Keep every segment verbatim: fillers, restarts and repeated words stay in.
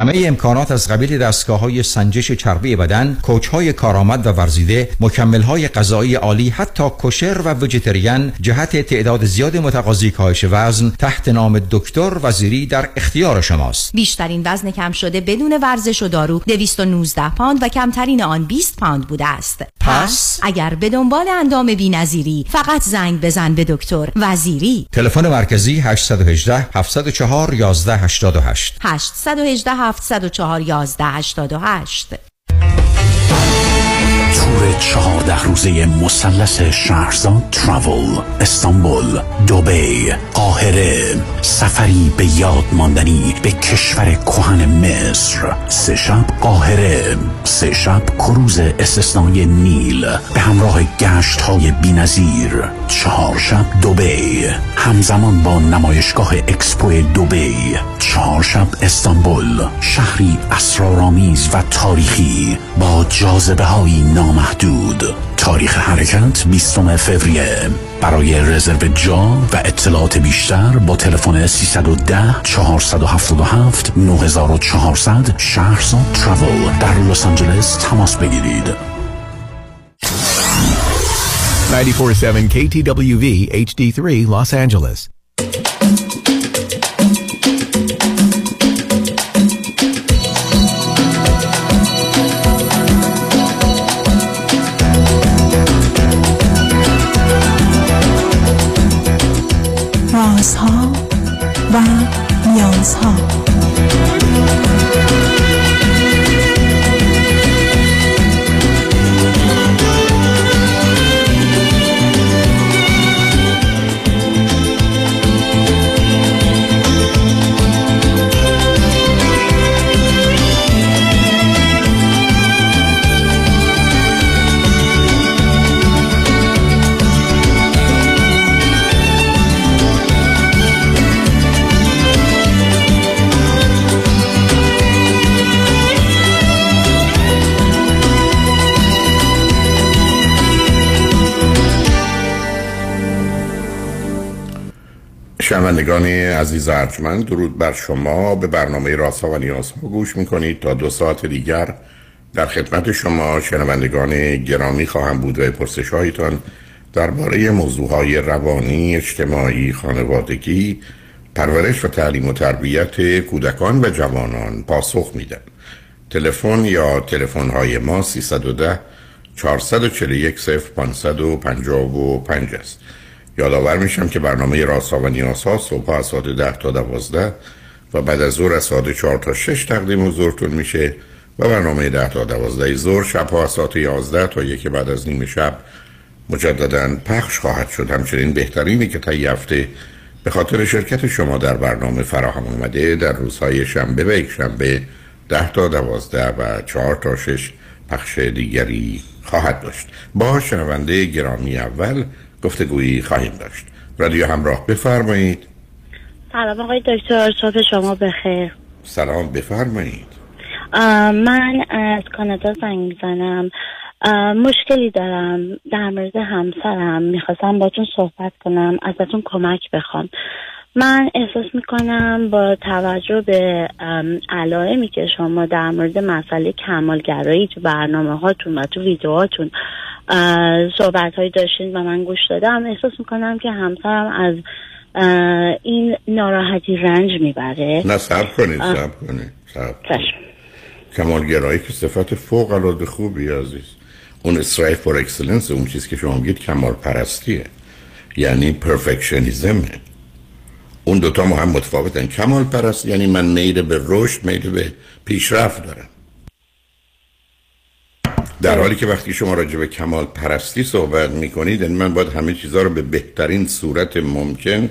همه ای امکانات از قبیل دستگاه‌های سنجش چربی بدن، کوچ‌های کارآمد و ورزیده، مکمل‌های غذایی عالی، حتی کوشر و ویجیتریان جهت تعداد زیاد متقاضی کاهش وزن تحت نام دکتر وزیری در اختیار شماست. بیشترین وزن کم شده بدون ورزش و دارو دویست و نوزده پوند و کمترین آن بیست پوند بوده است. پس اگر به دنبال اندام بی‌نظیری، فقط زنگ بزن به دکتر وزیری. تلفن مرکزی هشت یک هشت، هفت صفر چهار، یک یک هشت هشت هشت یک هشت، هفت صفر چهار، یک یک هشت هشت. تور چهارده روزه مثلث شهرزا تراول، استانبول، دوبی، قاهره، سفری به یاد ماندنی به کشور کوهن مصر. سه شب قاهره، سه شب کروز استثنایی نیل به همراه گشت های بی‌نظیر. چهار شب دوبی همزمان با نمایشگاه اکسپو دوبی. چهار شب استانبول، شهری اسرارآمیز و تاریخی با جاذبه های نامحدود. تاریخ حرکت بیستم فوریه. برای رزرو جا و اطلاعات بیشتر با تلفن سیصد و ده، چهارصد و هفتاد و هفت، نه هزار و چهارصد شهرزا تراول در لس آنجلس تماس بگیرید. نه چهار هفت کی تی دبلیو وی اچ دی سه لس آنجلس. رازها و نیازها. شنوندگان عزیز ارجمند، درود بر شما. به برنامه رازها و نیازها گوش میکنید. تا دو ساعت دیگر در خدمت شما شنوندگان گرامی خواهم بود و پرسش‌هایتان درباره موضوعهای روانی، اجتماعی، خانوادگی، پرورش و تعلیم و تربیت کودکان و جوانان پاسخ میدم. تلفن یا تلفن‌های ما سیصد و ده، چهارصد و چهل و یک، صفر پانصد و پنجاه و پنج است. یادآور میشم که برنامه رازها و نیازها صبح از ساعت ده تا دوازده و بعد از ظهر از ساعت چهار تا شش تقدیم حضورتون میشه و برنامه ده تا دوازده ظهر شب‌ها از ساعت یازده تا یک بعد از نیم شب مجدداً پخش خواهد شد. همچنین بهترینی که طی هفته به خاطر شرکت شما در برنامه فراهم آمده در روزهای شنبه و یک شنبه ده تا دوازده و چهار تا شش پخش دیگری خواهد داشت. با شنونده گرامی اول گفتگویی خواهیم داشت. رادیو همراه، بفرمایید. سلام آقای دکتر، صبح شما بخیر. سلام، بفرمایید. من از کانادا زنگ میزنم. مشکلی دارم در مورد همسرم، میخواستم باتون صحبت کنم، ازتون کمک بخوام. من احساس میکنم با توجه به علائمی که شما در مورد مسئله کمالگرایی تو برنامه هاتون و تو ویدیوهاتون صحبت هایی داشتین و من گوش دادم، احساس میکنم که همسرم از این ناراحتی رنج میبره. نه صبر کنید، صبر کنید، صبر کنید. کمالگرایی که صفت فوق العاده خوبی عزیز، اون اسرائیل فور اکسلنس، اون چیزی که شما میگید کمال پرستیه، یعنی پرفکشنیزمه. اون دوتا ما هم متفاوتن. کمال پرست یعنی من میل به رشد، میل به پیشرفت دارم، در حالی که وقتی شما راجع به کمال پرستی صحبت میکنید یعنی من باید همه چیزها رو به بهترین صورت ممکن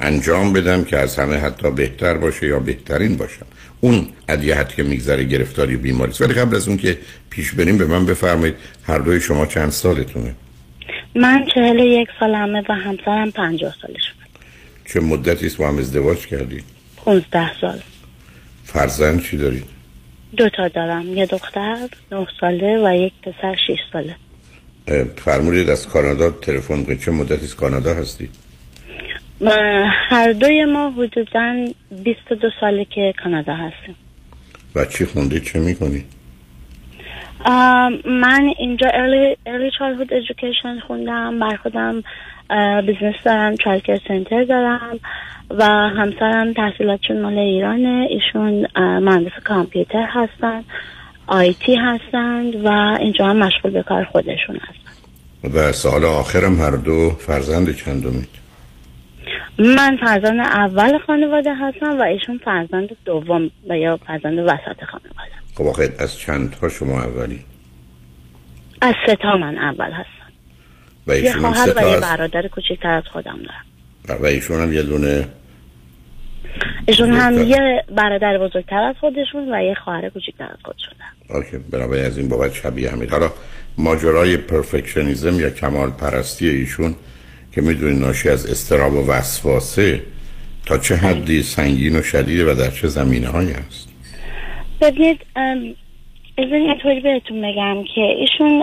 انجام بدم که از همه حتی بهتر باشه یا بهترین باشم. اون ادیهت که میگذره گرفتاری و بیماری. ولی قبل از اون که پیش بریم به من بفرمایید هر دوی شما چند سالتونه؟ من چهل و یک سالمه و همسرم پنجاه سالشه. چه مدتی است با هم ازدواج کردید؟ پانزده سال. فرزند چی دارید؟ دو تا دارم، یه دختر نه ساله و یک پسر شش ساله. فرمودید از کانادا تلفن کنید. چه مدتی است کانادا هستید؟ هر دوی ما حدوداً بیست و دو ساله که کانادا هستیم. و چی خوندید، چه میکنید؟ من اینجا early, early childhood education خوندم، بر خودم بیزنس دارم، چالکر سنتر دارم و همسرم تحصیلاتشون مال ایرانه، ایشون مهندس کامپیوتر هستن، آیتی هستند و اینجا هم مشغول به کار خودشون هستن. و سال آخرم هر دو فرزند چندمید؟ من فرزند اول خانواده هستم و ایشون فرزند دوم و یا فرزند وسط خانواده. خب واقعا از چند تا شما اولی؟ از سه تا من اول هستم. و ایشون یه خواهر و یه برادر کوچکتر از خودم دارم. و ایشون هم یه دونه؟ ایشون هم یه برادر بزرگتر از خودشون و یه خواهر کوچکتر از خودشون دارم. اوکی، بنابراین از این بابت شبیه همین. حالا ماجرای پرفکشنیزم یا کمال پرستی ایشون که میدونی ناشی از اضطراب و وسواسه تا چه حدی سنگین و شدیده و در چه زمینه هایی هست؟ ببینید بزنید اینطوری بهتون بگم که ایشون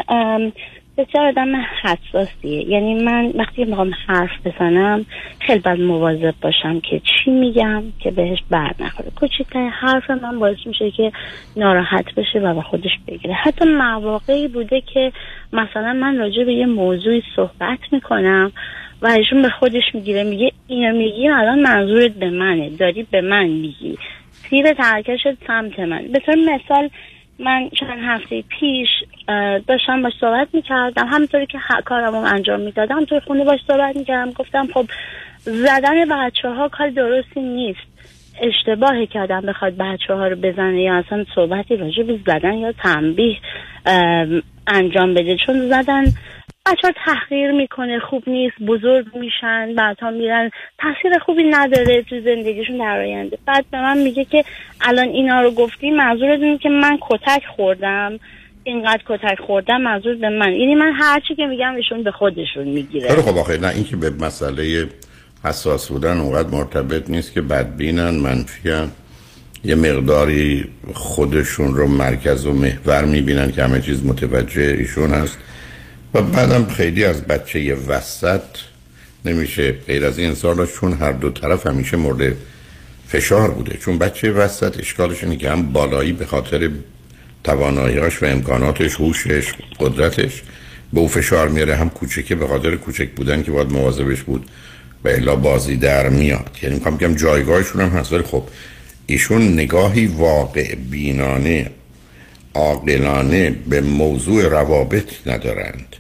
بسیار آدم حساسیه، یعنی من وقتی میخوام حرف بزنم خیلی باید مواظب باشم که چی میگم که بهش بر نخوره. کوچکترین حرف من باعث میشه که ناراحت بشه و به خودش بگیره. حتی مواقعی بوده که مثلا من راجع به یه موضوعی صحبت میکنم و ایشون به خودش میگیره، میگه اینو میگی الان منظورت به منه، داری به من میگی، تیر ترکشت سمت من. به طور مثال من چند هفته پیش داشتم باش صحبت میکردم، همونطوری که کارم انجام میدادم توی خونه باش صحبت میکردم، گفتم خب زدن بچه ها کار درستی نیست، اشتباهی که آدم بخواد بچه ها رو بزنه یا اصلا صحبتی راجع به زدن یا تنبیه انجام بده، چون زدن بچه ها تحقیر میکنه، خوب نیست، بزرگ میشن، بعدها میرن، تاثیر خوبی نداره تو زندگیشون در آینده. بعد به من میگه که الان اینا رو گفتی منظورت اینه که من کتک خوردم، اینقدر کتک خوردم، منظور به من. یعنی من هر چی که میگم ایشون به خودشون میگیره. خب آخه نه، این که به مسئله حساس بودن اونقدر مرتبط نیست که بدبینن، منفیان، یه مقداری خودشون رو مرکز و محور میبینن که همه چیز متوجه ایشون هست. و بعدم خیلی از بچه وسط نمیشه غیر از این سالا، چون هر دو طرف همیشه مورد فشار بوده. چون بچه وسط اشکالش اینه که هم بالایی به خاطر توانایی‌هاش و امکاناتش، هوشش، قدرتش به او فشار میاره، هم کوچکه به خاطر کوچک بودن که باید مواظبش بود و الا بازی در میاد. یعنی میخوام بگم جایگاهشون هم هست. ولی خب ایشون نگاهی واقع بینانه، عاقلانه به موضوع روابط ندارند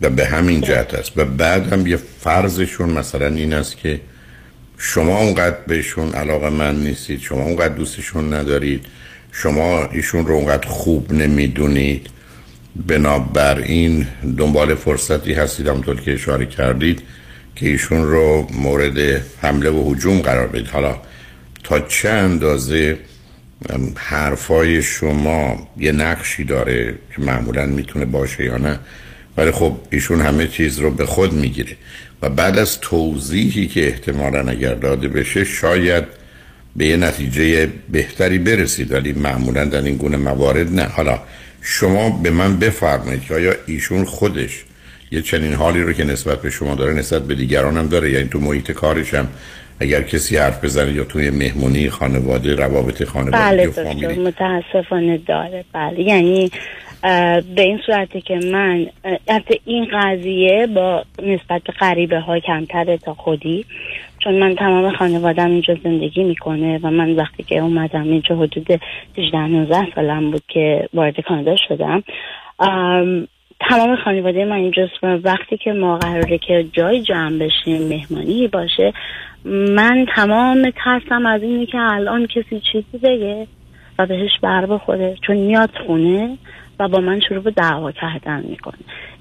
و به همین جهت است. و بعد هم یه فرضشون مثلا این است که شما اونقدر بهشون علاقه‌مند نیستید، شما اونقدر دوستشون ندارید، شما ایشون رو اونقدر خوب نمیدونید، بنابراین دنبال فرصتی هستید همونطور که اشاره کردید که ایشون رو مورد حمله و هجوم قرار بدید. حالا تا چه اندازه حرفای شما یه نقشی داره که معمولاً میتونه باشه یا نه، ولی خب ایشون همه چیز رو به خود میگیره و بعد از توضیحی که احتمالاً اگر داده بشه شاید به یه نتیجه بهتری برسید، ولی معمولاً در این گونه موارد نه. حالا شما به من بفرمایید که آیا ایشون خودش یه چنین حالی رو که نسبت به شما داره نسبت به دیگران هم داره؟ یعنی تو محیط کارش هم اگر کسی حرف بزنه یا توی مهمونی خانواده، روابط خانواده؟ بله دکتر، متاسفانه داره. بله، یعنی به این صورتی که من حتی این قضیه با نسبت به قریبه ها کمتره تا خودی، چون من تمام خانوادم اینجا زندگی میکنه و من وقتی که اومدم اینجا حدود هجده نوزده سالم بود که وارد کانادا شدم، تمام خانواده من اینجاست و وقتی که ما قراره که جای جمع بشیم، مهمانی باشه، من تمام ترسم از اینه که الان کسی چیزی بگه و بهش بر بخوره، چون میاد خونه و با من شروع به دعوا کردن میکنه.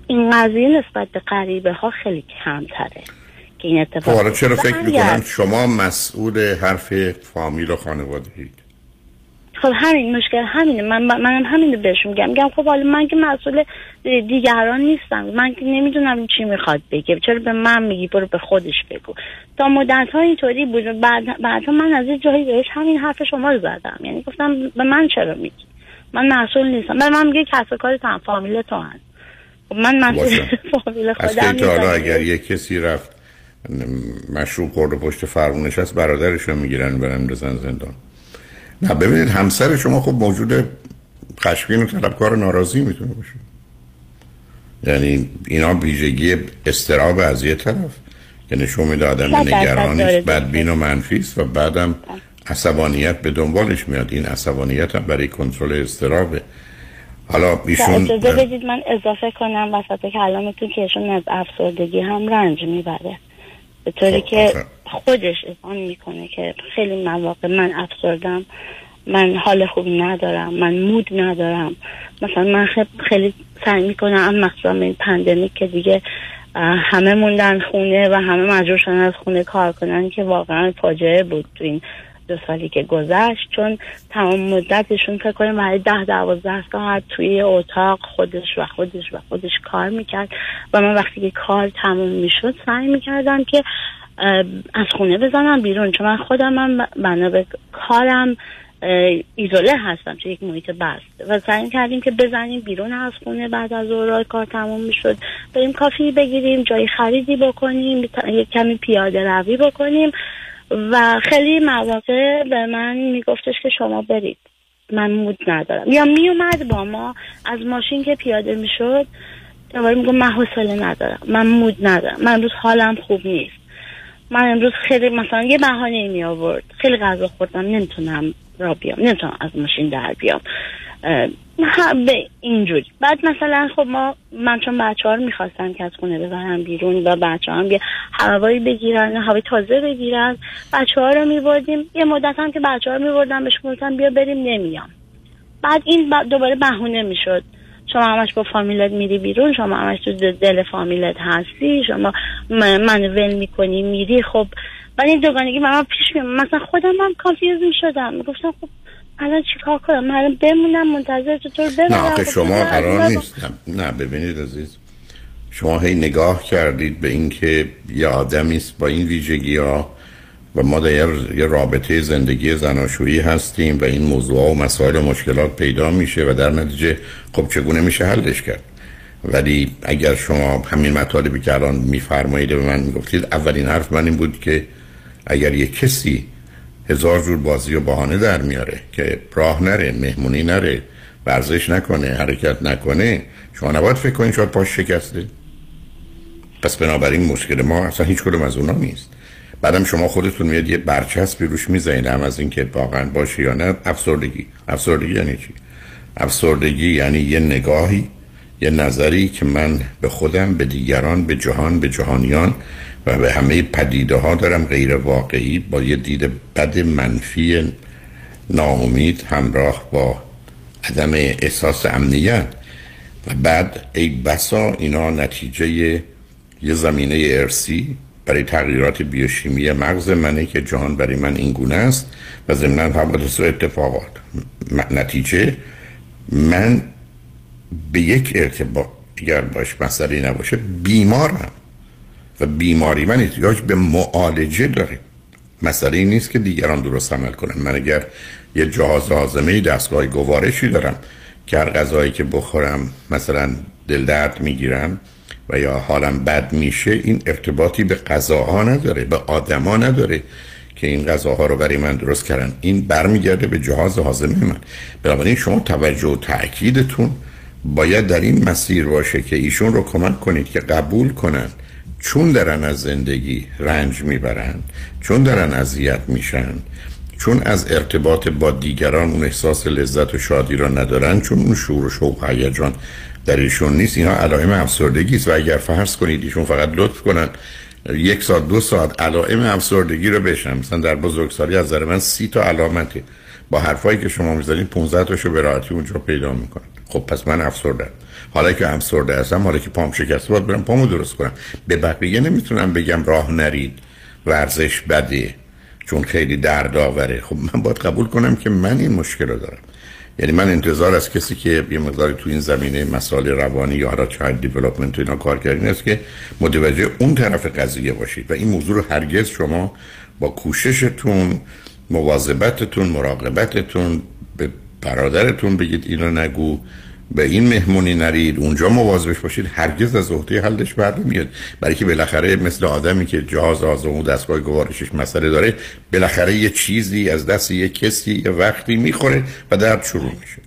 این قضیه نسبت به غریبه ها خیلی کم تره که این اتفاق. حالا چرا فکر میکنم شما مسئول حرف فامیل و خانواده اید؟ خب همین مشکل، همینه. من ب... منم همینو بهشون میگم، میگم خب حالا من که مسئول دیگران نیستم، من که نمیدونم چی میخواد بگه، چرا به من میگی، برو به خودش بگو. تا مدت ها اینطوری بود. بعد بعدا من از یه جایی بهش همین حرف شما رو زدم، یعنی گفتم به من چرا میگی، من مسئول نیستم. من من میگه کسب کار تو هم، فامیل تو هم، من مسئول فامیل خودم نیستم. اگر یه کسی رفت مشروب خورد و پشت فرمونش هست، برادرش رو میگیرن برن بزن زندان. نه ببینید، همسر شما خب موجود خشمگین و طلبکار و ناراضی میتونه باشه. یعنی اینا ویژگی استراب از یه طرف که نشون میده آدم نگرانیست، بدبین و منفیست، و بعدم عصبانیت به دنبالش میاد. این عصبانیت هم برای کنترل استرابه. حالا ایشون اجازه بدید من اضافه کنم وسط کلامتون که ایشون از افسردگی هم رنج میبره، به طوری که خودش اذعان میکنه که خیلی مواقع من افسردم، من حال خوبی ندارم، من مود ندارم. مثلا من خیلی سعی میکنم، مخصوصا این پندمیک که دیگه همه موندن خونه و همه مجبور شدن از خونه کار کنن که واقعا فاجعه بود تو این دو سالی که گذشت، چون تمام مدتشون فکر کنم برای ده دوازده ساعت توی اتاق خودش و خودش و خودش کار میکرد و من وقتی که کار تموم میشد سعی میکردم که از خونه بزنم بیرون، چون من خودم هم بنا به کارم ایزوله هستم توی یک محیط بست و سعی کردیم که بزنیم بیرون از خونه. بعد از اورای کار تموم میشد بریم کافی بگیریم، جای خریدی بکنیم، یک کمی پیاده روی بکنیم و خیلی مواقع به من میگفتش که شما برید، من مود ندارم. یا میومد با ما از ماشین که پیاده میشد دوباره میگم من حوصله ندارم، من مود ندارم، من امروز حالم خوب نیست، من امروز خیلی مثلا یه بهانه می آورد، خیلی غذا خوردم نمیتونم را بیام، نمیتونم از ماشین در بیام، به اینجوری. بعد مثلا خب ما من چون بچه ها رو میخواستم که از خونه ببرم بیرون و بچه ها هم یه هوایی بگیرن، هوای تازه بگیرن، بچه ها رو میبردیم. یه مدت هم که بچه ها رو میبردم بهش میگفتم بیا بریم، نمیام. بعد این دوباره بهونه میشد، شما همش با فامیلت میری بیرون، شما همش تو دل فامیلت هستی، شما من ول میکنی میری. خب ولی این دوگانگی من پیش میام، مثلا خودم هم کانفیوز میشدم، میگفتم خب الان چیکار کنم؟ من بمونم منتظر چطور بمونم؟ نه آخه شما قرار نیست. نه ببینید عزیز، شما هی نگاه کردید به اینکه یه آدمی است با این ویژگی ها و ما در یه رابطه زندگی زناشویی هستیم و این موضوع و مسائل و مشکلات پیدا میشه و در نتیجه خب چگونه میشه حلش کرد. ولی اگر شما همین مطالبی که الان میفرمایید به من میگفتید، اولین حرف من این بود که اگر یه کسی هزار جور بازی و بهانه در میاره که راه نره، مهمونی نره، ورزش نکنه، حرکت نکنه، شما نباید فکر کنید شاید پاش شکسته. پس بنابراین مشکل ما اصلا هیچ کدوم از اونا نیست. بعدم شما خودتون میاد یه برچسبی روش میزنید، هم از اینکه واقعا باشه یا نه. افسردگی افسردگی یعنی چی؟ افسردگی یعنی یه نگاهی، یه نظری که من به خودم، به دیگران، به جهان، به جهانیان و به همه پدیده ها دارم غیر واقعی با یه دید بد منفی، ناامید، همراه با عدم احساس امنیت. و بعد ای بسا اینا نتیجه یه زمینه ارثی برای تغییرات بیوشیمی مغز منه که جهان برای من اینگونه است و ضمناً حوادث و اتفاقات. نتیجه من به یک ارتباط دیگر باش مسئله نباشه بیمارم و بیماری من احتیاج به معالجه داره. مسئله این نیست که دیگران درست عمل کنن. من اگر یه جهاز هاضمه‌ای، دستگاه گوارشی دارم که هر غذایی که بخورم مثلا دل درد میگیرم و یا حالم بد میشه، این ارتباطی به غذاها نداره، به آدما نداره که این غذاها رو برای من درست کردن. این برمیگرده به جهاز هاضمه من. بنابراین شما توجه و تأکیدتون باید در این مسیر باشه که ایشون رو کمک کنید که قبول کنن چون دارن از زندگی رنج میبرن، چون دارن اذیت میشن، چون از ارتباط با دیگران اون احساس لذت و شادی را ندارن، چون اون شور و شوق و هیجان در ایشون نیست. اینا علائم افسردگی است. و اگر فرض کنید ایشون فقط لطف کنن یک ساعت دو ساعت علائم افسردگی رو بشن، مثلا در بزرگسالی از نظر من سی تا علامته، با حرفایی که شما میزنید پانزده تاشو به راحتی اونجا پیدا میکنن. خب پس من افسردم، حالا که افسرده هستم، حالا که پام شکسته باید برم پامو درست کنم. به بقیه نمیتونم بگم راه نرید، ورزش بده، چون خیلی درد آوره. خب من باید قبول کنم که من این مشکل رو دارم. یعنی من انتظار از کسی که یه مقداری تو این زمینه مسائل روانی یا حالا چایلد دیولپمنت اینا کار کردین است که متوجه اون طرف قضیه باشید و این موضوع رو هرگز شما با کوششتون، مواظبتتون، مراقبتتون، به برادرتون بگید اینو نگو، به این مهمونی نرید، اونجا مواظبش باشید، هرگز از عهده حلش بر نمیاد، برای که بالاخره مثل آدمی که جهاز هاضم و دستگاه گوارشش مسئله داره، بالاخره یه چیزی از دست یه کسی یه وقتی میخوره و درد شروع میشه.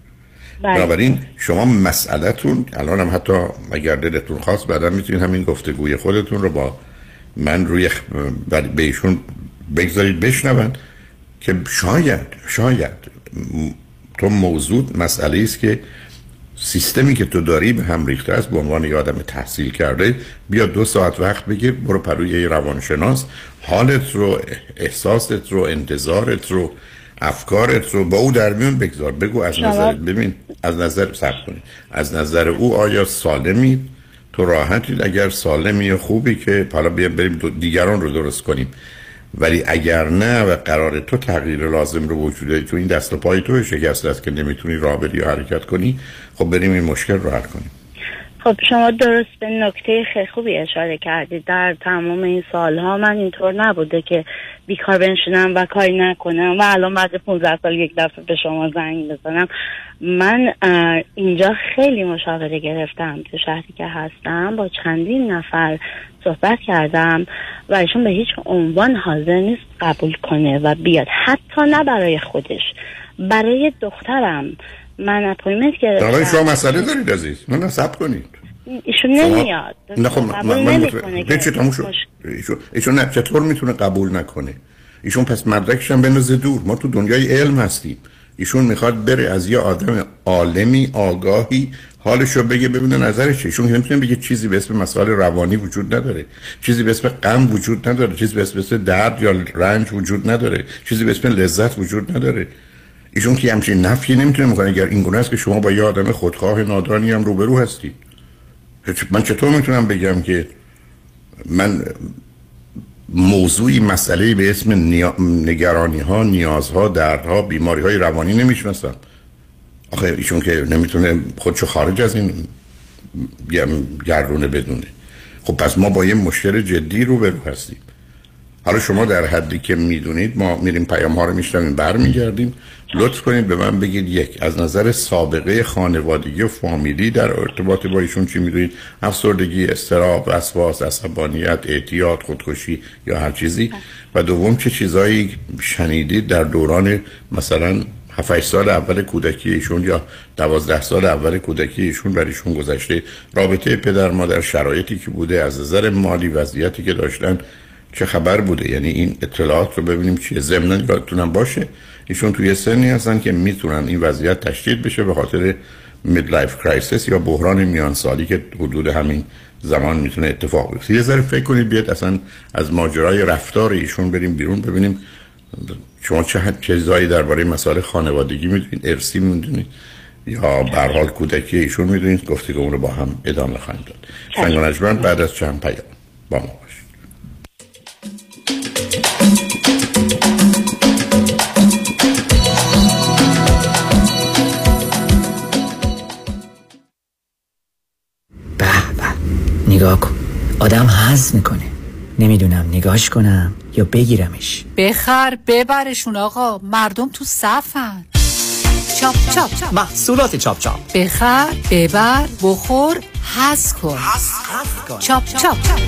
بنابراین شما مسئله‌تون الان هم حتی اگر دلتون خواست بعدا میتونید همین گفتگوی خودتون رو با من روی به ایشون بگذارید بشنون که شاید شاید تو موضوع مسئله است که سیستمی که تو داری به هم ریخته است، به عنوان یه آدم تحصیل کرده بیا دو ساعت وقت بگیر، برو پروی یه روانشناس، حالت رو، احساست رو، انتظارت رو، افکارت رو با او در میون بگذار، بگو از نظرت، ببین از نظر صبر کنید، از نظر او آیا سالمی، تو راحتی؟ اگر سالمی خوبی که حالا بیا بریم دیگران رو درست کنیم، ولی اگر نه و قرار تو تغییر لازم رو وجوده، تو این دست و پای تو شکسته است که نمیتونی راه بری یا حرکت کنی، خب بریم این مشکل رو حل کنیم. خب شما درست به نکته خیلی خوبی اشاره کردید. در تمام این سالها من اینطور نبوده که بیکار بنشینم و کاری نکنم و الان بعد پانزده سال یک دفعه به شما زنگ بزنم. من اینجا خیلی مشاوره گرفتم، تو شهری که هستم با چندین نفر صحبت کردم و ایشون به هیچ عنوان حاضر نیست قبول کنه و بیاد، حتی نه برای خودش، برای دخترم من اپایمنت گرفتم. حالا شما مسئله دارید عزیز، نه نه صبر کنید، ایشون نمیاد. نه خب من نمیکنه چه تموشو ایشون ایشون نه چطور میتونه قبول نکنه؟ ایشون پس مدرکش هم بندازه دور، ما تو دنیای علم هستیم. ایشون میخواد بره از یه آدم عالمی آگاهی حالشو بگه، ببینه نظرش چیه. ایشون نمیتونه بگه چیزی به اسم مسائل روانی وجود نداره، چیزی به اسم غم وجود نداره، چیزی به اسم درد یا رنج وجود نداره، چیزی به اسم لذت وجود نداره. ایشون که همچین نفی نمیتونه میکنه. اگر این گونه است که شما با یه آدم خودخواه نادانی هم روبرو هستید، من چطور میتونم بگم که من موضوعی مسئله به اسم نیا... نگرانی ها، نیازها، دردها، بیماری های روانی نمیشناسم؟ آخه ایشون که نمیتونه خودشو خارج از این گردونه بدونه. خب پس ما با یه مشکل جدی روبرو هستیم. حالا شما در حدی که میدونید ما میریم پیام ها رو میشنویم برمیگردیم. لطف کنید به من بگید یک از نظر سابقه خانوادگی و فامیلی در ارتباط با ایشون چی میدونید؟ افسردگی، اضطراب، وسواس، عصبانیت، اعتیاد، خودکشی یا هر چیزی. و دوم چه چیزایی شنیدید در دوران مثلا هفت سال اول کودکی ایشون یا دوازده سال اول کودکی ایشون برایشون گذشته؟ رابطه پدر مادر، شرایطی که بوده، از نظر مالی وضعیتی که داشتن چه خبر بوده؟ یعنی این اطلاعات رو ببینیم چیه. ضمناً یادتونم باشه ایشون توی سنی هستن که میتونن این وضعیت تشدید بشه به خاطر مید لایف کرایسیس یا بحران میان سالی که حدود همین زمان میتونه اتفاق بیفته. یه ذره فکر کنید، بیاد اصلا از ماجرای رفتار ایشون بریم بیرون، ببینیم شما چه چیزایی درباره مسائل خانوادگی میدونید، ارثی میدونید یا به هر حال کودکی ایشون میدونید. گفتگو رو با هم ادامه خواهیم داد. سنگانجمن بعد از چند پیام با ما. نگاه کن، آدم هز میکنه. نمیدونم نگاهش کنم یا بگیرمش. بخر ببرشون آقا، مردم تو صفن. چاپ چاپ چاپ محصولات چاپ چاپ. بخر ببر بخور هز کن. کن چاپ چاپ, چاپ.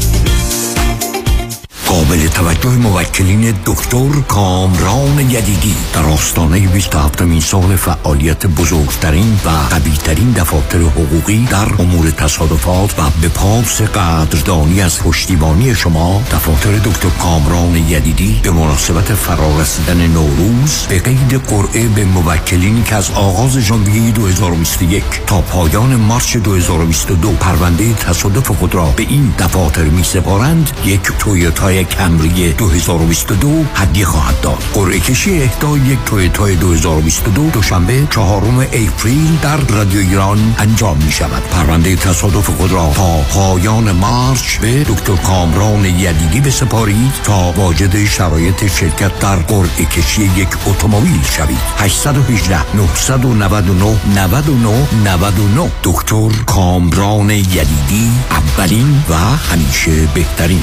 قابل توجه موکلین دکتر کامران یدیدی در آستانه بیست و هفتمین سال فعالیت بزرگترین و قوی‌ترین دفاتر حقوقی در امور تصادفات و به پاس قدردانی از پشتیبانی شما، دفاتر دکتر کامران یدیدی به مناسبت فرارسیدن نوروز به قید قرعه به موکلینی که از آغاز ژانویه دو هزار و بیست و یک تا پایان مارس دو هزار و بیست و دو پرونده تصادف خود را به این دفاتر می‌سپارند یک تویوتا کمری دو هزار و بیست و دو هدیه خواهد داد. قرعه کشی اهدای یک تویوتا دو هزار و بیست و دو دوشنبه چهارم اپریل در رادیو ایران انجام می شود. پرونده تصادف خود را تا پایان مارس به دکتر کامران یدیدی بسپارید تا واجد شرایط شرکت در قرعه کشی یک اتومبیل شوید. هشت یک هشت نه نه نه نه نه نه نه نه دکتر کامران یدیدی، اولین و همیشه بهترین.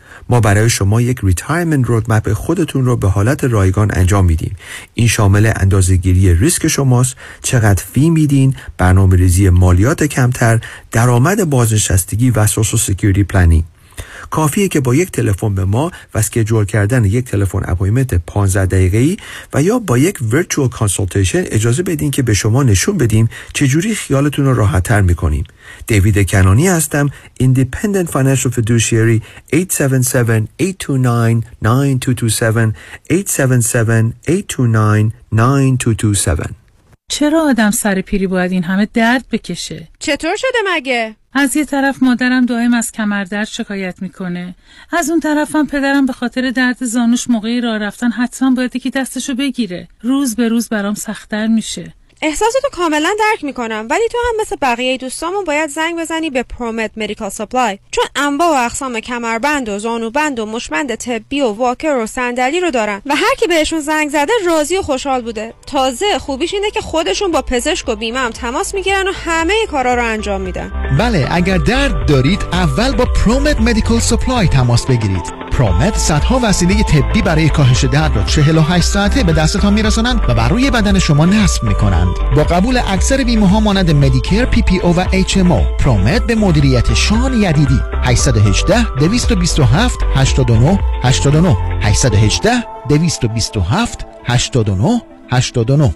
ما برای شما یک ریتایرمنت رودمپ خودتون رو به حالت رایگان انجام میدیم. این شامل اندازه‌گیری ریسک شماست، چقدر فی میدین، برنامه ریزی مالیات کمتر، درآمد بازنشستگی و سوشال سکیوریتی پلنینگ. کافیه که با یک تلفن به ما و اسکیجول کردن یک تلفن اپایمنت پانزده دقیقه‌ای و یا با یک ورچوال کانسالتیشن اجازه بدین که به شما نشون بدیم چجوری خیالتون رو راحت‌تر می‌کنیم. دیوید کنانی هستم، ایندیپندنت فاینانشل فیدوشیری. هشت هفت هفت، هشت دو نه، نه دو دو هفت هشت هفت هفت، هشت دو نه، نه دو دو هفت. چرا آدم سر پیری باید این همه درد بکشه؟ چطور شده مگه؟ از یه طرف مادرم دائم از کمر درد شکایت میکنه، از اون طرفم پدرم به خاطر درد زانوش موقعی راه رفتن حتما باید که دستشو بگیره. روز به روز برام سخت‌تر میشه. احساساتو کاملا درک میکنم، ولی تو هم مثل بقیه دوستامون باید زنگ بزنی به پرومت مدیکال سپلای، چون انواع و اقسام کمربند و زانوبند و مشمند طبی و واکر و صندلی رو دارن و هر کی بهشون زنگ زده راضی و خوشحال بوده. تازه خوبیش اینه که خودشون با پزشک و بیمه هم تماس میگیرن و همه کارا رو انجام میدن. بله، اگر درد دارید اول با پرومت مدیکال سپلای تماس بگیرید. پرومت صدها وسیله طبی برای کاهش درد را چهل و هشت ساعته به دستتان میرسانند و بر روی بدن شما نصب میکنند. با قبول اکثر بیمه ها مانند مدیکر، پی پی او و اچ ام او، پرومت به مدیریت شان یدیدی. هشت یک هشت، دو دو هفت، هشت نه هشت نه هشت یک هشت، دو دو هفت، هشت نه هشت نه.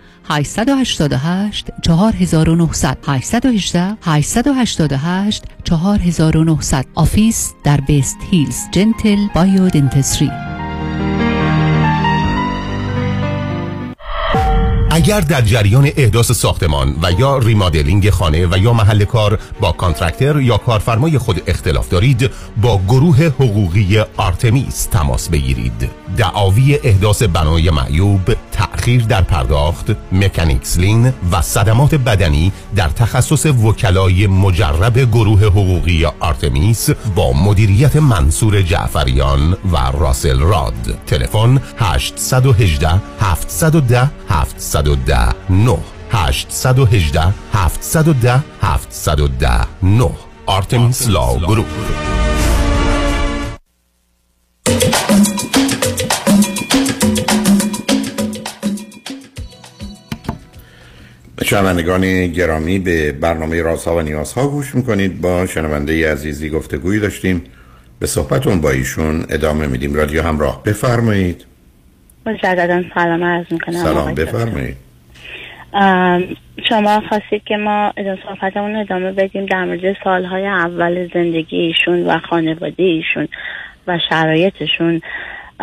هشت، هشت هشت هشت، چهار نه صفر صفر هشت یک هشت، هشت هشت هشت، چهار نه صفر صفر. آفیس در بیست هیلز، جنتل بایو دنتسری. اگر در جریان احداث ساختمان و یا ریمادلینگ خانه و یا محل کار با کانترکتر یا کارفرمای خود اختلاف دارید، با گروه حقوقی آرتمیس تماس بگیرید. دعاوی احداث بنای معیوب، تأخیر در پرداخت، مکانیکس لین و صدمات بدنی در تخصص وکلای مجرب گروه حقوقی آرتمیس با مدیریت منصور جعفریان و راسل راد. تلفن هشت یک هشت، هفت یک صفر، هفت یک صفر، نه هشت یک هشت، هفت یک صفر، هفت یک صفر، نه آرتمیس لاو گروپ. شنوندگان گرامی، به برنامه رازها و نیازها گوش میکنید. با شنونده عزیزی گفتگویی داشتیم، به صحبتون با ایشون ادامه میدیم. رادیو همراه، بفرمایید. مجدداً سلام عرض میکنم. سلام، بفرمایید. شما خواستید که ما صحبتمون ادامه بدیم در مورد سالهای اول زندگی ایشون و خانواده ایشون و شرایطشون.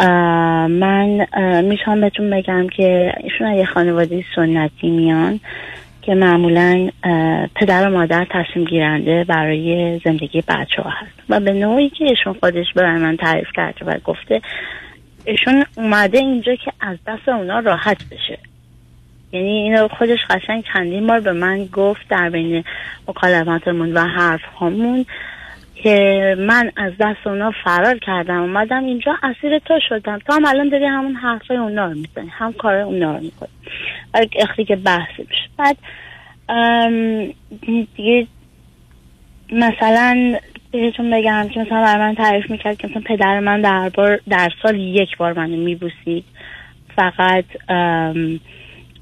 آه من میتونم بهتون بگم که ایشون یه خانواده سنتی میان که معمولا پدر و مادر تصمیم گیرنده برای زندگی بچه ها هست و به نوعی که ایشون خودش برای من تعریف کرده و گفته ایشون اومده اینجا که از دست اونا راحت بشه. یعنی اینو خودش قشنگ چندین بار به من گفت در بین مکالماتمون و حرف هامون که من از دست اونا فرار کردم، اومدم اینجا، اسیر تو شدم، تو هم الان داری همون حرفای اونا رو میزنی، هم کار اونا رو میکنی. برای اختی که بحث میشه بعد دیگه مثلا بهتون بگم که مثلا برای من تعریف میکرد که مثلا پدر من در بار در سال یک بار منو میبوسید، فقط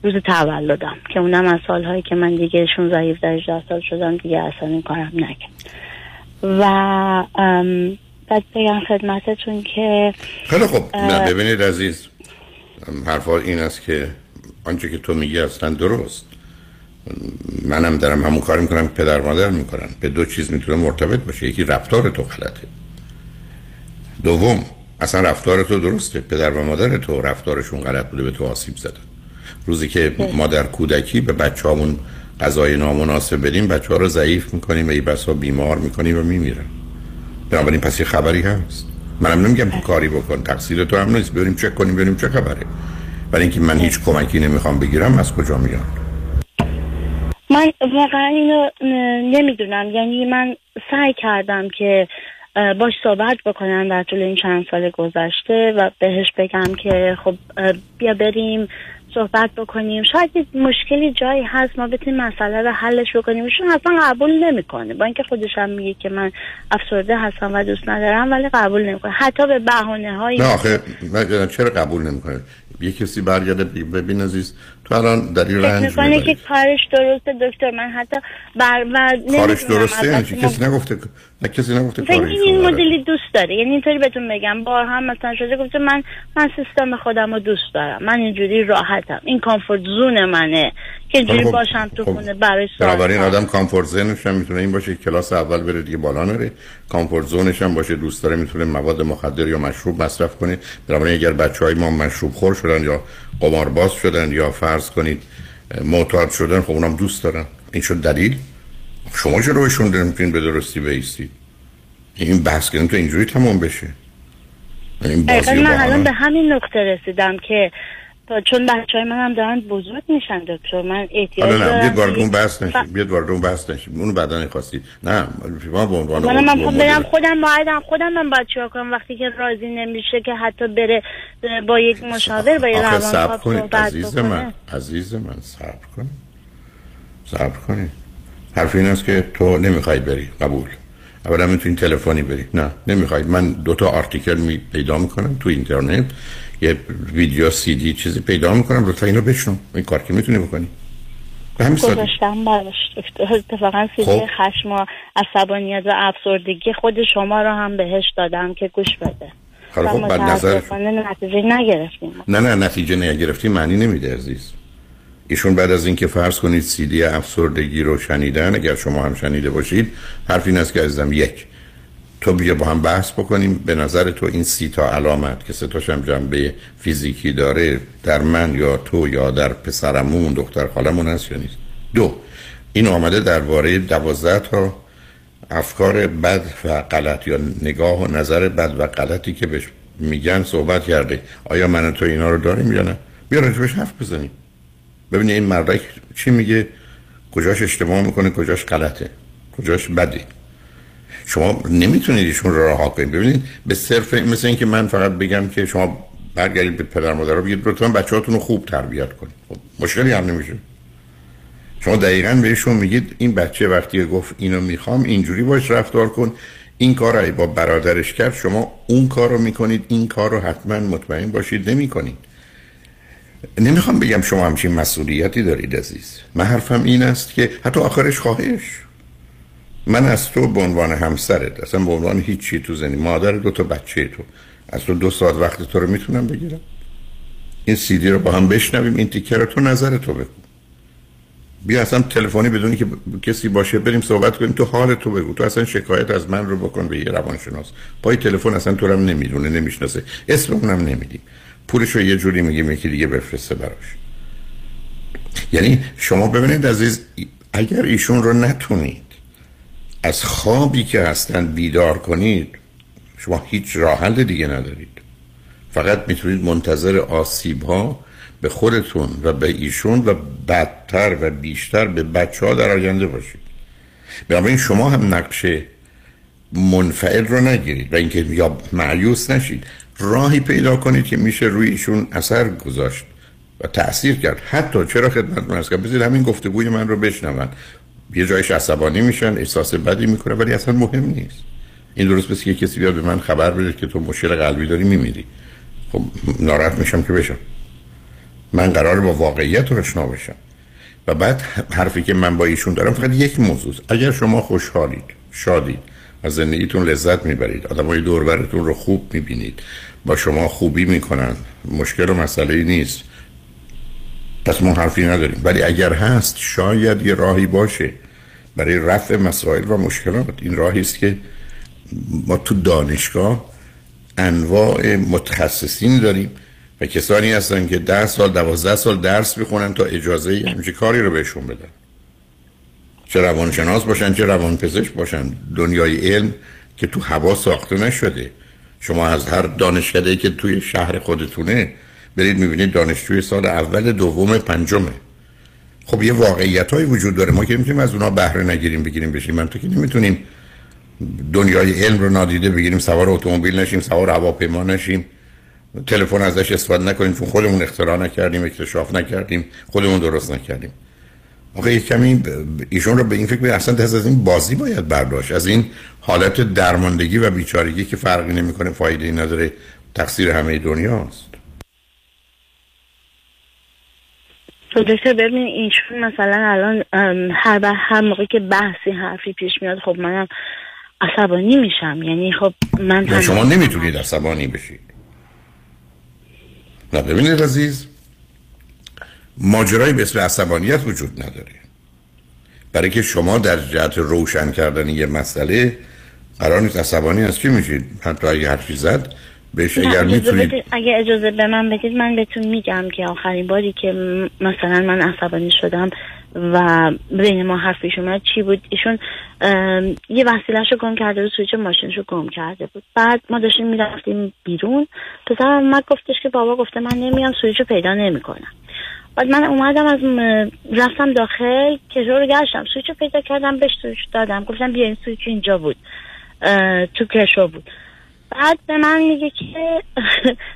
روز تولدم که اونم از سالهایی که من دیگه شانزده هجده سال شدم دیگه اصلا این کارم نکرد. و بعد بگم خدمتتون که خیلی خب. ببینید عزیز، حرفا این است که آنچه که تو میگی اصلا درست، منم دارم همون کار میکنم که پدر مادر میکنن. به دو چیز میتونه مرتبط باشه، یکی رفتار تو غلطه، دوم اصلا رفتار تو درسته، پدر و مادر تو رفتارشون غلط بوده به تو آسیب زدن. روزی که ما در کودکی به بچه‌هامون غذای نامناسب بدیم بچه‌ها رو ضعیف میکنیم و ای بسا بیمار میکنیم و میمیرن. بنابراین پس یه خبری هست. منم نمیگم تو کاری بکن، تقصیر تو هم نیست، بریم چک کنیم بریم چه خبره. برای اینکه من هیچ کمکی نمیخوام بگیرم از کجا میاد؟ من واقعا اینو نمیدونم، یعنی من سعی کردم که باش صحبت بکنم در طول این چند سال گذشته و بهش بگم که خب بیا بریم صحبت بکنیم، شاید مشکلی جایی هست ما بتونیم مسئله رو حلش بکنیم. ایشون اصلا قبول نمیکنه، با اینکه خودش هم میگه که من افسرده هستم و دوست ندارم، ولی قبول نمیکنه حتی به بهانه‌های. نه آخه من چرا قبول نمیکنه؟ یه کسی برگرده ببین عزیز تو الان در این رنج می‌کنه که کارش درسته دکتر، من حتی بر و کارش درسته، یعنی کسی نگفته نه کسی نگفته کارش این مدلی دوست داره، یعنی اینطوری بهتون بگم بار هم مثلا شده گفته من من سیستم خودمو دوست دارم، من اینجوری راحتم، این کامفورت زون منه که اینجوری خب باشم تو خونه خب برای ساعت. برای این آدم کامفورت زونش هم میتونه این باشه کلاس اول بره دیگه بالا نره، کامفورت زونش هم باشه دوست داره میتونه مواد مخدر یا مشروب مصرف کنه. برای اگر بچهای ما مشروب خور شدن یا قمارباز شدن یا فرض کنید معتاد شدن، خب اونام دوست دارن. این شد دلیل شما چه رویشون دارین میتونید به درستی بایستید؟ این بحث کردن تو اینجوری تمام بشه. این بازی من الان به همین نقطه رسیدم که چون بچهای منم دارن بزرگ میشن دکتر، من احتیاج دارم. نه نه بیاد وارد اون بحث نشید، بیاد وارد اون بحث نشید، اونو بعدا نخواستید. نه شما به عنوان من من خودم موعدم خودم من باید چیکار کنم وقتی که راضی نمیشه که حتی بره با یک مشاور با یک روانکاو صحبت کنه. عزیز من عزیز من صبر کن صبر کن. حرف این است که تو نمیخوای بری، قبول. اولا میتونی تلفنی بری. نه نمیخوای. من دو تا آرتیکل می پیدا میکنم تو اینترنت، یه ویدیو سی دی چیزی پیدا میکنم، لطفا اینو بشنو. این کار که میتونی بکنی به همین سادگی. گذاشتم براش اتفاقا سی دی خشم و عصبانیت و افسردگی خود شما رو هم بهش دادم که گوش بده. خب خب بعد نظر نتیجه نگرفتیم. نه نه نتیجه نگرفتیم معنی نمیده عزیز. ایشون بعد از اینکه فرض کنید سی دی افسردگی رو شنیدن، اگر شما هم شنیده باشید، حرف این است که عزیزم یک تو بیا با هم بحث بکنیم. به نظر تو این سی تا علامت که سه تاشم جنبه فیزیکی داره در من یا تو یا در پسرمون دختر خالمون هست یا نیست؟ دو این آمده درباره دوازده تا افکار بد و غلط یا نگاه و نظر بد و غلطی که بهش میگن صحبت کرده. آیا من و تو اینا رو داریم یا نه؟ بیا راجبش حرف بزنیم ببینید این مردک چی میگه، کجاش اشتباه میکنه، کجاش غلطه، کجاش بده. شما نمیتونید ایشون رو رها کنید. ببینید به صرف مثل اینکه من فقط بگم که شما برگردید به پدر مادرها بگید لطفاً بچه‌هاتون رو خوب تربیت کنید، خب مشکلی هم نمیشه. شما دقیقاً بهشون میگید این بچه وقتی گفت اینو میخوام اینجوری باش رفتار کن، این کارو با برادرش کرد، شما اون کارو میکنید، این کارو حتماً مطمئن باشید نمیکنید. نمیخوام بگم شما همچین مسئولیتی دارید عزیز. من حرفم این است که حتی آخرش خواهش من از تو به عنوان همسرت، اصلا به عنوان هیچی تو زنی، مادر دو تا بچه تو، از تو دو ساعت وقت تو رو میتونم بگیرم؟ این سی دی رو با هم بشنویم، این تیکر تو نظر تو بگو. بیا اصلا تلفنی بدونی که کسی باشه بریم صحبت کنیم، تو حال تو بگو، تو اصلا شکایت از من رو بکن به یه روانشناس. پای تلفن اصلا تو رو هم نمیدونه، نمیشناسه، اسم اونم نمیدی. پولشو یه جوری میگیم یکی دیگه بفرسته براش. یعنی شما ببینید عزیز، اگر ایشون رو نتونید از خوابی که هستن بیدار کنید، شما هیچ راه حل دیگه ندارید. فقط میتونید منتظر آسیب ها به خودتون و به ایشون و بدتر و بیشتر به بچه ها در آینده باشید. بنابراین شما هم نقشه منفعل رو نگیرید و اینکه یا مایوس نشید، راهی پیدا کنید که میشه روی ایشون اثر گذاشت و تأثیر کرد. حتی چرا خدمت من هستم بذید همین گفتگوی من رو بشنون، یه جایش عصبانی میشن، احساس بدی میکنه، ولی اصلا مهم نیست. این درست بس که کسی بیاد به من خبر بده که تو مشکل قلبی داری میمیری، خب ناراحت میشم که بشم. من قراره با واقعیت آشنا بشم. و بعد حرفی که من با ایشون دارم فقط یک موضوع، اگر شما خوشحالید، شادید، از زندگیتون لذت میبرید، آدمای دور و برتون رو خوب میبینید، با شما خوبی میکنن، مشکل و مسئله ای نیست، پس ما حرفی نداریم، ولی اگر هست شاید یه راهی باشه برای رفع مسائل و مشکلات. این راهی است که ما تو دانشگاه انواع متخصصین داریم و کسانی هستن که ده سال دوازده سال درس میخونن تا اجازه همچین کاری رو بهشون بدن، چه روانشناس باشن چه روانپزشک باشن. دنیای علم که تو هوا ساخته نشده. شما از هر دانشکده‌ای که توی شهر خودتونه برید میبینید دانشجوی سال اول دوم پنجمه. خب یه واقعیت‌های وجود داره، ما که نمی‌تونیم از اونها بهره نگیریم بگیریم بشیم. من تو که نمی‌تونیم دنیای علم رو نادیده بگیریم، سوار اتومبیل نشیم، سوار هواپیما نشیم، تلفن ازش استفاده نکنیم، چون خودمون اختراع نکردیم، اکتشاف نکردیم، خودمون درست نکردیم. آخه یه کمی ایشون رو به این فکر بگیر اصلا دست از این بازی باید برداشت، از این حالت درماندگی و بیچارگی که فرقی نمی‌کنه، فایده‌ای نداره، تقصیر همه دنیاست. تو دکتر ببین اینشون مثلا الان هر بر هر موقعی که بحثی حرفی پیش میاد خب منم عصبانی میشم. یعنی خب من شما نمیتونید عصبانی بشید. نه ببینید عزیز، ماجرایی به اسم عصبانیت وجود نداره، برای که شما در جهت روشن کردن یه مسئله قرار نیست عصبانی از چی میشید. حتی اگه حرفی زد بهش اگر میتونید، اگه اجازه به من بدید من بهتون میگم که آخرین باری که مثلا من عصبانی شدم و بین ما حرفیش اومد چی بود. ایشون یه وسیله‌اش رو گم کرده بود، سویچ ماشینش رو گم کرده بود. بعد ما داشتیم میرفتیم بیرون، پسرم من گفتش که بابا گفته من نمیام سویچ رو پیدا نمیکنم. بعد من اومدم از رفتم داخل که رو گشتم سویچ رو پیدا کردم، بهش سویچ دادم، گفتم بیا این سویچ اینجا بود تو کشو بود. بعد به من میگه که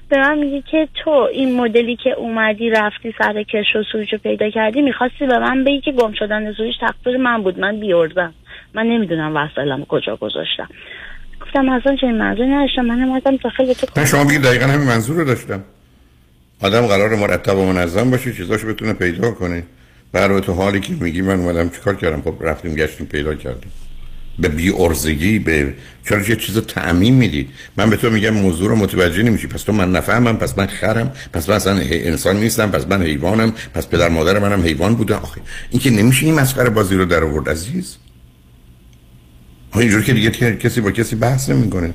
به من میگه که تو این مدلی که اومدی رفتی سر کش و سویچو پیدا کردی میخواستی به من بگی که گم شدن سویچ تقصیر من بود، من بیوردم، من نمیدونم وسایلمو کجا گذاشتم. گفتم اصلا چه منظوری نداشتم، من اومدم داخل تو. من شما میگید دقیقاً همین منظور رو داشتم. آدم قراره مرتب و منظم باشه، چیزاشو بتونه پیدا کنه. برای تو حالی که میگی من اومدم چیکار کردم؟ خب رفتیم گشتیم پیدا کردیم. به بی ارزگی به چرا یه چیزو تعمیم میدید؟ من به تو میگم موضوع رو متوجه نمیشی، پس تو من نفهمم، پس من خرم، پس من اصلا انسان نیستم، پس من حیوانم، پس پدر مادر منم حیوان بوده. آخه این که نمیشه این مسخره بازی رو در آورد عزیز. اینجوری که دیگه کسی با کسی بحث نمیکنه.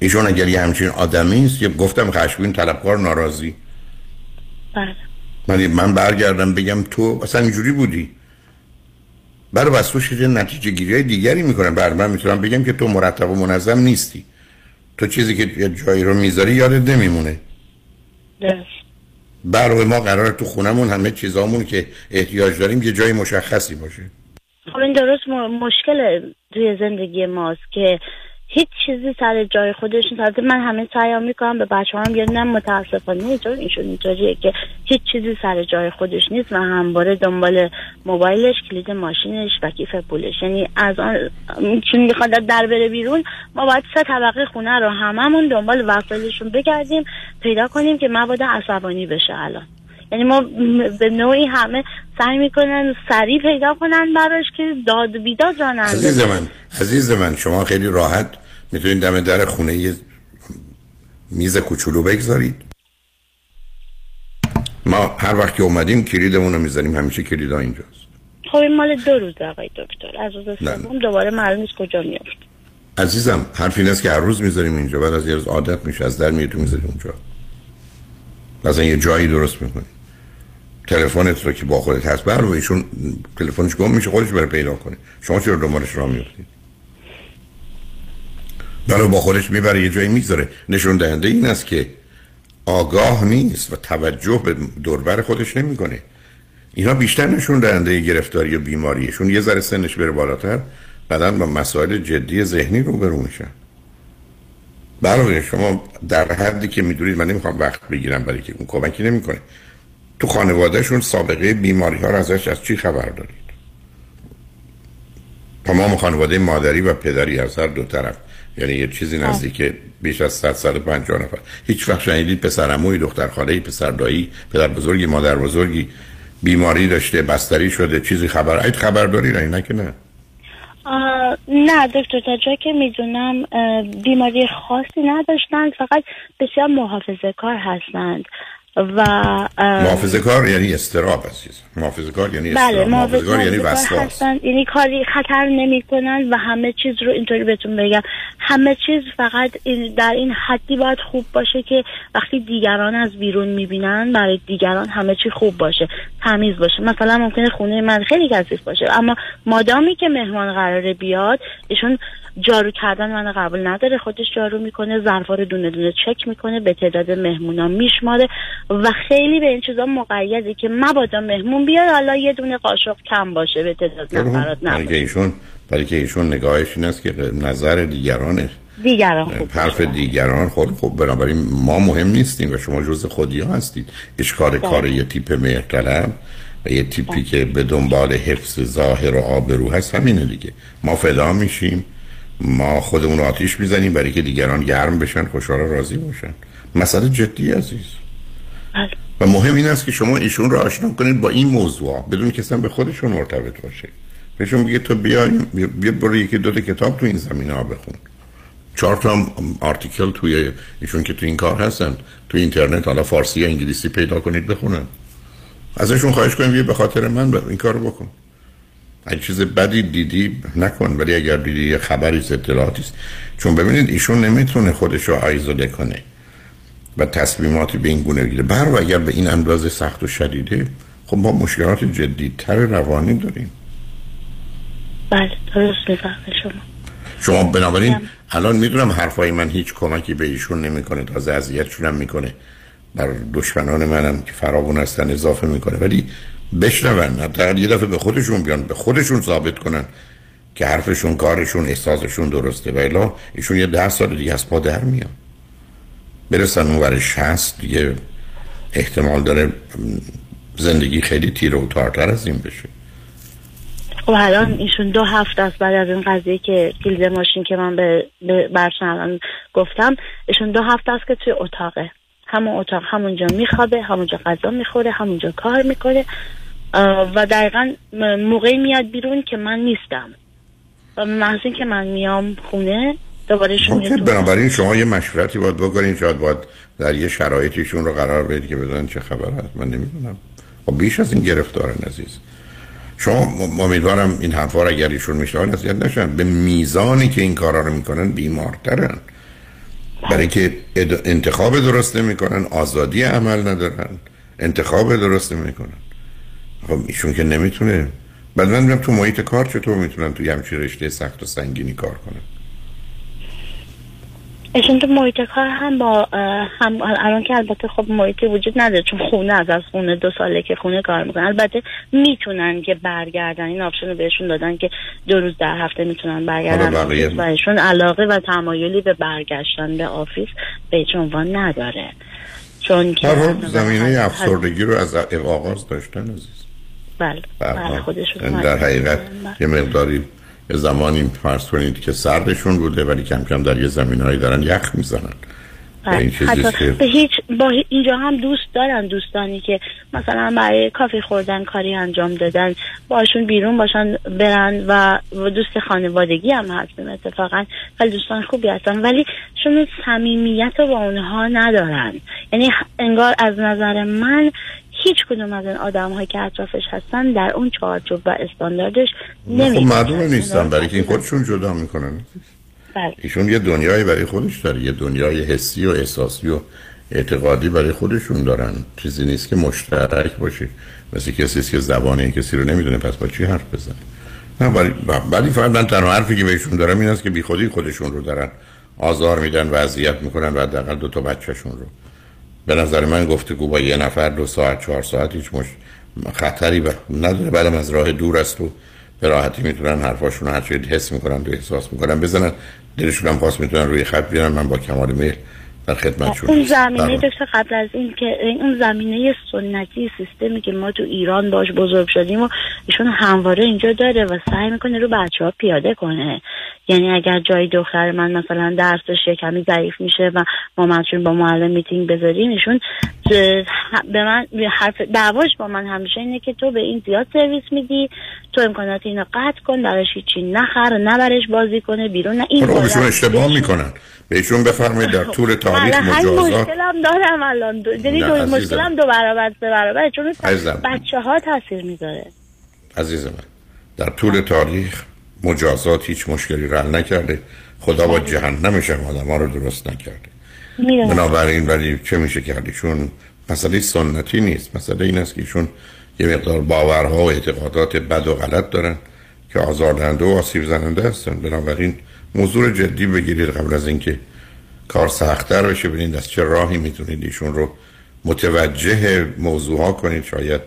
ایشون اگر یه همچین آدمی است، یه گفتم خشمگین، طلبکار، ناراضی، بله من برگردم بگم تو اصلا اینجوری بودی، برای واسوش یه نتیجه گیری های دیگری میکنم. برای من میتونم بگم که تو مرتب و منظم نیستی، تو چیزی که جایی رو میذاری یادت نمیمونه. برای ما قراره تو خونمون همه چیزامون که احتیاج داریم یه جای مشخصی باشه. خب این درست مشکل توی زندگی ماست که هیچ چیزی سر جای خودش نیست. من همه سعیام میکنم به بچه‌هام یه نه متاسفانه اینجور اینشون اینجوریه که هیچ چیزی سر جای خودش نیست و همواره دنبال موبایلش، کلید ماشینش و کیف پولش. یعنی از آن چون میخواد در بره بیرون ما باید سه طبقه خونه رو هممون دنبال وسایلشون بگردیم پیدا کنیم که مبادا عصبانی بشه. الان یعنی ما به نوعی همه سعی میکنن سریع پیدا کنن براش که داد و بیداد را نندازه. عزیز من، عزیز من، شما خیلی راحت میتونید دم در خونه یه میز کوچولو بگذارید. ما هر وقت که اومدیم کلیدمون رو میزنیم، همیشه کلیدا اینجاست. خب این مال دو روز آقای دکتر، از روز سوم دوباره معلوم نیست کجا میافت. عزیزم حرف این است که هر روز میذاریم اینجا، بعد از یه روز عادت میشه، از در میاد میذاریم اونجا. مثلا یه جایی درست میکنی، تلفنت رو که با خودت هست برو، ایشون تلفنش گم میشه خودش بره پیدا کنه. شما چرا دنبالش راه میافتید؟ برو با خودش میبره یه جایی میذاره. نشون دهنده این است که آگاه نیست و توجه به دوربر خودش نمیکنه. اینا بیشتر نشون دهنده گرفتاری و بیماریشون. یه ذره سنش بره بالاتر بعدن با مسائل جدی ذهنی روبرو میشن. برای شما در حدی که میدونید، من نمیخوام وقت بگیرم برای که اون کمکی نمیکنه. تو خانوادهشون سابقه بیماری ها رو ازش از چی خبر دارید؟ تمام خانواده مادری و پدری از هر دو طرف، یعنی یه چیزی نزدیک بیش از صد و پنجاه نفر. هیچ وقت شنیدید پسر عموی، دختر خاله، پسر دایی، پدر بزرگی، مادر بزرگی بیماری داشته، بستری شده، چیزی خبر عید خبر دارید؟ نه که نه. نه دکتر، تا جایی که میدونم بیماری خاصی نداشتند، فقط بسیار محافظه کار هستند و محافظه کار یعنی استراب است. محافظه کار یعنی استراب. بله، محافظه کار یعنی وسواس. یعنی کاری خطر نمی‌کنن و همه چیز رو اینطوری بهتون بگم، همه چیز فقط در این حدی باید خوب باشه که وقتی دیگران از بیرون میبینن برای دیگران همه چی خوب باشه، تمیز باشه. مثلا ممکنه خونه من خیلی کثیف باشه اما مادامی که مهمان قراره بیاد ایشون جارو کردن من قبول نداره، خودش جارو میکنه، ظرفا رو دونه دونه چک میکنه، به تعداد مهمونا میشماره و خیلی به این چیزا مقیده که مبادا مهمون بیاد حالا یه دونه قاشق کم باشه به تعداد نفرات نباشه. بلکه ایشون بلکه ایشون نگاهش این است که نظر دیگرانه، دیگران خوب، حرف دیگران خود خب بنابراین ما مهم نیستیم و شما جزء خودی ها هستید. اشکار کار یه تیپ مهرطلب و یه تیپی که به دنبال حفظ ظاهر و آبرو هست همینه دیگه. ما فدا میشیم، ما خودمون رو آتیش میزنیم برای که دیگران گرم بشن، خوشحال و راضی باشن. مسئله جدی عزیز بلد. و مهم این است که شما ایشون رو آشنا کنید با این موضوع بدون که اصلا به خودشون مرتبط باشه. بهشون بگید تو بیا بیا برو یکی دو تا کتاب تو این زمینه ها بخون، چهار تا آرتیکل توی ایشون که تو این کار هستن تو اینترنت حالا فارسی یا انگلیسی پیدا کنید بخونن. ازشون خواهش کنید بیا به خاطر من این کارو بکن. اگه چیز بدی دیدی نکن، ولی اگر دیدی یه خبری از اطلاعاتی است، چون ببینید ایشون نمیتونه خودش رو آیزوله کنه و تصمیماتی به این گونه بگیره. بر و اگر به این اندازه سخت و شدیده خب ما مشکلات جدی‌تر روانی داریم. بله درست میفهمم شما. شما بنابراین هم. الان میدونم حرفای من هیچ کمکی به ایشون نمیکنه، تازه اذیتشون هم میکنه، بر دشمنان منم که فراوون هستن اضافه میکنه، ولی بشنون، حتی یه دفعه به خودشون بیان، به خودشون ثابت کنن که حرفشون، کارشون، احساسشون درسته. ولی ایشون یه ده سال دیگه از پا در میان، برسن اون ور شصت دیگه احتمال داره زندگی خیلی تیره و تارتر از این بشه. خب الان ایشون دو هفته است بعد از این قضیه که کلید ماشین که من به برشنان گفتم، ایشون دو هفته است که توی اتاقه، همون اتاق، همونجا میخوابه، همونجا غذا میخوره، همونجا کار میکنه و دقیقا موقعی میاد بیرون که من نیستم و محض این که من میام خونه دوباره شما. بنابراین شما یه مشورتی باید بکنین، شاید باید در یه شرایطیشون رو قرار بدید که بدونن چه خبر هست. من نمیدونم و بیش از این گرفتارن عزیز. شما امیدوارم این حرفا رو اگر ایشون میشنوند از یاد نشن. به میزانی که این کارا رو میکنن بیمارترن، برای که انتخاب درست نمیکنن، آزادی عمل ندارن، انتخاب درست نمیکنن. خب ایشون که نمیتونه. بعد من میگم تو محیط کار چطور میتونن توی همچین رشته سخت و سنگینی کار کنن؟ ایشون تو محیط کار هم با هم الان که البته خب محیطی وجود نداره چون خونه از از خونه دو ساله که خونه کار میکنن، البته میتونن که برگردن، این آپشن رو بهشون دادن که دو روز در هفته میتونن برگردن و ایشون علاقه و تمایلی به برگشتن به آفیس به هیچ عنوان نداره، چون که زمینه افسردگی رو از آغاز داشتن عزیز. بله بله خودشون در حقیقت یه مقداری زمانی فرض کنید که سردشون بوده ولی کم کم در یه زمینهایی دارن یخ میزنن. حتی به هیچ با اینجا هم دوست دارن، دوستانی که مثلا برای کافی خوردن کاری انجام دادن باشون بیرون باشن برن و دوست خانوادگی هم هستن اتفاقا، ولی دوستان خوبی هستن ولی شون صمیمیت رو با اونها ندارن. یعنی انگار از نظر من هیچ کدوم از این آدم هایی که اطرافش هستن در اون چارچوب و استانداردش نمیدونن. خب معلومه نیستن برای که این خودشون جدا میکنن. بله. ایشون یه دنیای برای خودش داره، یه دنیای حسی و احساسی و اعتقادی برای خودشون دارن، چیزی نیست که مشترک باشه، مثل کسی که زبان این کسی رو نمیدونه پس با چی حرف بزنه. نه ولی ولی فقط من تنها حرفی که بهشون دارم این است که بیخودی خودشون رو دارن آزار میدن و اذیت میکنن و حداقل دو تا بچه‌شون رو. به نظر من گفتگو با یه نفر دو ساعت چهار ساعت هیچ مش خطری بر... نداره، بعدم از راه دور است و به راحتی میتونن حرفاشون رو هرچی حس میکنن و احساس میکنن بزنن، دلشون هم خواست میتونن روی خط بیارن. من با کمال میل در خدمتشون. اون زمینه دکتر قبل از این که اون زمینه سنتی سیستمی که ما تو ایران باش بزرگ شدیم و ایشون همواره اینجا داره و سعی میکنه رو بچه‌ها پیاده کنه. یعنی اگر جای دختر من مثلا درسش یکمی ضعیف میشه و ما مثلا با معلم میتینگ بذاریم، ایشون به من حرف دعواش با من همیشه اینه که تو به این زیاد سرویس میدی، تو امکانات اینو قطع کن، براش هیچی نخر، نه برش بازی کنه بیرون، نه این کارا. اشتباه میکنن. بهشون بفرمایید در طول تاریخ مجازات. مشکلم دارم الان دو... یعنی دو... مشکلم دو برابر به برابر، چون بچه‌ها تاثیر میذاره. عزیز من، در طول تاریخ مجازات هیچ مشکلی را حل نکرده. خدا با جهنم شما آدم‌ها رو درست نکرده. بنابراین ولی چه میشه کرد؟ چون مسئله سنتی نیست. مسئله این است که ایشون یه مقدار باورها و اعتقادات بد و غلط دارن که آزاردهنده و آسیب زننده هستن. بنابراین موضوع جدی بگیرید قبل از اینکه کار سخت‌تر بشه. ببینید از چه راهی میتونید ایشون رو متوجه موضوعها کنید، شاید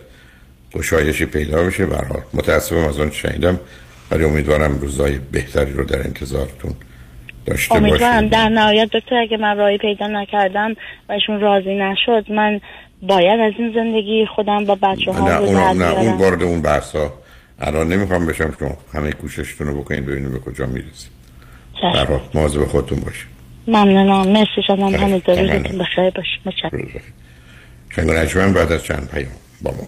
گشایشی پیدا بشه. به هر حال متأسفم از اون شنیدم، ولی امیدوارم روزای بهتری رو در انتظارتون داشته باشید. امیدوارم. در نهایت دکتر، اگه من راهی پیدا نکردم و ایشون راضی نشد، من باید از این زندگی خودم با بچه‌هام رو درآورم. نه اون وارد اون بحثا الان نمیخوام بشم. شما همه کوششتون رو بکنید ببینید به کجا میرسید. در واقع مواظب خودتون باشید. ممنونم. مرسی جانم. همه روزتون بخیر باشه. متشکرم. شنگرجوان بعد از چند پیام با ما.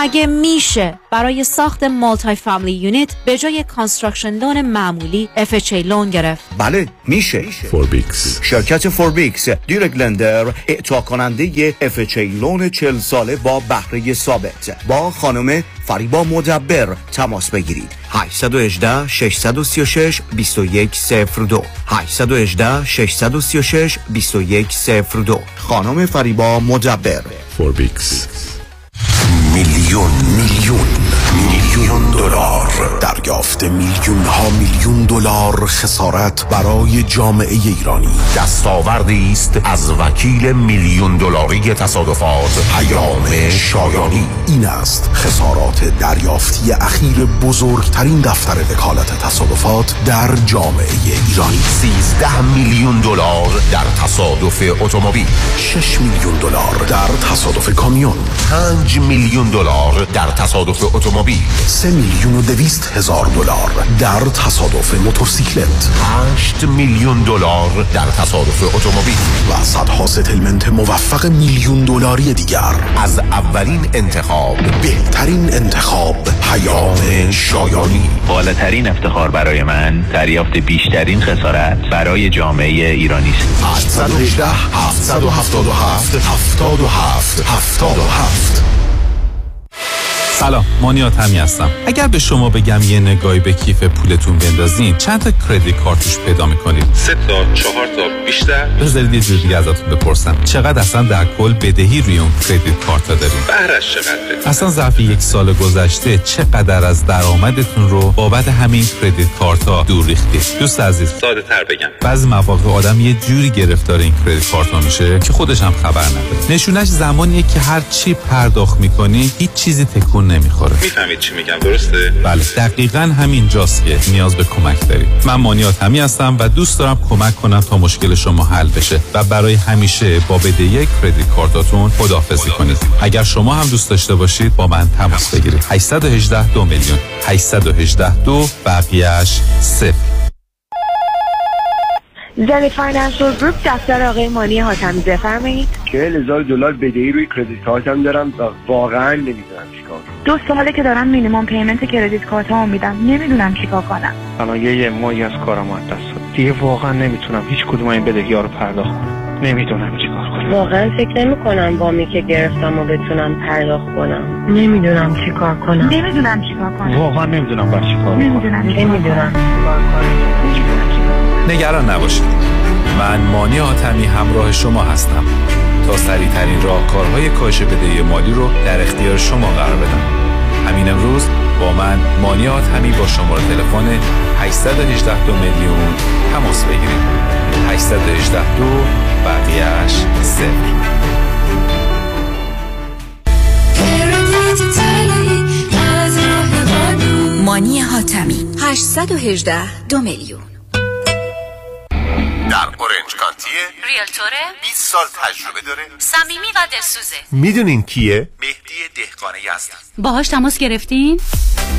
مگه میشه برای ساخت مالتی فامیلی یونیت به جای کانستراکشن لون معمولی اف اچ ای لون گرفت؟ بله میشه. فوربیکس، شرکت فوربیکس دیرکت لندر، اعطا کننده اف اچ ای لون چهل ساله با بهره ثابت. با خانم فریبا مدبر تماس بگیرید. هشت یک هشت شش سه شش دو یک صفر دو هشت یک هشت شش سه شش دو یک صفر دو. خانم فریبا مدبر. فوربیکس. میلیون میلیون میلیون دلار دریافت، میلیون ها میلیون دلار خسارت برای جامعه ایرانی. دستاوردی است از وکیل میلیون دلاری تصادفات پیام شایانی. این است خسارات دریافتی اخیر بزرگترین دفتر وکالت تصادفات در جامعه ایرانی. سیزده میلیون دلار در تصادف اتومبیل، شش میلیون دلار در تصادف کامیون، پنج میلیون دلار در تصادف اتومبیل، سه میلیون و دویست هزار دلار در تصادف موتورسیکلت، هشت میلیون دلار در تصادف اتومبیل و صدها ستلمنت موفق میلیون دلاری دیگر. از اولین انتخاب، بهترین انتخاب، پیام شایانی. بالاترین افتخار برای من دریافت بیشترین خسارت برای جامعه ایرانی است. هشت یک هشت هفت هفت هفت هفت هفت هفت هفت. سلام، مانیات همی هستم. اگر به شما بگم یه نگاهی به کیف پولتون بندازین چند تا کریدیت کارتش پیدا میکنید؟ سه تا، چهار تا، بیشتر؟ بذارید یه جور دیگه ازتون بپرسم، چقدر اصلا در کل بدهی روی اون کریدیت کارت دارید؟ بهرش چقدره؟ اصلا ظرف یک سال گذشته چقدر از درآمدتون رو بابت همین کریدیت کارت‌ها دور ریختید؟ دوست عزیز، ساده‌تر بگم، بعضی مواقع آدم یه جوری گرفتار این کریدیت کارت‌ها میشه که خودش هم خبر نداره. نشونش زمانیه که هر چی پرداخت می‌کنی هیچ چیزی تکون نمیخوره. میفهمید چی میگم، درسته؟ بله، دقیقاً همین جاست که نیاز به کمک دارید. من مانی آتمی هستم و دوست دارم کمک کنم تا مشکل شما حل بشه و برای همیشه با بدهی کریدیت کارتاتون خداحافظی کنید. اگر شما هم دوست داشته باشید با من تماس بگیرید. هشت یک هشت دو میلیون هشت یک هشت دو بقیه‌اش صفر. زلی فاینانشل گروپ، دفتر آقای مانی حاتمی، بفرمایید. چهل هزار دلار بدهی روی کریدیت کارتم دارم و واقعا نمیدونم چیکار کنم. دو ساله که دارم مینیمم پیمنت کریدیت کارتامو میدم، نمیدونم چیکار کنم. الان یه ماهی از کارم از دست داد. دیگه واقعا نمیتونم هیچ کدوم این بدهی‌ها رو پرداخت کنم. نمیدونم چیکار کنم. واقعا فکر نمی‌کنم وامی که گرفتمو بتونم پرداخت کنم. نمیدونم چیکار کنم. نمیدونم چیکار کنم. واقعا نمیدونم باید چیکار کنم. نمیدونم نمیدونم چیکار کنم. نگران نباشید، من مانی آتمی همراه شما هستم تا سریع‌ترین راهکارهای کاهش بدهی مالی رو در اختیار شما قرار بدم. همین امروز با من مانی آتمی با شماره تلفن هشت یک هشت دو میلیون تماس بگیرید. هشت یک هشت دو بقیه‌اش صفر. مانی آتمی هشت یک هشت دو میلیون. در اورنج کانتیه، ریلتوره، بیست سال تجربه داره، صمیمی و دلسوزه. میدونین کیه؟ مهدی دهقان یزدی. باهاش تماس گرفتین؟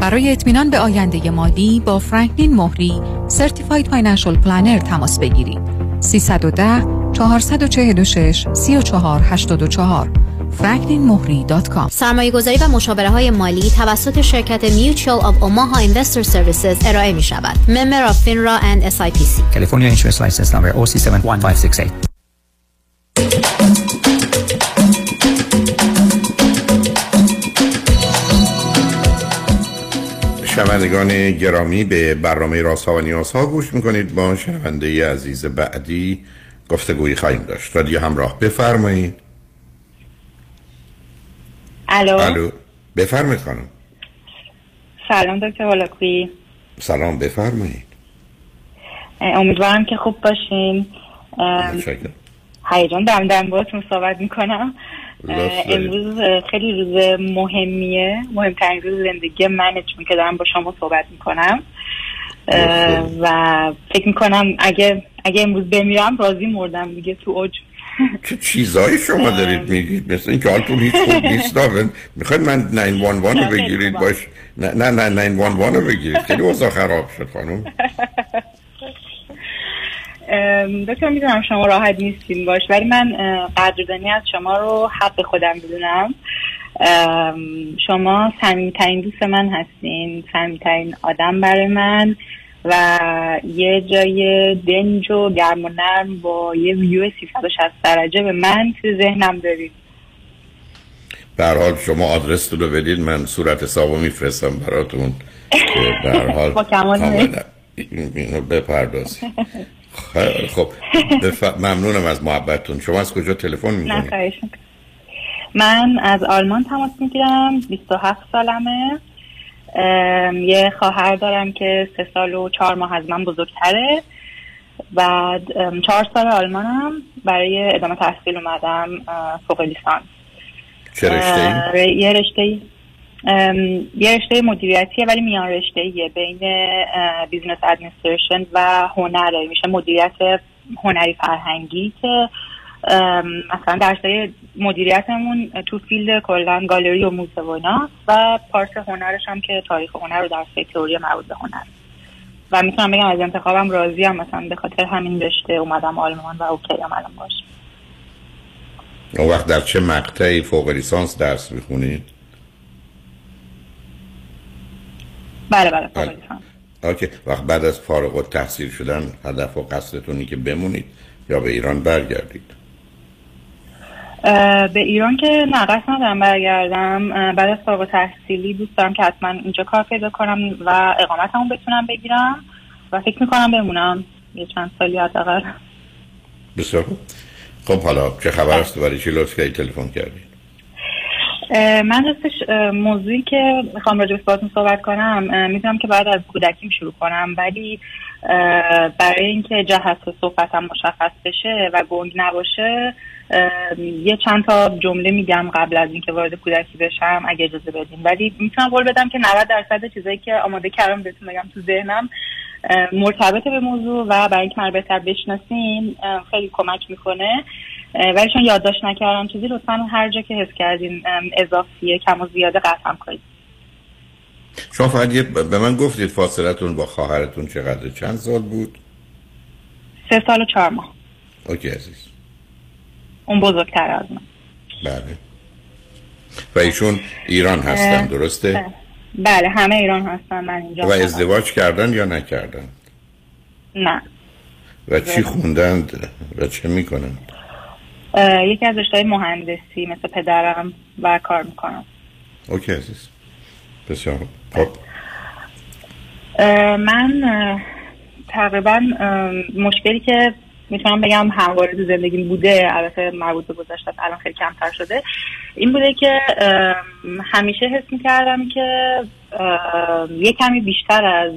برای اطمینان به آینده مالی با فرانکلین محری سرتیفاید فاینانشل پلنر تماس بگیرید. سه یک صفر چهار چهار شش سه چهار هشت چهار فرانکلین مهری دات کام. سرمایه‌گذاری و مشاوره‌های مالی توسط شرکت Mutual of Omaha Investor Services ارائه می‌شود. Member of FINRA and اس آی پی سی. California Insurance License Number او سی هفت یک پنج شش هشت. شنوندگان گرامی، به برنامه رازها و نیازها گوش میکنید. با شنونده عزیز بعدی گفتگویی خواهیم داشت. رادیو همراه، بفرمایید. الو الو، بفرمایید خانم. سلام دکتر هلاکویی. سلام، بفرمایید. امیدوارم که خوب باشین. هیجان دم دم باهاتون صحبت میکنم. امروز خیلی روز مهمیه، مهمترین روز زندگی منه، چون که دارم با شما صحبت میکنم و فکر میکنم اگه اگه امروز بمیرم راضی مردم دیگه. تو اوج چه چیزایی شما دارید میگید، مثل این که حالتون هیچ خوب نیست. میخواید من نه یک یک رو بگیرید؟ باش. نه نه نه نه یک یک رو بگیرید، خیلی اوضاع خراب شد خانم. دکتر میدونم شما راحت نیستین باش، ولی من قدردانی از شما رو حق خودم بدونم. شما صمیمی‌ترین دوست من هستین، صمیمی‌ترین آدم برای من، و یه جای دنج و گرم و نرم با یه ویو سیصد و شصت درجه به من تو ذهنم دارید. به هر حال شما آدرستون رو بدید، من صورت حسابو میفرستم براتون که به هر حال با کمال اینو بپردازید. خب بف... ممنونم از محبتتون. شما از کجا تلفن میکنید؟ نه، من از آلمان تماس میگیرم. بیست و هفت سالمه. ام... یه خواهر دارم که سه سال و چهار ماه از من بزرگتره. بعد چهار سال آلمانم، برای ادامه تحصیل اومدم فوق لیسانس. چه رشته ای؟ یه رشته ای ام، یه رشته مدیریتیه، ولی میان رشته ایه، بین بیزنس ادمنستریشن و هنره، میشه مدیریت هنری فرهنگی، که مثلا درسای مدیریتمون تو فیلد کلا گالری و موزه و ایناست، و پارت هنرش هم که تاریخ هنر و درسای تئوری مربوط به هنر. و میتونم بگم از انتخابم راضیم، مثلا به خاطر همین رشته اومدم آلمان و اوکی اومدم باش. اون وقت در چه مقطعی فوق لیسانس درس میخونید؟ بله بله بله. اوکی، وقت بعد از فارغ التحصیل شدن هدف و قصدتونی که بمونید یا به ایران برگردید؟ به ایران که نه، قصد ندارم برگردم. بعد از فارغ التحصیلی دوست دارم که حتما اینجا کار پیدا کنم و اقامتمو بتونم بگیرم و فکر میکنم بمونم یه چند سالی حداقل. بسیار خوب. خب حالا چه خبر است؟ برای چی لطف کردی تلفن کردی؟ من راستش موضوعی که میخوام راجع بهش باهاتون صحبت کنم، میدونم که باید از کودکیم شروع کنم، ولی برای اینکه جهت صحبتم مشخص بشه و گنگ نباشه یه چند تا جمله میگم قبل از اینکه وارد کودکی بشم، اگه اجازه بدین. ولی میتونم قول بدم که نود درصد چیزایی که آماده کردم بهتون بگم تو ذهنم مرتبط به موضوع، و برای اینکه من رو بهتر بشناسین خیلی کمک میکنه. ولی چون یادداشت نکردم چیزی، لطفا هر جا که حس کردین اضافیه کم و زیاده قطعا کنید. شما فقط به من گفتید فاصلتون با خواهرتون چقدر، چند سال بود؟ سه سال و چهار ماه. اوکی عزیز، اون بزرگتر از من. بله. و ایشون ایران هستن درسته؟ بله. بله همه ایران هستن، من اینجا. و ازدواج هستن. کردن یا نکردن؟ نه. و چی خوندند و چه میکنند؟ یکی از رشته‌های مهندسی مثل پدرم و کار میکنم. اوکی عزیز، بسیار خوب. من تقریبا مشکلی که میتونم بگم همواره تو زندگیم بوده، البته مربوط به گذشته الان خیلی کمتر شده، این بوده که همیشه حس میکردم که یه کمی بیشتر از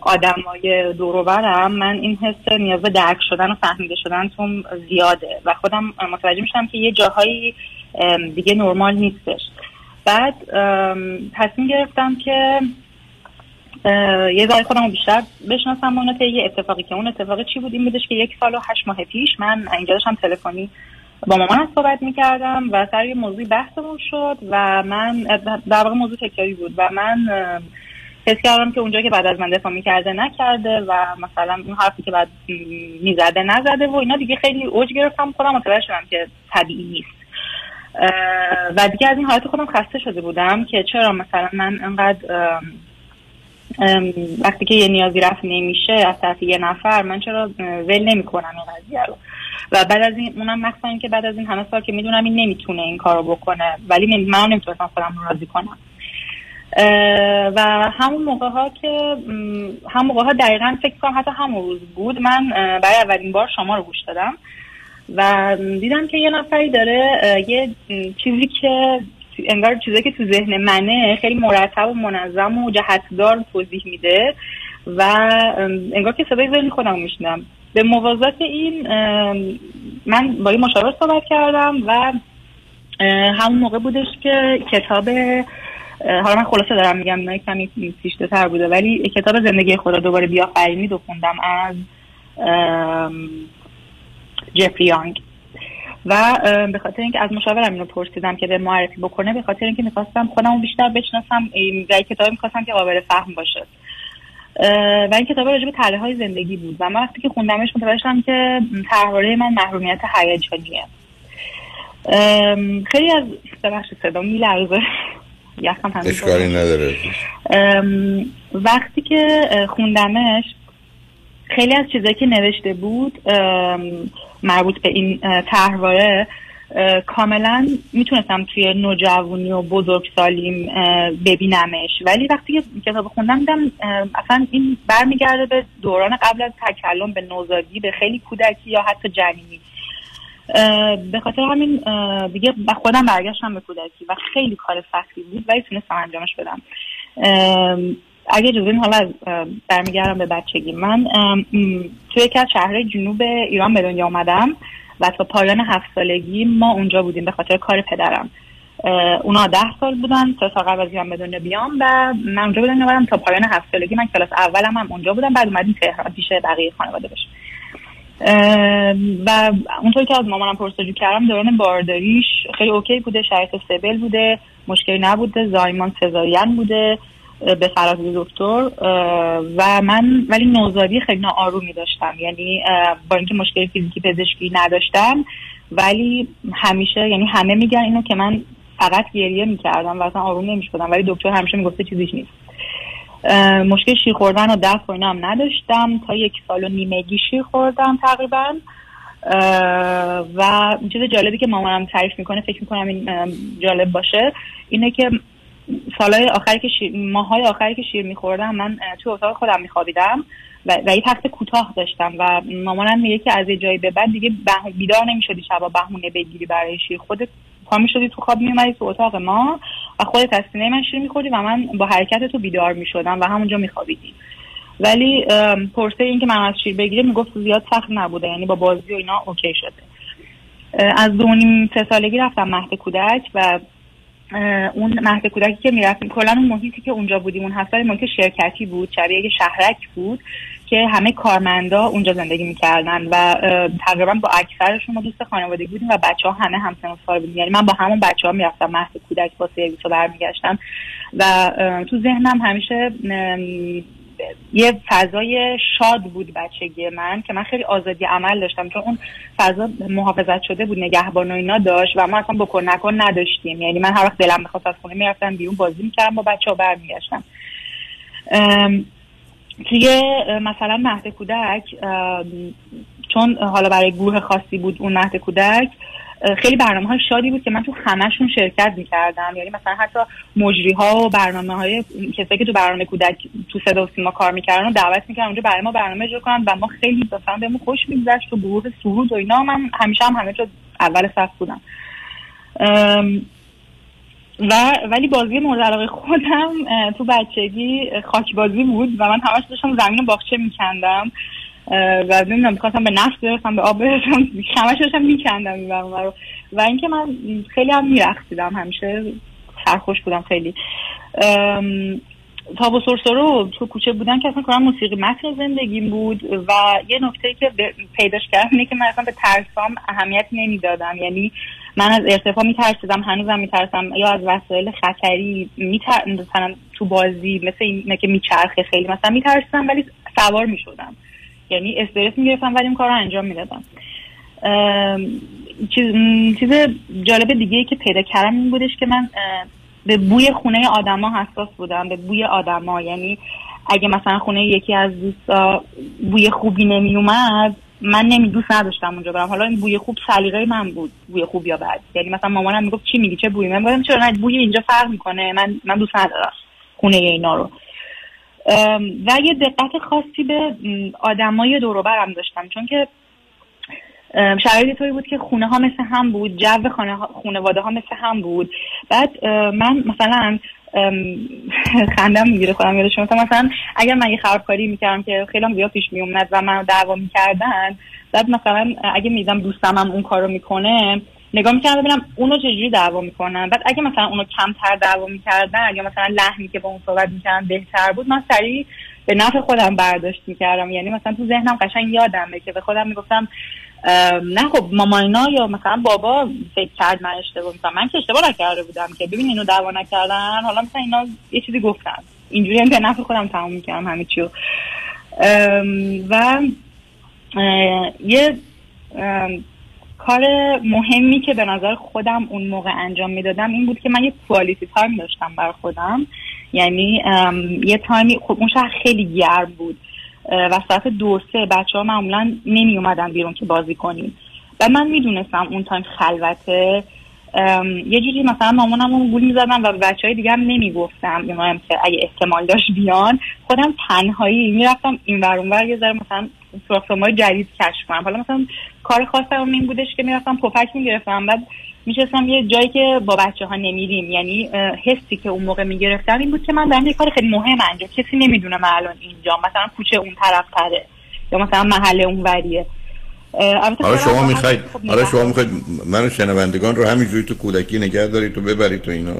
آدمای دور و برم من این حس نیاز به درک شدن و فهمیده شدن توم زیاده و خودم متوجه میشم که یه جاهایی دیگه نرمال نیستش. بعد تصمیم گرفتم که یه ذره خودمو بیشتر بشناسم. اون یه اتفاقی که اون اتفاق چی بود این بودش که یک سال و هشت ماه پیش من اینجا داشتم تلفنی با مامان صحبت می‌کردم و سر یه موضوعی بحثمون شد و من در واقع موضوع تکراری بود و من حس کردم که اونجا که بعد از من دفاع می‌کرده نکرده و مثلا اون حرفی که بعد میزده نزده و اینا دیگه خیلی اوج گرفتم، خودم متوجه شدم که طبیعی نیست و دیگه از این حالت خودم خسته شده بودم که چرا مثلا من انقدر وقتی که یه نیازی رفع نمیشه از طرف یه نفر من چرا ول نمی‌کنم این قضیه رو. و بعد از این اونم مثلا اینکه بعد از این همه سال که میدونم این نمیتونه این کارو بکنه ولی من نمیتونم خودم رو راضی کنم و همون موقع ها که همون موقع ها دقیقاً فکر کنم حتی همون روز بود من برای اولین بار شما رو گوش دادم و دیدم که یه نفری داره یه چیزی که انگار چیزی که تو ذهن منه خیلی مرتب و منظم و جهتدار توضیح میده و انگار که صدای ذهن خودم میشنم. به موازات این من با یه مشاور صحبت کردم و همون موقع بودش که کتاب، حالا من خلاصه دارم میگم اینا کمی پیشتر بوده، ولی کتاب زندگی خدا دوباره بیافرینی رو خوندم از جفری یانگ و به خاطر اینکه از مشاورم اینو پرسیدم که به معرفی بکنه، به خاطر اینکه می‌خواستم خودمو بیشتر بشناسم، این کتاب می‌خواستم که قابل فهم باشه و این کتاب راجع به طرح‌های زندگی بود و من وقتی که خوندمش متوجه شدم که طرحواره من محرومیت هیجانیه. خیلی از ببخشید صدا میلرزه، یخم همین اشکالی نداره. وقتی که خوندمش خیلی از چیزایی که نوشته بود مربوط به این طرحواره کاملا میتونستم توی نوجوانی و بزرگسالیم ببینمش، ولی وقتی که کتاب خوندم دیدم اصلا این برمیگرده به دوران قبل از تکلم، به نوزادی، به خیلی کودکی یا حتی جنینی. به خاطر همین دیگه خودم برگشتم به کودکی و خیلی کار سختی بود ولی تونستم انجامش بدم. اگه اجازه بدین حالا برمیگردم به بچگی. من توی یکی از شهرهای جنوب ایران به دنیا اومدم و تا پایان هفت سالگی ما اونجا بودیم به خاطر کار پدرم. اونا ده سال بودن، سه سال قبل از اینکه من به دنیا بیام و من اونجا بودم نبودم تا پایان هفت سالگی. من کلاس اولم هم اونجا بودم، بعد اومدیم تهران پیش بقیه خانواده بشم و اونطور که از مامانم پرسجو کردم دوران بارداریش خیلی اوکی بوده، شرایط استیبل بوده، مشکلی نبوده، زایمان سزارین بوده به فراز دکتر و من ولی نوزادی خیلی ناآرومی داشتم، یعنی با اینکه مشکل فیزیکی پزشکی نداشتم ولی همیشه یعنی همه میگن اینو که من فقط گریه میکردم و اصلا آروم نمیشدم ولی دکتر همیشه میگفته چیزیش نیست. مشکل شیر خوردن و دفع و اینا هم نداشتم تا یک سال و نیمگی شیر خوردم تقریبا و چیز جالبی که مامانم تعریف میکنه فکر میکنم این جالب باشه اینه که سالهای آخری که شیر... ماهای آخری که شیر میخوردم من تو اتاق خودم میخوابیدم و, و یه تخت کوتاه داشتم و مامانم میگه که از یه جایی به بعد دیگه بح... بیدار نمیشدی شبا بهونه بگیری برای شیر، خودت پا میشدی تو خواب میومدی تو اتاق ما و خودت از سینه من شیر میخوردی و من با حرکت تو بیدار میشدم و همونجا میخوابیدی. ولی پرسه این که من از شیر بگیره میگفت زیاد سخت نبوده، یعنی با بازی و اینا اوکی شده. از دونیم سه سالگی رفتم مهد کودک و اون مهد کودکی که میرفتیم کلا اون محیطی که اونجا بودیم اون هفت سال محیط شرکتی بود، شبیه یک شهرک بود که همه کارمندا اونجا زندگی میکردن و تقریبا با اکثرشون ما دوست خانوادگی بودیم و بچه‌ها همه همسن و سال بودیم، یعنی من با همون بچه‌ها میرفتم مهد کودک با سرویس رو برمیگشتم و تو ذهنم همیشه یه فضای شاد بود بچگی من که من خیلی آزادی عمل داشتم چون اون فضا محافظت شده بود، نگهبان و اینا داشت و ما اصلا بکن نکن نداشتیم، یعنی من هر وقت دلم می‌خواست از خونه میرفتم بیرون بازی می‌کردم با بچه‌ها برمیگشتم. دیگه مثلا مهد کودک چون حالا برای گروه خاصی بود اون مهد کودک خیلی برنامه‌های شادی بود که من تو همه‌شون شرکت می‌کردم، یعنی مثلا حتی مجری‌ها و برنامه‌های کسایی که تو برنامه کودک تو صدا و سیما کار می‌کردن دعوت می‌کردن اونجا برای ما برنامه اجرا کنن و ما خیلی مثلا بهمون خوش می‌گذشت. تو گروه سرود و اینا من همیشه هم همه جا اول صف بودم. و ولی بازی مورد علاقه خودم تو بچگی خاک بازی بود و من همش داشتم زمین باغچه می‌کندم و نمیدونم میخواستم به نفت برسم، به آب برسم، همش داشتم می‌کندم این برنامه رو. و اینکه من خیلی هم میرقصیدم، همیشه سرخوش بودم خیلی. تاب و سرسرو تو کوچه بودن که اصلا کلا موسیقی متن زندگیم بود و یه نکته‌ای که پیداش کردم اینه که من اصلا به ترسام اهمیت نمیدادم، یعنی من از ارتفاع میترسیدم، هنوزم میترسم، یا از وسایل خطری میترسم، مثلا تو بازی مثل اینه که میچرخه خیلی مثلا میترسیدم ولی سوار میشدم، یعنی استرس میگرفتم ولی اون کارو انجام میدادم. چیز چیز جالب دیگه‌ای که پیدا کردم این بودش که من به بوی خونه آدما حساس بودم، به بوی آدما، یعنی اگه مثلا خونه یکی از دوستا بوی خوبی نمی اومد من نمی دوست نداشتم اونجا برم. حالا این بوی خوب سلیقه من بود، بوی خوب یا بد، یعنی مثلا مامانم میگفت چی میگی چه بویی، من میگفتم چرا نه، بوی اینجا فرق میکنه، من من دوست ندارم خونه اینا رو. و یه دقت خاصی به آدمای دور و برم داشتم چون که شرایطی طوری بود که خونه ها مثل هم بود، جو خانه ها، خانواده ها مثل هم بود. بعد من مثلا خندم میگیره خودم یادش میاد مثلا اگر من یه خرابکاری میکردم که خیلی هم زیاد پیش میومد و منو دعوا میکردن، بعد مثلا اگه میدیدم دوستم هم اون کارو میکنه نگاه میکردم ببینم اونو چجوری دعوا میکنن، بعد اگه مثلا اونو کمتر دعوا میکردن یا مثلا لحنی که با اون صحبت میکردن بهتر بود من سریع به نفع خودم برداشت میکردم. یعنی مثلا تو ذهنم قشنگ یادمه که به خودم میگفتم نه خب ماما اینا یا مثلا بابا فکر کرد من اشتباه میکنم، من که اشتباه نکرده بودم که، ببین اینو دعوا نکردن، حالا مثلا اینا یه چیزی گفتن، اینجوری هم به نفع خودم تموم میکردم همه چیو. و یه کار مهمی که به نظر خودم اون موقع انجام میدادم این بود که من یه کوالیتی تایم داشتم برای خودم، یعنی یه تایمی، خب اون شهر خیلی گرم بود و ساعت دو سه بچه ها معمولا نمی اومدن بیرون که بازی کنیم و من میدونستم اون تایم خلوته، یه جوری مثلا مامانم اون گول میزدم و بچه های دیگه هم نمیگفتم اونایم که اگه احتمال داشت بیان، خودم تنهایی میرفتم این ور اون ور یه ذره مثلا سراغ جدید کشف کنم. حالا مثلا کار خواستم این بودش که میرفتم پفک میگرفتم، بعد میشستم یه جایی که با بچه ها نمیریم، یعنی حسی که اون موقع میگرفتم این بود که من دارم یه کار خیلی مهم انجام، کسی نمیدونه من الان اینجا، مثلا کوچه اون طرف تره یا مثلا محله اون وریه. آره شما میخواید آره شما میخواید منو شنوندگان رو همینجوری تو کودکی نگه دارید تو ببرید تو اینا؟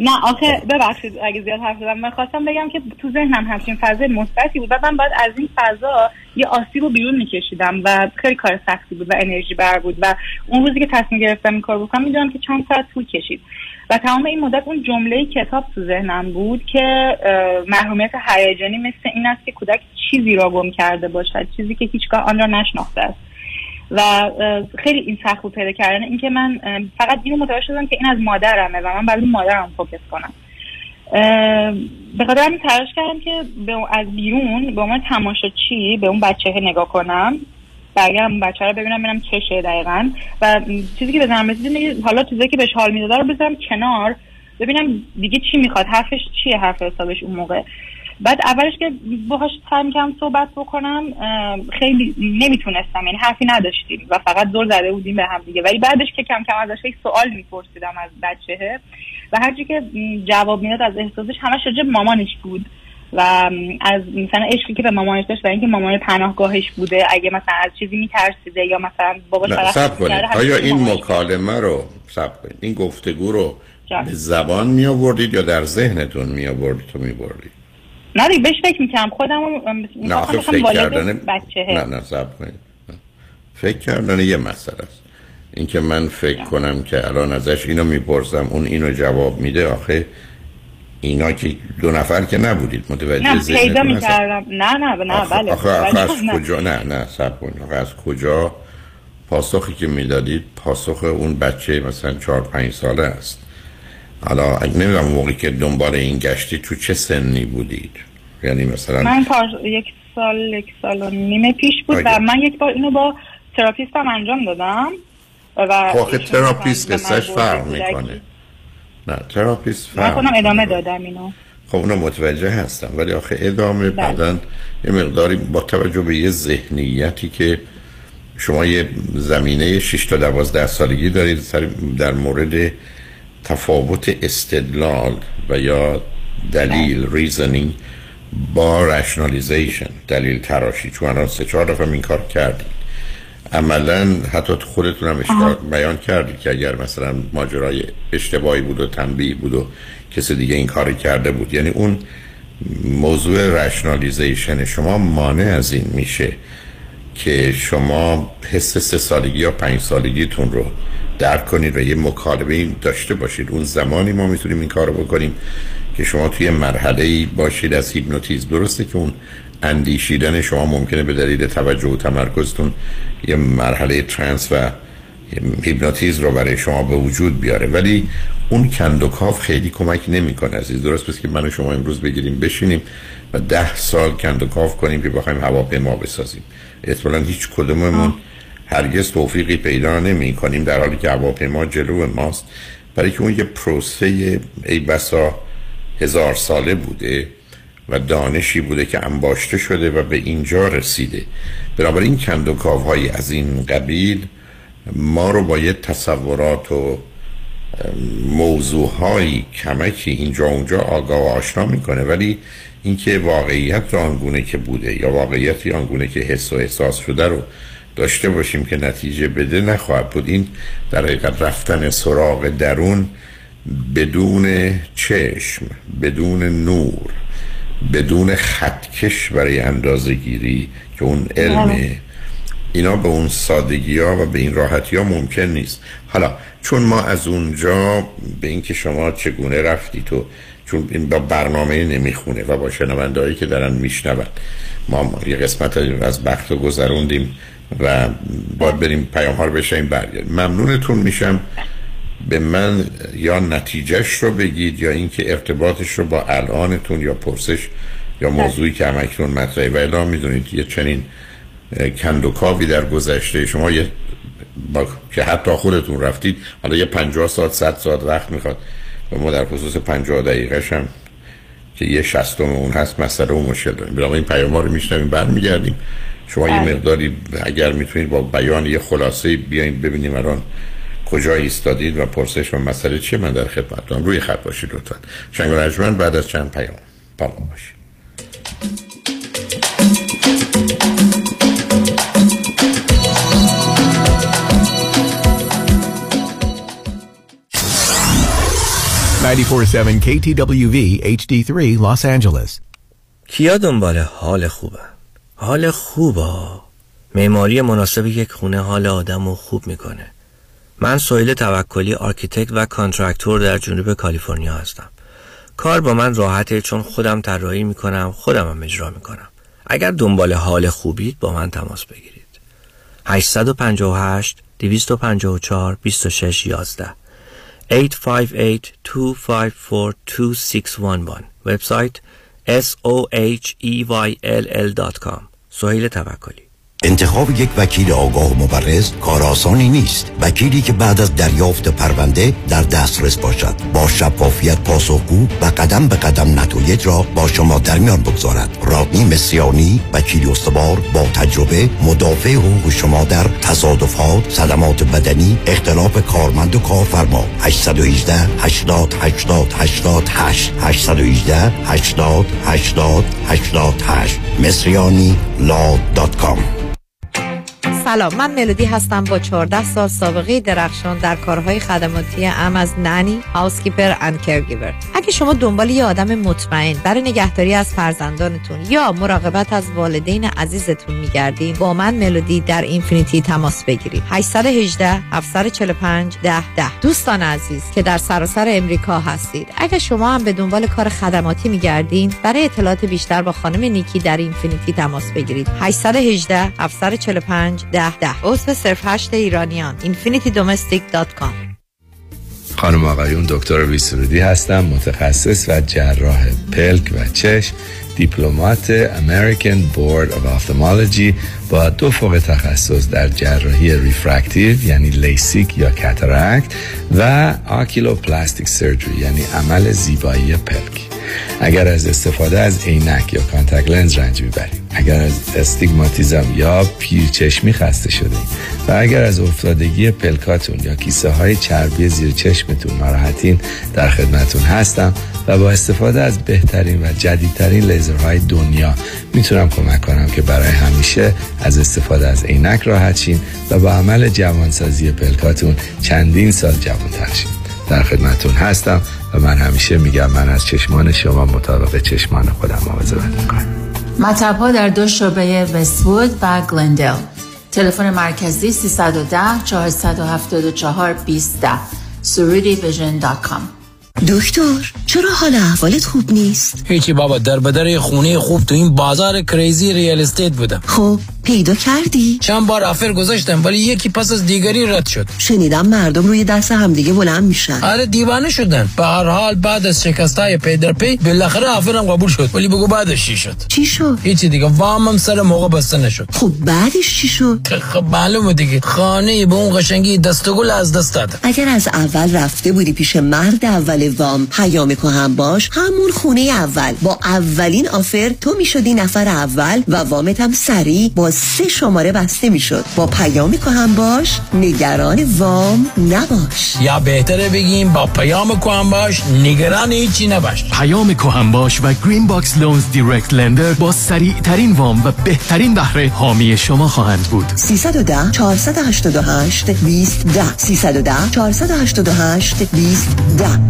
نه آخه ببخشید اگه زیاد حرف زدم، من خواستم بگم که تو ذهنم همچین فضای مثبتی بود و من باید از این فضا یه آسیب رو بیرون میکشیدم و خیلی کار سختی بود و انرژی بر بود و اون روزی که تصمیم گرفتم این کار بکنم میدونم که چند ساعت طول کشید و تمام این مدت اون جمله کتاب تو ذهنم بود که محرومیت هیجانی مثل این است که کودک چیزی را گم کرده باشد، چیزی که هیچگاه آن را نشناخته است. و خیلی این سخت بود پیدا کردن، این که من فقط اینو متوجه شدم که این از مادرمه و من باید مادرم فوکس کنم. به خاطر همین تلاش کردم که از بیرون به عنوان تماشاچی به اون بچه نگاه کنم، برگردم بچه رو ببینم ببینم چه شه دقیقاً و چیزی که بزنم رسید، حالا چیزی که بهش حال میداد رو بزنم کنار ببینم دیگه چی میخواد، حرفش چیه، حرف حسابش اون موقع. بعد اولش که باهاش تایم کم صحبت بکنم خیلی نمیتونستم، یعنی حرفی نداشتیم و فقط زور زده بودیم به هم دیگه، ولی بعدش که کم کم ازش یک سوال میپرسیدم از بچه‌ها و هرچی که جواب میداد از احساسش همش راجع به مامانش بود و از مثلا عشقی که به مامانش داشت و اینکه مامان پناهگاهش بوده، اگه مثلا از چیزی میترسیده یا مثلا باباش طرف می‌کرد. آیا این مکالمه رو ثبت کنید، این گفتگو رو جا. به زبان میآوردید یا در ذهنتون میآوردید و می‌بردید؟ نه دیگه بهش فکر میکنم خودم نه آخه فکر کردن نه نه صبر کنید فکر کردن یه مسئله است، این که من فکر نه. کنم که الان ازش اینو میپرسم اون اینو جواب میده، آخه اینا که دو نفر که نبودید متوجه ذهنتون پیدا میکردم نه نه نه آخه بله آخه, آخه, آخه از کجا نه نه صبر کنید آخه از کجا پاسخی که میدادید پاسخ اون بچه مثلا چهار پنج ساله است. حالا اگه نمیدونم موقعی که دنبال این گشتی تو چه سنی بودید؟ یعنی مثلا من پار... یک سال یک سال و نیمه پیش بود آجه. و من یک بار اینو با تراپیستم انجام دادم و واقعا تراپیست قصهش فرق میکنه. نه تراپیست فرق. من خودم ادامه دادم اینو. خب اونو متوجه هستم، ولی آخه ادامه بعدن یه مقداری با توجه به یه ذهنیتی که شما یه زمینه شش تا دوازده سالگی دارید در مورد تفاوت استدلال و یا دلیل ریزنینگ با رشنالیزیشن، دلیل تراشی، چون الان سه چهار دفعه این کار کردید. عملا حتی خودتون هم اشکال بیان کردید که اگر مثلا ماجرای اشتباهی بود و تنبیه بود و کسی دیگه این کاری کرده بود، یعنی اون موضوع رشنالیزیشن شما مانع از این میشه که شما حس سه سالگی یا پنج سالگیتون رو درک کنید و یه مکالمه داشته باشید. اون زمانی ما میتونیم این کار رو بکنیم که شما توی مرحله‌ای باشید از هیپنوتیزم. درسته که اون اندیشیدن شما ممکنه به دلیل توجه و تمرکزتون یه مرحله ترانس و هیپنوتیزم رو برای شما به وجود بیاره، ولی اون کندوکاف خیلی کمک نمی‌کنه عزیز. درست پس که من و شما امروز بگیریم بشینیم و ده سال کندوکاف کنیم که بخوایم هواپیما بسازیم، اصلا هیچ کدوممون هرگز توفیقی پیدا نمی‌کنیم، در حالی که هواپیما جلو ماست، برای که اون یه پروسه ای بسا هزار ساله بوده و دانشی بوده که انباشته شده و به اینجا رسیده. بنابراین کندوکاوهای از این قبیل ما رو با یه تصورات و موضوع‌های کمکی اینجا اونجا آگاه و آشنا میکنه، ولی اینکه واقعیت آنگونه که بوده یا واقعیتی آنگونه که حس و احساس شده رو داشته باشیم که نتیجه بده نخواهد بود. این در حقیقت رفتن سراغ درون بدون چشم، بدون نور، بدون خطکش برای اندازه گیری که اون علمه، اینا به اون سادگی ها و به این راحتی ها ممکن نیست. حالا چون ما از اونجا به اینکه شما چگونه رفتی تو، چون این با برنامه نمیخونه و با شنونده هایی که دارن میشنون، ما یه قسمت از بخت رو گذروندیم و باید بریم پیام ها رو بشیم برگرد. ممنونتون میشم به من یا نتیجهش رو بگید یا اینکه ارتباطش رو با الانتون یا پرسش یا موضوعی که همکنون مطرحه. و الان میدونید یه چنین کندوکاوی در گذشته شما یه با... که حتی خودتون رفتید، حالا یه پنجاه ساعت صد ساعت وقت میخواد و ما در خصوص پنجاه دقیقه‌ش هم که یه شصتم اون هست مسئله و مشکل داریم. بلا این پیام‌ها رو میشنویم برمیگردیم. شما اه. یه مقداری اگر میتونید با بیان یه خلاصه بیاین ببینیم الان کجا ایستادید و پرسش و مسئله چیه. من در خدمتتونم، روی خط باشید لطفاً. شنگ و رجمن بعد از چند پیام با ما باشید. نود و چهار ممیز هفت کی تی دبلیو وی اچ دی سه Los Angeles. کیا دنبال حال خوبه؟ حال خوبه معماری مناسب یک خونه حال آدمو خوب میکنه. من سهیل توکلی، آرکیتکت و کانترکتور در جنوب کالیفرنیا هستم. کار با من راحته چون خودم طراحی میکنم، خودم هم اجرا میکنم. اگر دنبال حال خوبید با من تماس بگیرید. هشت پنج هشت دو پنج چهار دو شش یک یک هشت پنج هشت دو پنج چهار دو شش یک یک. وبسایت اس او اچ ای وای ال ال دات کام. سهیل توکلی. انتخاب یک وکیل آگاه و مبرز کار آسانی نیست. وکیلی که بعد از دریافت پرونده در دسترس باشد، با شفافیت پاسخگو و قدم به قدم نتایج را با شما در میان بگذارد. رادنی مصریانی، وکیل استوار با تجربه، مدافع حقوق شما در تصادفات، صدمات بدنی، اختلاف کارمند و کارفرما. هشت یک هشت هشت هشت هشت هشت هشت هشت یک هشت هشت هشت هشت هشت مصریانی لا دات کام. سلام، من ملودی هستم با چهارده سال سابقه درخشان در کارهای خدماتی ام از نانی، هاوسکیپر اند کرگیور. اگه شما دنبال یه آدم مطمئن برای نگهداری از فرزندانتون یا مراقبت از والدین عزیزتون می‌گردین، با من ملودی در اینفینیتی تماس بگیرید. هشت یک هشت هفت چهار پنج ده ده. دوستان عزیز که در سراسر امریکا هستید، اگه شما هم به دنبال کار خدماتی می‌گردین، برای اطلاعات بیشتر با خانم نیکی در اینفینیتی تماس بگیرید. هشت یک هشت هفت چهار پنج ده ده. عضو صرف هشت ایرانیان. اینفینیتی دومستیک دات کام. خانم آقایون، دکتر وزیری هستم، متخصص و جراح پلک و چشم، دیپلمات امریکن بورد آف افتمالوجی با دو فوق تخصص در جراحی ریفرکتیو یعنی لیسیک یا کاتاراکت و آکیلوپلاستیک سرجری یعنی عمل زیبایی پلک. اگر از استفاده از عینک یا کانتاکت لنز رنج میبرید، اگر از استیگماتیزم یا پیرچشمی خسته شده و اگر از افتادگی پلکاتون یا کیسه های چربی زیر چشمتون ناراحتین، در خدمتون هستم و با استفاده از بهترین و جدیدترین لیزرهای دنیا میتونم کمک کنم که برای همیشه از استفاده از عینک راحت شین و با عمل جوانسازی پلکاتون چندین سال جوانتر شین. در خدمتون هستم و من همیشه میگم من از چشمان شما مطابق چشمان خودم مواظبت میکنم. مطب‌ها در دو شعبه وست‌وود و گلندل. تلفن مرکزی سه یک صفر چهار هفت چهار دو صفر یک صفر. سوریدیویژن دات کام. دکتر چرا حال احوالت خوب نیست؟ هیچی بابا، در بدر خونه خوب تو این بازار کریزی ریال استیت بودم. خب پیدا کردی؟ چند بار آفر گذاشتم ولی یکی پس از دیگری رد شد. شنیدم مردم روی دست همدیگه بلند میشن. آره دیوانه شدن. به هر حال بعد از شکستای پی در پی بالاخره آفرم قبول شد. ولی بگو بعدش چی شد؟ چی شد؟ هیچی دیگه، وامم سر موقع بسته نشد. خب بعدش چی شد؟ خب معلومه دیگه، خانه به اون قشنگی دست و گل از دست دادم. اگر از اول رفته بودی پیش مرد اول وام پیام کوهن باش، همون خونه اول با اولین آفر تو میشدی نفر اول و وامت هم سریع با سه شماره بسته میشد. با پیام کوهن باش نگران وام نباش، یا بهتره بگیم با پیام کوهن باش نگران هیچی نباش. پیام کوهن باش و گرین باکس لونز دایرکت لندر با سریع ترین وام و بهترین بهره حامی شما خواهند بود. سه یک صفر چهار هشت هشت دو صفر یک صفر سه یک صفر چهار هشت هشت دو صفر یک صفر.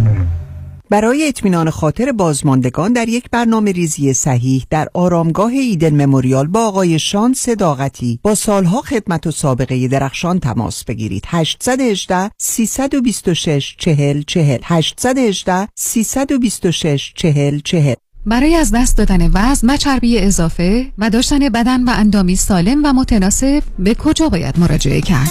برای اطمینان خاطر بازماندگان در یک برنامه ریزی صحیح در آرامگاه ایدن مموریال با آقای شان صداقتی با سالها خدمت و سابقه درخشان تماس بگیرید. هشت یک هشت سه دو شش چهار صفر چهار صفر هشت یک هشت سه دو شش چهار صفر چهار صفر. برای از دست دادن وزن و چربی اضافه و داشتن بدن و اندامی سالم و متناسب به کجا باید مراجعه کرد؟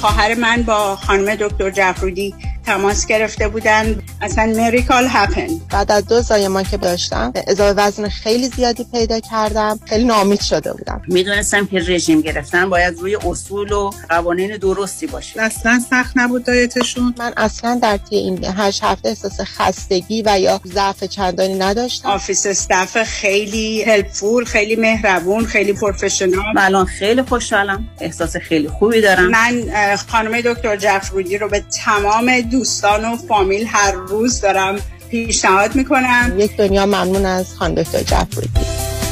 خواهر من با خانم دکتر جعفریان تماس گرفته بودن. اصلا میریکال هپن. بعد از دو زایمان که داشتم اضافه وزن خیلی زیادی پیدا کردم، خیلی ناامید شده بودم. میدونستم که رژیم گرفتن باید روی اصول و قوانین درستی باشه. اصلا سخت نبود دایتشون. من اصلا در طی این هشت هفته احساس خستگی و یا ضعف چندانی نداشتم. آفیس استاف خیلی هلپفول، خیلی مهربون، خیلی پروفشنال. من الان خیلی خوشحالم، احساس خیلی خوبی دارم. من خانم دکتر جعفریان رو به تمام دوستان و فامیل هر روز دارم پیشنهاد میکنم. یک دنیا ممنون از خانم دکتر جعفریان.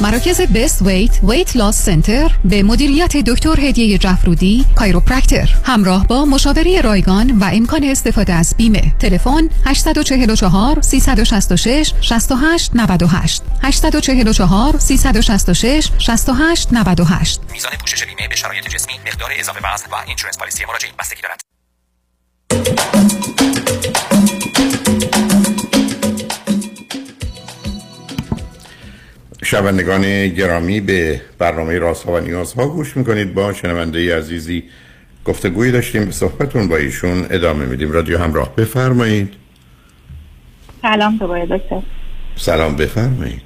مراکز بست ویت ویت لاس سنتر به مدیریت دکتر هدیه جعفرودی کایروپرکتر همراه با مشاوره رایگان و امکان استفاده از بیمه. تلفن هشت چهار چهار سه شش شش شش هشت نه هشت هشت چهار چهار سه شش شش شش هشت نه هشت. میزان پوشش بیمه به شرایط جسمی، مقدار اضافه وزن و اینشورنس پالیسی مراجعین بستگی دارد. شنوندگان گرامی، به برنامه رازها و نیازها گوش میکنید. با شنونده عزیزی گفتگویی داشتیم، به صحبتون با ایشون ادامه میدیم. رادیو همراه، بفرمایید. سلام دوباره دکتر. سلام، بفرمایید.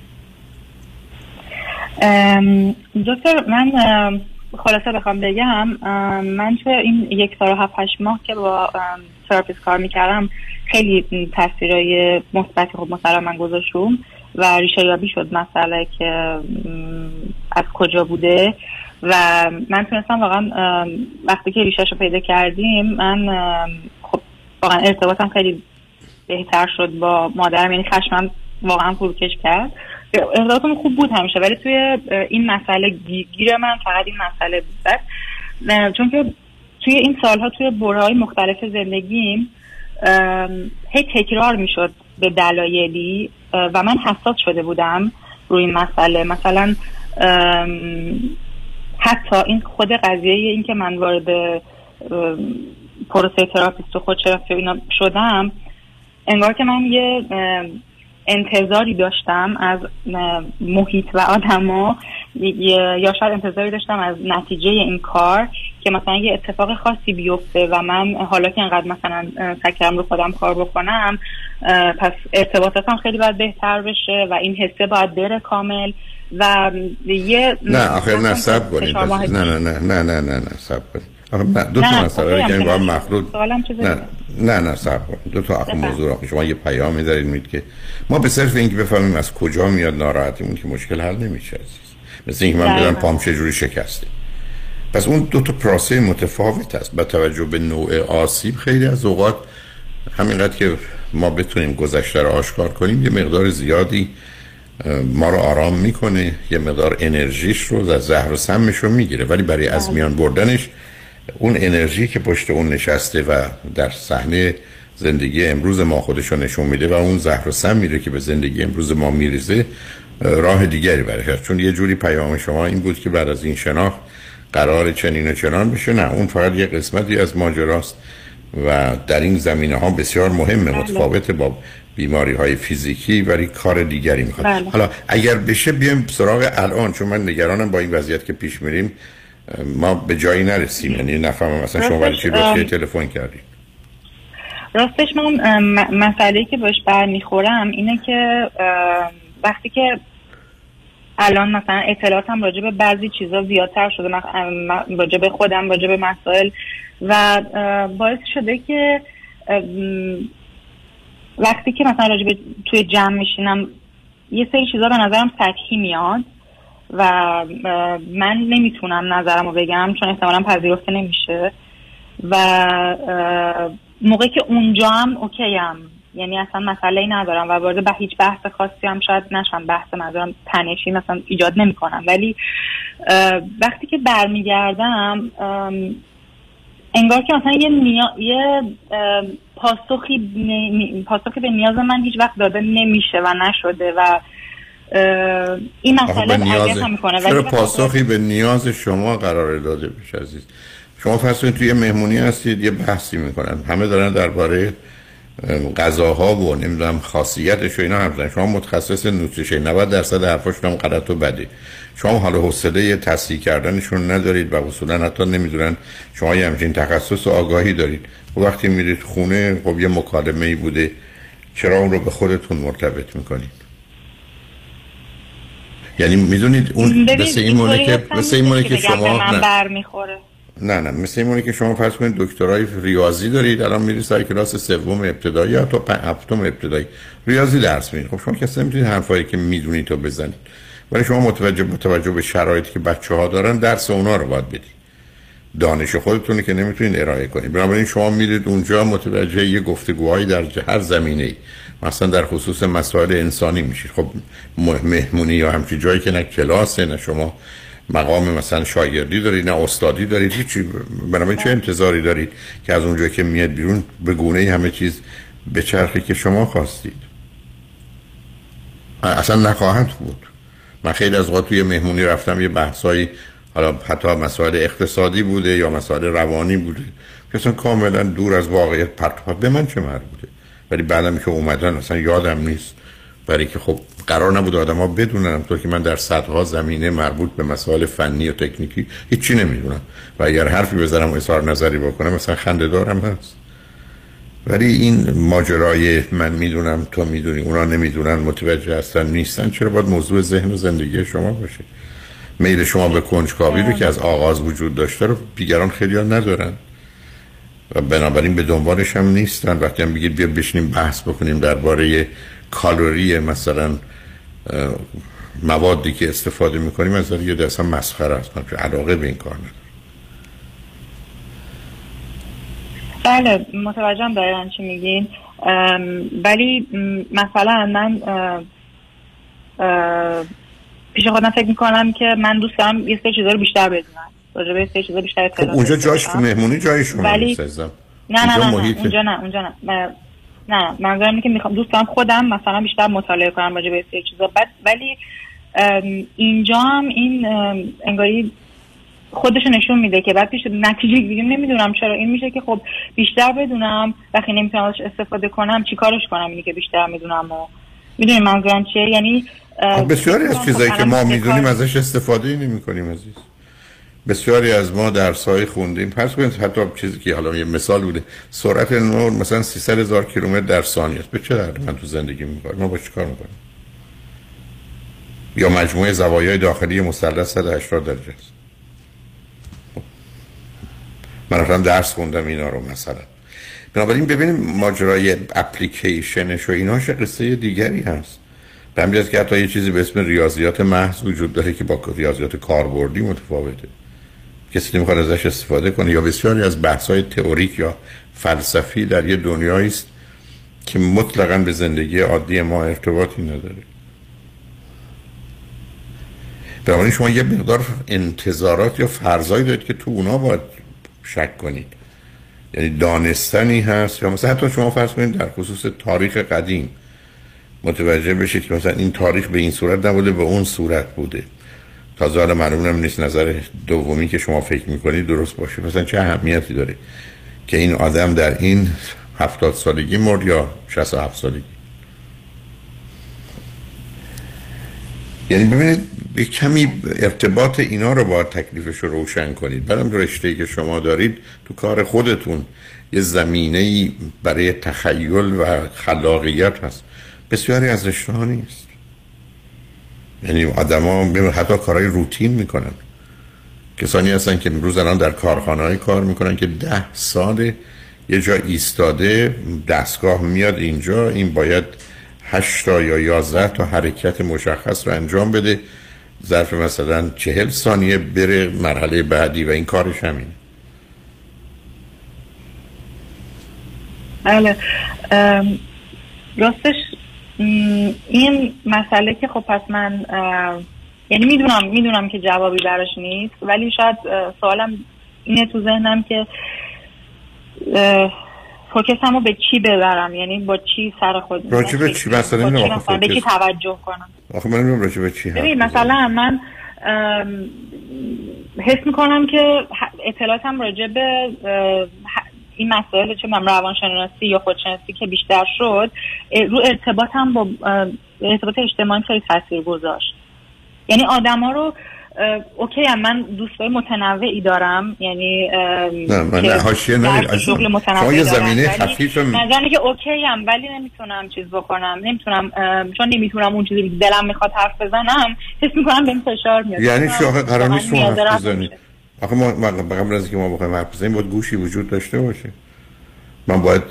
دکتر من خلاصه بخوام بگم، من تو این یک سال و هفت هشت ماه که با تراپیست کار میکردم خیلی تاثیرای مثبتی خب مثلا من گذاشتم و ریشه یابی شد مسئله که از کجا بوده و من تونستم واقعا وقتی که ریشهش رو پیدا کردیم من خب واقعا ارتباطم خیلی بهتر شد با مادرم، یعنی خشمم واقعا فروکش کرد. ارتباطم خوب بود همیشه ولی توی این مسئله گیر من فقط این مسئله بود، چون که توی این سالها توی برهه‌های مختلف زندگیم هی تکرار میشد به دلایلی و من حساس شده بودم روی این مسئله. مثلا حتی این خود قضیه این که من وارد پروسه تراپیست و خودشناسی اینا شدم، انگار که من یه انتظاری داشتم از محیط و آدما، یا شاید انتظاری داشتم از نتیجه این کار که مثلا یه اتفاق خاصی بیفته و من حالا که انقدر مثلا سکرم رو خودم کار بکنم، پس ارتباطاتم خیلی باید بهتر بشه و این حسه باید بره کامل و یه نه آخر نه سب کنید نه نه نه نه نه نه سب کنید آخه نه دو تا مسئله رو که با هم مخلوط نه نه نه سب کنید دو تا آخر موضوع آخه شما یه پیام می‌ذارید میگید که ما به صرف اینکه بفهمیم از کجا میاد ناراحتیمون که مشکل حل نمیشه، مثل اینکه من بدم پام چه جوری شکسته. پس اون دو تا پروسه متفاوت است با توجه به نوع آسیب. خیلی از اوقات همینقدر که ما بتونیم گذشته رو آشکار کنیم یه مقدار زیادی ما رو آرام میکنه، یه مقدار انرژیش رو از زهر و سمش رو میگیره، ولی برای از میان بردنش اون انرژی که پشت اون نشسته و در صحنه زندگی امروز ما خودش رو نشون میده و اون زهر و سم میره که به زندگی امروز ما میریزه راه دیگری برش. چون یه جوری پیام شما این بود که بعد از این شناخت قرار چنین و چنان بشه، نه اون فقط یه قسمتی از ماجراست و در این زمینه ها بسیار مهمه، متفاوت با بیماری های فیزیکی ولی کار دیگری میخواد. حالا اگر بشه بیایم سراغ الان، چون من نگرانم با این وضعیت که پیش میریم ما به جایی نرسیم، یعنی نفهمم مثلا شما برای چی روی تلفن کردید. راستش من مسئله‌ای که باش برمیخورم اینه که وقتی که الان مثلا اطلاعاتم راجع به بعضی چیزا زیادتر شده، راجع به خودم، راجع به مسائل، و باعث شده که وقتی که مثلا راجع به توی جمع میشینم یه سری چیزا به نظرم سطحی میاد و من نمیتونم نظرمو بگم چون احتمالاً پذیرفته نمیشه و موقعی که اونجا هم اوکیم، یعنی اصلا مسئله‌ای ندارم و وارد به هیچ بحث خاصی هم شاید نشم، بحث ندارم، تنشی مثلا ایجاد نمی‌کنم، ولی وقتی که برمیگردم انگار که مثلا یه نیا... یه پاسخی پاسخی به نیاز من هیچ وقت داده نمیشه و نشده و این مسئله اذیت هم می‌کنه. ولی پاسخی به نیاز شما قرار داده بشه عزیز. شما فرض کنید توی مهمونی هستید، یه بحثی می‌کنن، همه دارن درباره غذاها و نمیدونم خاصیتش و اینا حرف زدن، شما متخصص نوتریشن نود درصد حرفاشون هم غلط و بده، شما حالا حوصله تصحیح کردنشون ندارید و اصولا حتی نمیدونن شما یه همچین تخصص و آگاهی دارید. و وقتی میرید خونه خب یه مکالمه‌ای بوده، چرا اون رو به خودتون مرتبط میکنید؟ یعنی میدونید اون مثل این مونه که مثل این مونه که شما برمیخوره. نه نه مثل این مونه که شما فرض کنید دکترای ریاضی دارید، الان میرید سر کلاس سوم ابتدایی یا تا هفتم ابتدایی ریاضی درس میدید، خب شما کسی نمیتونید حرفایی که میدونید تو بزنید، ولی شما متوجه متوجه به شرایطی که بچه‌ها دارن درس اونا رو باید بدید، دانش خودتون که نمیتونید ارائه کنید. بنابراین شما میرید اونجا متوجه یه گفتگوهایی در هر زمینه‌ای، مثلا در خصوص مسائل انسانی میشید، خب مهمونی یا همچین جایی که نه کلاس نه شما مقام مثلا شاگردی دارید نه استادی دارید هیچ، بنابراین چه انتظاری دارید که از اونجا که میاد بیرون به گونه‌ای همه چیز به چرخی که شما خواستید؟ اصلا نخواهد بود. من خیلی از وقت توی مهمونی رفتم یه بحثایی، حالا حتی مسائل اقتصادی بوده یا مسائل روانی بوده که اصلا کاملا دور از واقعیت پرت به من چه مربوطه، ولی بعدم که اومدن اصلا یادم نیست، برای که خب قرار نبود آدم‌ها بدونن، همونطور که من در صدها زمینه مربوط به مسائل فنی و تکنیکی هیچی نمیدونم و اگر حرفی بزنم و اظهار نظری بکنم مثلا خنده‌دارم هست، ولی این ماجرای من میدونم تو میدونی اونا نمیدونن متوجه هستن نیستن چرا باید موضوع ذهن و زندگی شما باشه؟ میل شما به کنجکاوی رو که از آغاز وجود داشته رو دیگران خیلی‌ها ندارن و بنابراین به دنبالش هم نیستن. وقتی هم بگید بیا بشینیم بحث بکنیم درباره کالری مثلا موادی که استفاده میکنیم از یه دسته مسخره است، من علاقه به این کار ندارم. بله متوجهم دارین چی میگین، ولی مثلا من پیش خودم فکر میکنم که من دوست دارم یه سری چیزا رو بیشتر بدونم، راجع به یه سری چیزا بیشتر اطلاع. اونجا جاش تو مهمونی جای شما ولی... نه نه نه نه اونجا نه اونجا نه من... نه منظورم اینه که میخوام دوست دارم خودم مثلا بیشتر مطالعه کنم راجع به این چیزا، بعد ولی اینجا هم این انگاری خودشو نشون میده که بعد پیش نتیجه دیگه نمیدونم چرا این میشه که خب بیشتر بدونم وقتی نمیتونم ازش استفاده کنم چیکارش کنم اینی که بیشتر میدونم و میدونی منظورم چیه؟ یعنی بسیاری از چیزایی که ما میدونیم ازش استفاده نمیکنیم عزیز. بسیاری از ما درس‌های خوندیم. فرض کنید حتی چیزی که حالا یه مثال بوده، سرعت نور مثلا سیصد هزار کیلومتر در ثانیه است. به چه درد من تو زندگی می‌کنم؟ ما با چیکار می‌کنیم؟ یا مجموعه زوایای داخلی مثلث صد و هشتاد درجه است. من رفتم درس خوندم اینا رو مثلا. بنابراین ببینیم ماجرای اپلیکیشنش و ایناش قصه دیگری هست. به همین جهت که حتی یه چیزی به اسم ریاضیات محض وجود داره که با ریاضیات کاربردی متفاوته. کسی نمیخواد ازش استفاده کنه، یا بسیاری از بحث‌های تئوریک یا فلسفی در یه دنیایی است که مطلقاً به زندگی عادی ما ارتباطی نداره. بنابراین شما یه مقدار انتظارات یا فرضایی دارید که تو اونا باید شک کنید. یعنی دانستنی هست، یا مثلا حتی شما فرض کنید در خصوص تاریخ قدیم متوجه بشید که مثلا این تاریخ به این صورت نبوده، به اون صورت بوده. تازه حالا معلوم نیست نظر دومی که شما فکر میکنید درست باشه. مثلا چه اهمیتی داره که این آدم در این هفتاد سالگی مرد یا شصت و هفت سالگی؟ یعنی ببینید به کمی ارتباط اینا رو با تکلیفش رو روشن کنید. برام رشته‌ای که شما دارید تو کار خودتون یه زمینه‌ای برای تخیل و خلاقیت هست. بسیاری از رشته‌ها نیست. یعنی آدم‌ها حتی کارهای روتین میکنن. کسانی هستن که امروز الان در کارخانه‌های کار میکنن که ده سال یه جا ایستاده، دستگاه میاد اینجا، این باید هشت تا یا یازده تا حرکت مشخص رو انجام بده ظرف مثلا چهل ثانیه بره مرحله بعدی و این کارش همینه. بله راستش این مسئله که خب پس من یعنی میدونم میدونم که جوابی براش نیست، ولی شاید سوالم اینه تو ذهنم که فوکسمو به چی ببرم، یعنی با چی سر خود راجع به چی مثلا اینو به چی توجه کنم. آخه من نمیدونم راجع به چی. ببین مثلا من حس میکنم که اطلاعاتم راجع به این مسائل چه من روانشناسی یا خودشناسی که بیشتر شد رو ارتباطم با ارتباط اجتماعی خیلی تاثیر گذاشت. یعنی آدما رو اوکی هم من دوستای متنوعی دارم، یعنی نه من حاشیه ندارم، شغل متنوعی دارم، زمینه خفیفم مثلا که اوکی هم، ولی نمیتونم چیز بکنم، نمیتونم چون نمیتونم اون چیزی که دلم میخواد حرف بزنم حس میکنم بهم فشار میاد. یعنی شاخه قرار نیست شما حرف بزنید. آخه ما قبل از اینکه ما بخوایم حرف بزنیم باید گوشی وجود داشته باشه. من باید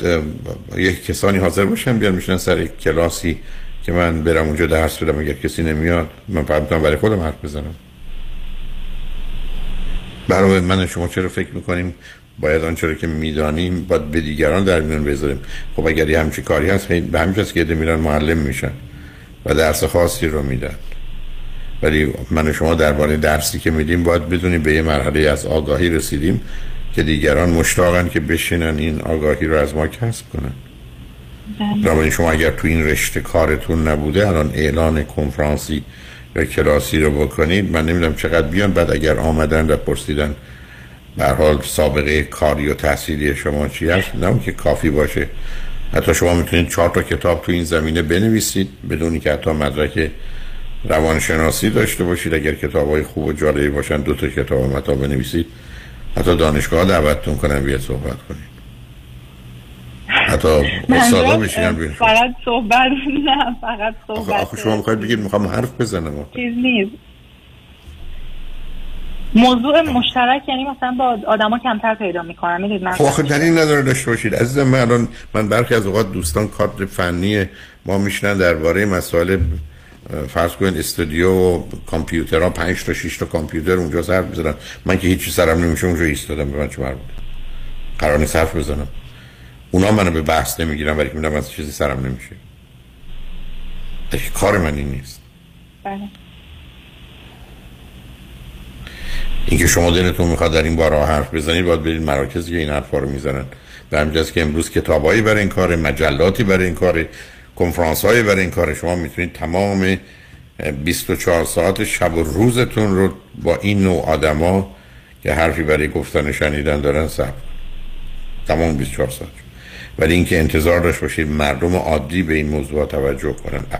یک کسانی حاضر باشم بیان میشن سر یک کلاسی که من برم اونجا درس بدم. اگر کسی نمیاد من فهمیدم برای خودم حرف بزنم. برای من شما چرا فکر میکنیم باید آنچه رو که میدانیم باید به دیگران در میان بذاریم؟ خب اگر یه همچی کاری هست به همین کسی که ده میرن معلم میشن و درس خاصی رو میدن، ولی من و شما درباره درسی که میدیم باید بدونیم به یه مرحله از آگاهی رسیدیم که دیگران مشتاقن که بشینن این آگاهی رو از ما کسب کنن. برای شما اگر تو این رشته کارتون نبوده الان اعلان کنفرانسی یا کلاسی رو بکنید من نمیدونم چقدر بیان، بعد اگر آمدن و پرسیدن به هر حال سابقه کاری و تحصیلی شما چی هست، نه اون که کافی باشه. حتی شما میتونید چهار تا کتاب تو این زمینه بنویسید بدون که حتی مدرک روانشناسی داشته باشید. اگر کتاب‌های خوب و جالبی باشن دو تا کتاب متا بنویسید، حتی دانشگاه دعوتتون کنن بیاید صحبت کنید، حتی استادا بشینن بیاید. فقط صحبت نه، فقط صحبت. آخه شما می‌خواید بگید می‌خوام حرف بزنم آخه. چیز نیست. موضوع مشترک یعنی مثلا با آدما کمتر پیدا می‌کنم. می‌دونید من آخه دلیل نداره داشته باشید. عزیزم من الان من برخی از اوقات دوستان کادر فنی ما میشنن درباره مسائل فرض کنید استودیو و کامپیوترها پنج تا شش تا کامپیوتر اونجا صرف بزنن، من که هیچی سرم نمیشه اونجا ایستادم به من چه مربوطه، قرار نیست صرف بزنم. اونا منو به بحث نمیگیرن ولی میگم از چیزی سرم نمیشه، دیگه کار من این نیست. بله اینکه شما دلتون میخواد در این باره حرف بزنید باید برید مراکزی که این حرفا رو میزنن. به همین جاست که امروز کتابایی برای این کار، مجلاتی برای این کار، کنفرانس های برای این کار. شما میتونید تمام بیست و چهار ساعت شب و روزتون رو با این نوع آدم ها که حرفی برای گفتن شنیدن دارن صرف تمام بیست و چهار ساعت، ولی اینکه انتظار داشت باشید مردم عادی به این موضوع توجه کنن ابدا.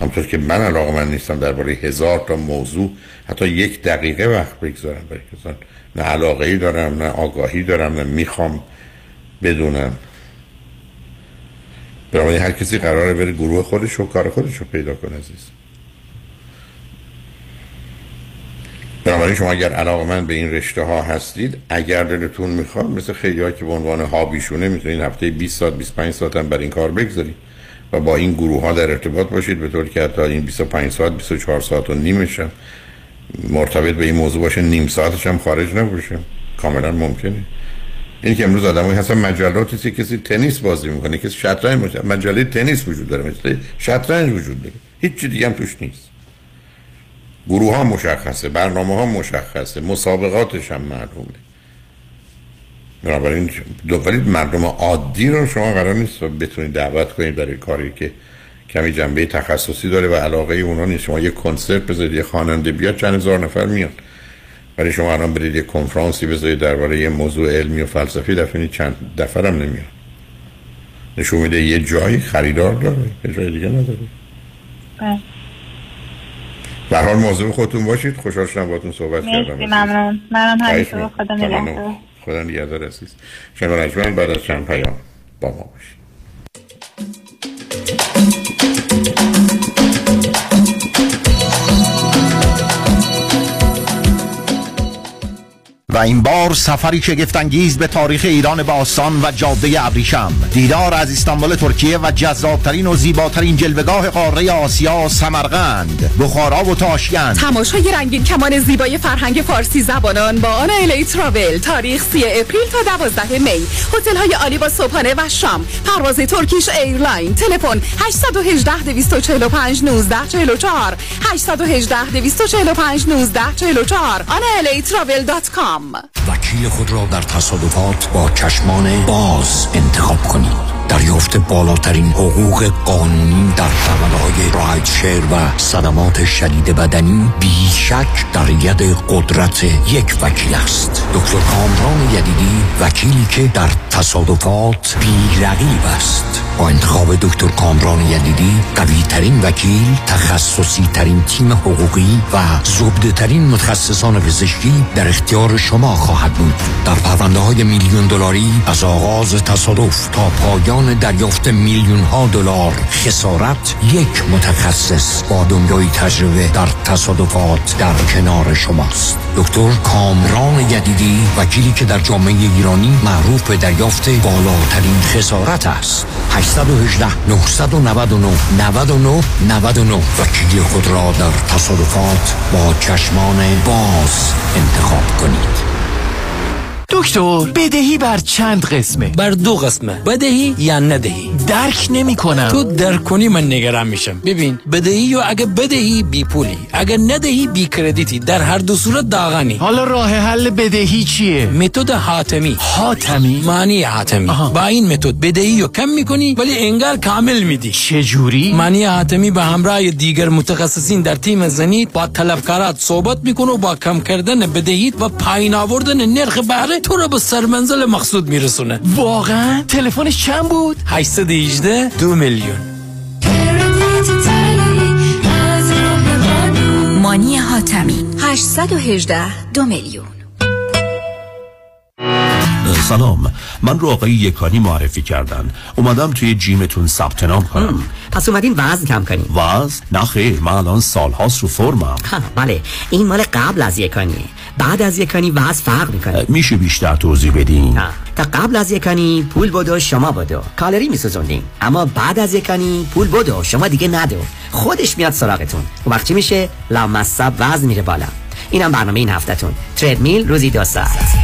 همونطور که من علاقه‌مند نیستم درباره هزار تا موضوع حتی یک دقیقه وقت بگذارم برای کسان نه علاقه‌ای دارم نه آگاهی دارم نه میخوام بدونم. برای هر کسی قراره بره گروه خودش و کار خودش رو پیدا کنه عزیز. بنابراین شما اگر علاقه‌مند به این رشته ها هستید، اگر دلتون میخواد، مثل خیلی‌ها که به عنوان هابیشونه، میتونید هفته بیست ساعت بیست و پنج ساعت هم بر این کار بگذارید و با این گروه ها در ارتباط باشید، به طور که حتی این بیست و پنج ساعت بیست و چهار ساعت و نیمش هم مرتبط به این موضوع باشه، نیم ساعتش هم خارج نباشه. کاملا ممکنه. این که امروز آدمایی هستن مجلاتی کسی تنیس بازی میکنه، کسی شطرنج، مجله تنیس وجود داره، مثل شطرنج وجود داره، هیچ چیز دیگه هم توش نیست. گروه ها مشخصه، برنامه ها مشخصه، مسابقاتش هم معلومه. بنابراین دوباره مردم عادی رو شما قرار نیست بتونید دعوت کنید برای کاری که کمی جنبه تخصصی داره و علاقه اونا نیست. شما یک کنسرت بذارید، یه خواننده بیاد، چند هزار نفر میان. ولی شما الان برید یه کنفرانسی بذارید درباره یه موضوع علمی و فلسفی، دفعه چند دفعه هم نمیان. نشون میده یه جایی خریدار داره، یه جای دیگه نداره. بله. به هر حال موضوع خودتون باشید. خوشحال شدم باهاتون صحبت کردم. ممنون. منم همینطور. خدا نگهدار. خدا نگهدار عزیز. شما رجمن بعد از چند پیام با ما باشید. و این بار سفری شگفت‌انگیز به تاریخ ایران باستان و جاده ابریشم، دیدار از استانبول ترکیه و جذابترین و زیباترین جلوه‌گاه قاره آسیا سمرقند، بخارا و تاشکند، تماشای رنگین کمان زیبای فرهنگ فارسی زبانان با آن الی تراول، تاریخ سوم اپریل تا دوازدهم می، هتل‌های عالی با صبحانه و شام، پرواز ترکیش ایرلاین، تلفن هشت یک هشت، دو چهار پنج، یک نه چهار چهار هشت یک هشت، دو چهار پنج، یک نه چهار چهار آن الی تراول دات کام. وکیل خود را در تصادفات با چشمان باز انتخاب کنید. دریافت بالاترین حقوق قانونی در حواله‌های رایتشر و صدمات شدید بدنی بیشک در ید قدرت یک وکیل است. دکتر کامران یدیدی، وکیلی که در تصادفات بی‌رقیب است. با انتخاب دکتر کامران یدیدی، قوی ترین وکیل، تخصصی ترین تیم حقوقی و زبده ترین متخصصان پزشکی در اختیار شما خواهد بود. در پرونده های میلیون دلاری، از آغاز تصادف تا پایان دریافت میلیون ها دلار خسارت، یک متخصص با دنیای تجربه در تصادفات در کنار شماست. دکتر کامران یدیدی، وکیلی که در جامعه ایرانی معروف به دریافت بالاترین خسارت است. هشت یک هشت، نه نه نه، نه نه نه، نه نه نه وکیل خود را در تصادفات با چشمان باز انتخاب کنید. دکتر، بدهی بر چند قسمه؟ بر دو قسمه، بدهی یا ندهی. درک نمی کنم. تو درک کنی من نگران میشم. ببین، بدهی یا اگه بدهی بی پولی، اگه ندهی بی کردیتی، در هر دو صورت داغانی. حالا راه حل بدهی چیه؟ متد حاتمی. حاتمی معنی حاتمی. آها. با این متد بدهی رو کم میکنی ولی انگار کامل میدی. چه جوری؟ معنی حاتمی به همراه دیگر متخصصین در تیم زنی با طلبکارات صحبت میکنه با کم کردن بدهی و پایین آوردن نرخ بهره تو را به سرمنزل مقصود میرسونه. واقعا؟ تلفنش چند بود؟ هشت یک هشت، دو میلیون. مانی حاتمی هشت یک هشت، دو میلیون. سلام، من رو آقای یکانی معرفی کردن. اومدم توی جیمتون ثبت نام کنم. پس اومدین وزن کم کنین؟ وزن؟ نه خیر، من الان سالهاست رو فرمم. بله، این مال قبل از یکانی. بعد از یکانی وزن فرق میکنه. میشه بیشتر توضیح بدین؟ نه. تا قبل از یکانی پول بود و شما بود، کالری میسوزوندین. اما بعد از یکانی پول بود و شما دیگه نده، خودش میاد سراغتون. اون وقت چی میشه؟ لامصب وزن میره بالا. اینم برنامه این هفتهتون. تردمیل روزی دو ساعت.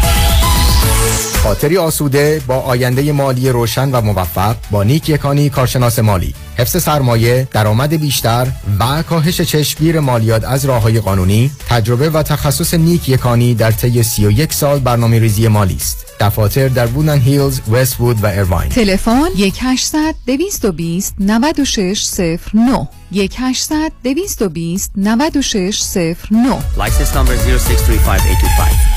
خاطری آسوده با آینده مالی روشن و موفق با نیک یکانی کارشناس مالی. حفظ سرمایه، درآمد بیشتر و کاهش چشمگیر مالیات از راه‌های قانونی، تجربه و تخصص نیک یکانی در طی سی و یک سال برنامه ریزی مالی است. دفاتر در وودن هیلز، وست وود و ایرواین. تلفن یک هشتصد، دویست و بیست، نود و شش صفر نه یک هشتصد، دویست و بیست، نود و شش صفر نه. لایسنس نمبر صفر شش سه پنج هشت دو پنج.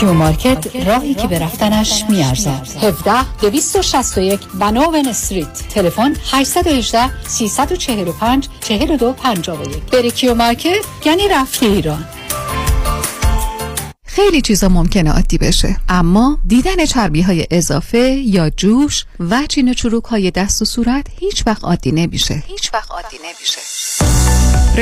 کیو مارکت، راهی که به رفتنش میارزد. هفده دویست و شصت و یک بناون استریت، تلفن هشت یک هشت سه چهار پنج چهار دو پنج یک. بری کیو مارکت یعنی رفتی ایران. خیلی چیزا ممکنه عادی بشه، اما دیدن چربی‌های اضافه یا جوش و چین چروک‌های دست و صورت هیچ وقت عادی نمیشه. هیچ وقت عادی نمیشه.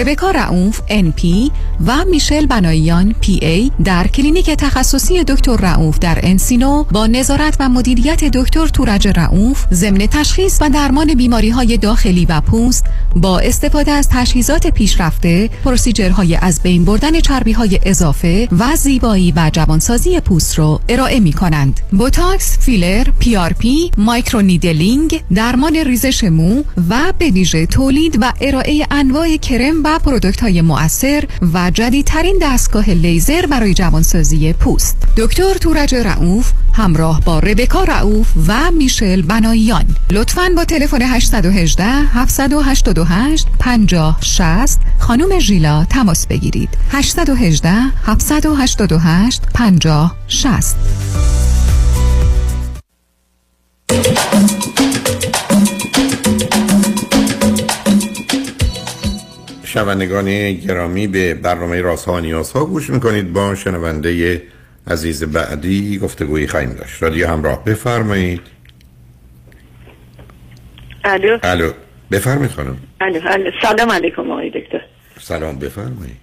ربکا رؤوف ان پی و میشل بنایان پی ای در کلینیک تخصصی دکتر رؤوف در انسینو با نظارت و مدیریت دکتر توراج رؤوف ضمن تشخیص و درمان بیماری‌های داخلی و پوست با استفاده از تجهیزات پیشرفته، پروسیجرهای از بین بردن چربی‌های اضافه و زیبایی و جوانسازی پوست را ارائه می‌کنند. بوتاکس، فیلر، پی آر پی، مایکرونیدلینگ، درمان ریزش مو و به ویژه تولید و ارائه انواع کرم و پروداکت‌های مؤثر و جدیدترین دستگاه لیزر برای جوانسازی پوست. دکتر توراج رؤوف همراه با ربکا رؤوف و میشل بنایان. لطفاً با تلفن هشت یک هشت هفت هشت هشت پنج صفر شش صفر خانم ژیلا تماس بگیرید. هشت یک هشت هفت هشت هشت پنج صفر شش صفر. شنوندگان گرامی، به برنامه رازها و نیازها گوش میکنید. با شنونده عزیز بعدی گفتگویی خواهیم داشت. رادیو همراه، بفرمایید. الو الو، بفرمایید خانم. الو الو، سلام علیکم آقای دکتر. سلام، بفرمایید.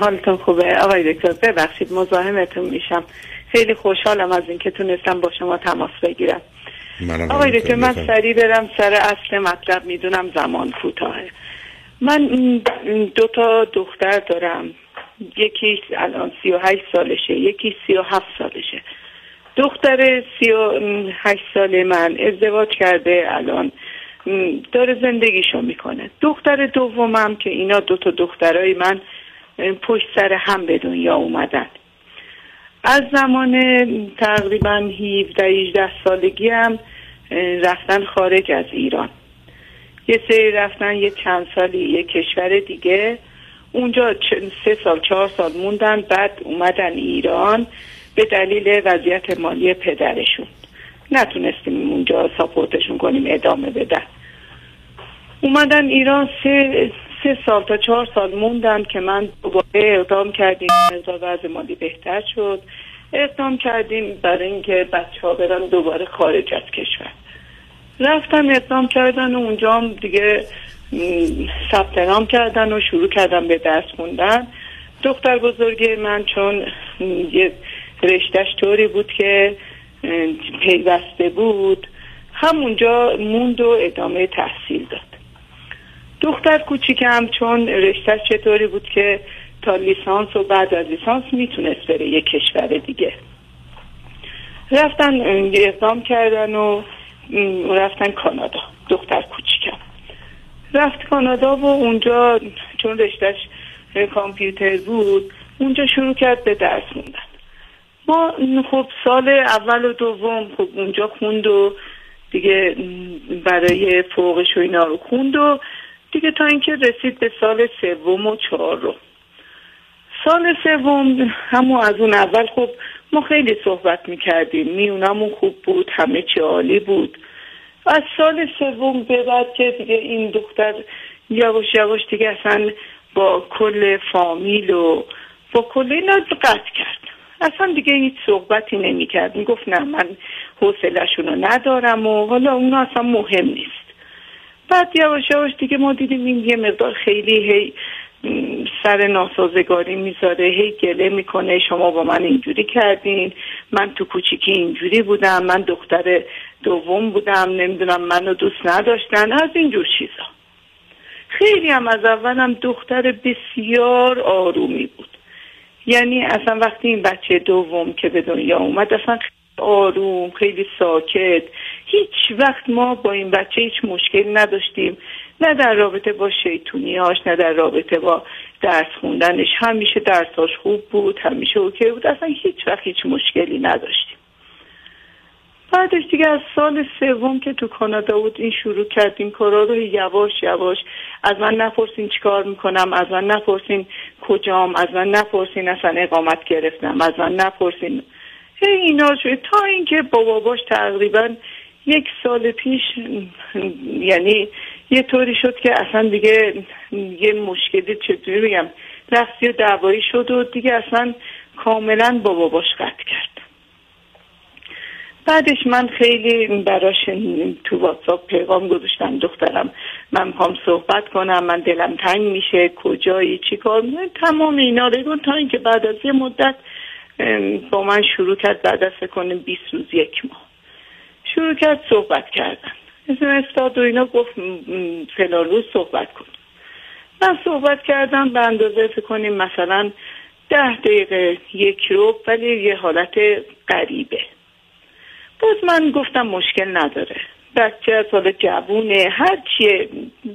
حالتون خوبه آقای دکتر؟ ببخشید مزاحمتون میشم. خیلی خوشحالم از اینکه تونستم با شما تماس بگیرم. آقای دکتر، من سریع برم سر اصل مطلب. میدونم زمان کوتاهه. من دو تا دختر دارم، یکی الان سی و هشت سالشه، یکی سی و هفت سالشه. دختر سی و هشت سال من ازدواج کرده، الان داره زندگیشو میکنه. دختر دومم که اینا دو تا دخترای من پشت سر هم به دنیا اومدن. از زمان تقریبا هفده هجده سالگی هم رفتن خارج از ایران. یه سری رفتن یه چند سالی یه کشور دیگه، اونجا سه سال چهار سال موندن، بعد اومدن ایران به دلیل وضعیت مالی پدرشون. نتونستیم اونجا ساپورتشون کنیم ادامه بدن. اومدن ایران سه, سه سال تا چهار سال موندن که من دوباره اقدام کردیم، وضع مالی بهتر شد، اقدام کردیم برای اینکه بچه‌ها برن دوباره خارج از کشور. رفتن اقدام کردن و اونجا هم دیگه ثبت نام کردن و شروع کردن به درس خوندن. دختر بزرگ من چون یه رشتهش طوری بود که پیوسته بود، همونجا موند و ادامه تحصیل داد. دختر کوچیکم چون رشتهش چطوری بود که تا لیسانس و بعد از لیسانس میتونست بره یه کشور دیگه. رفتن اقدام کردن و رفتن کانادا. دختر کوچیکم رفت کانادا و اونجا چون رشتهش کامپیوتر بود، اونجا شروع کرد به درس خوندن. ما خب سال اول و دوم خب اونجا خوند و دیگه برای فوقش و اینا رو خوند و دیگه تا اینکه رسید به سال سوم و چهارم. سال سوم همون از اون اول خب ما خیلی صحبت میکردیم، میونمون خوب بود، همه چی عالی بود. از سال سوم به بعد که دیگه این دختر یواش یواش دیگه اصلا با کل فامیل و با کل اینا قطع کرد. اصلا دیگه هیچ صحبتی نمیکرد. میگفت نه من حوصله‌شون رو ندارم و حالا اونا اصلا مهم نیست. بعد یواش یواش دیگه ما دیدیم این یه مقدار خیلی هی سر ناسازگاری میذاره، هی گله میکنه شما با من اینجوری کردین، من تو کوچیکی اینجوری بودم، من دختر دوم بودم، نمیدونم منو دوست نداشتن، از اینجور چیزا. خیلی هم از اولم دختر بسیار آرومی بود، یعنی اصلا وقتی این بچه دوم که به دنیا اومد اصلا آروم، خیلی ساکت. هیچ وقت ما با این بچه هیچ مشکل نداشتیم، نه در رابطه با شیطونیاش، نه در رابطه با درس خوندنش. همیشه درساش خوب بود، همیشه اوکی بود، اصلا هیچ وقت هیچ مشکلی نداشتیم. بعدش دیگه از سال سوم که تو کانادا بود این شروع کرد این کارا رو یواش یواش. از من نپرسین چی کار میکنم، از من نپرسین کجام، از من نپرسین اصلا اقامت گرفتم، از من نپرسین اینا شد. تا اینکه بابا باش تقریبا یک سال پیش، یعنی یه طوری شد که اصلا دیگه یه مشکلی چطوری بگم رفتی و دعوایی شد و دیگه اصلا کاملا بابا باش قطع کرد. بعدش من خیلی براش تو واتساپ پیغام گذاشتم، دخترم من میخوام صحبت کنم، من دلم تنگ میشه، کجایی، چی کار، تمام اینا رو. تا اینکه بعد از یه مدت با من شروع کرد، بعد از کنم بیست روز یک ماه شروع کرد صحبت کردن. مثل استاد و اینا گفت فلان روز صحبت کن. من صحبت کردم به اندازه فکر کنیم مثلا ده دقیقه یک رو، ولی یه حالت غریبه. باز من گفتم مشکل نداره، بچه سال جوونه، هر چیه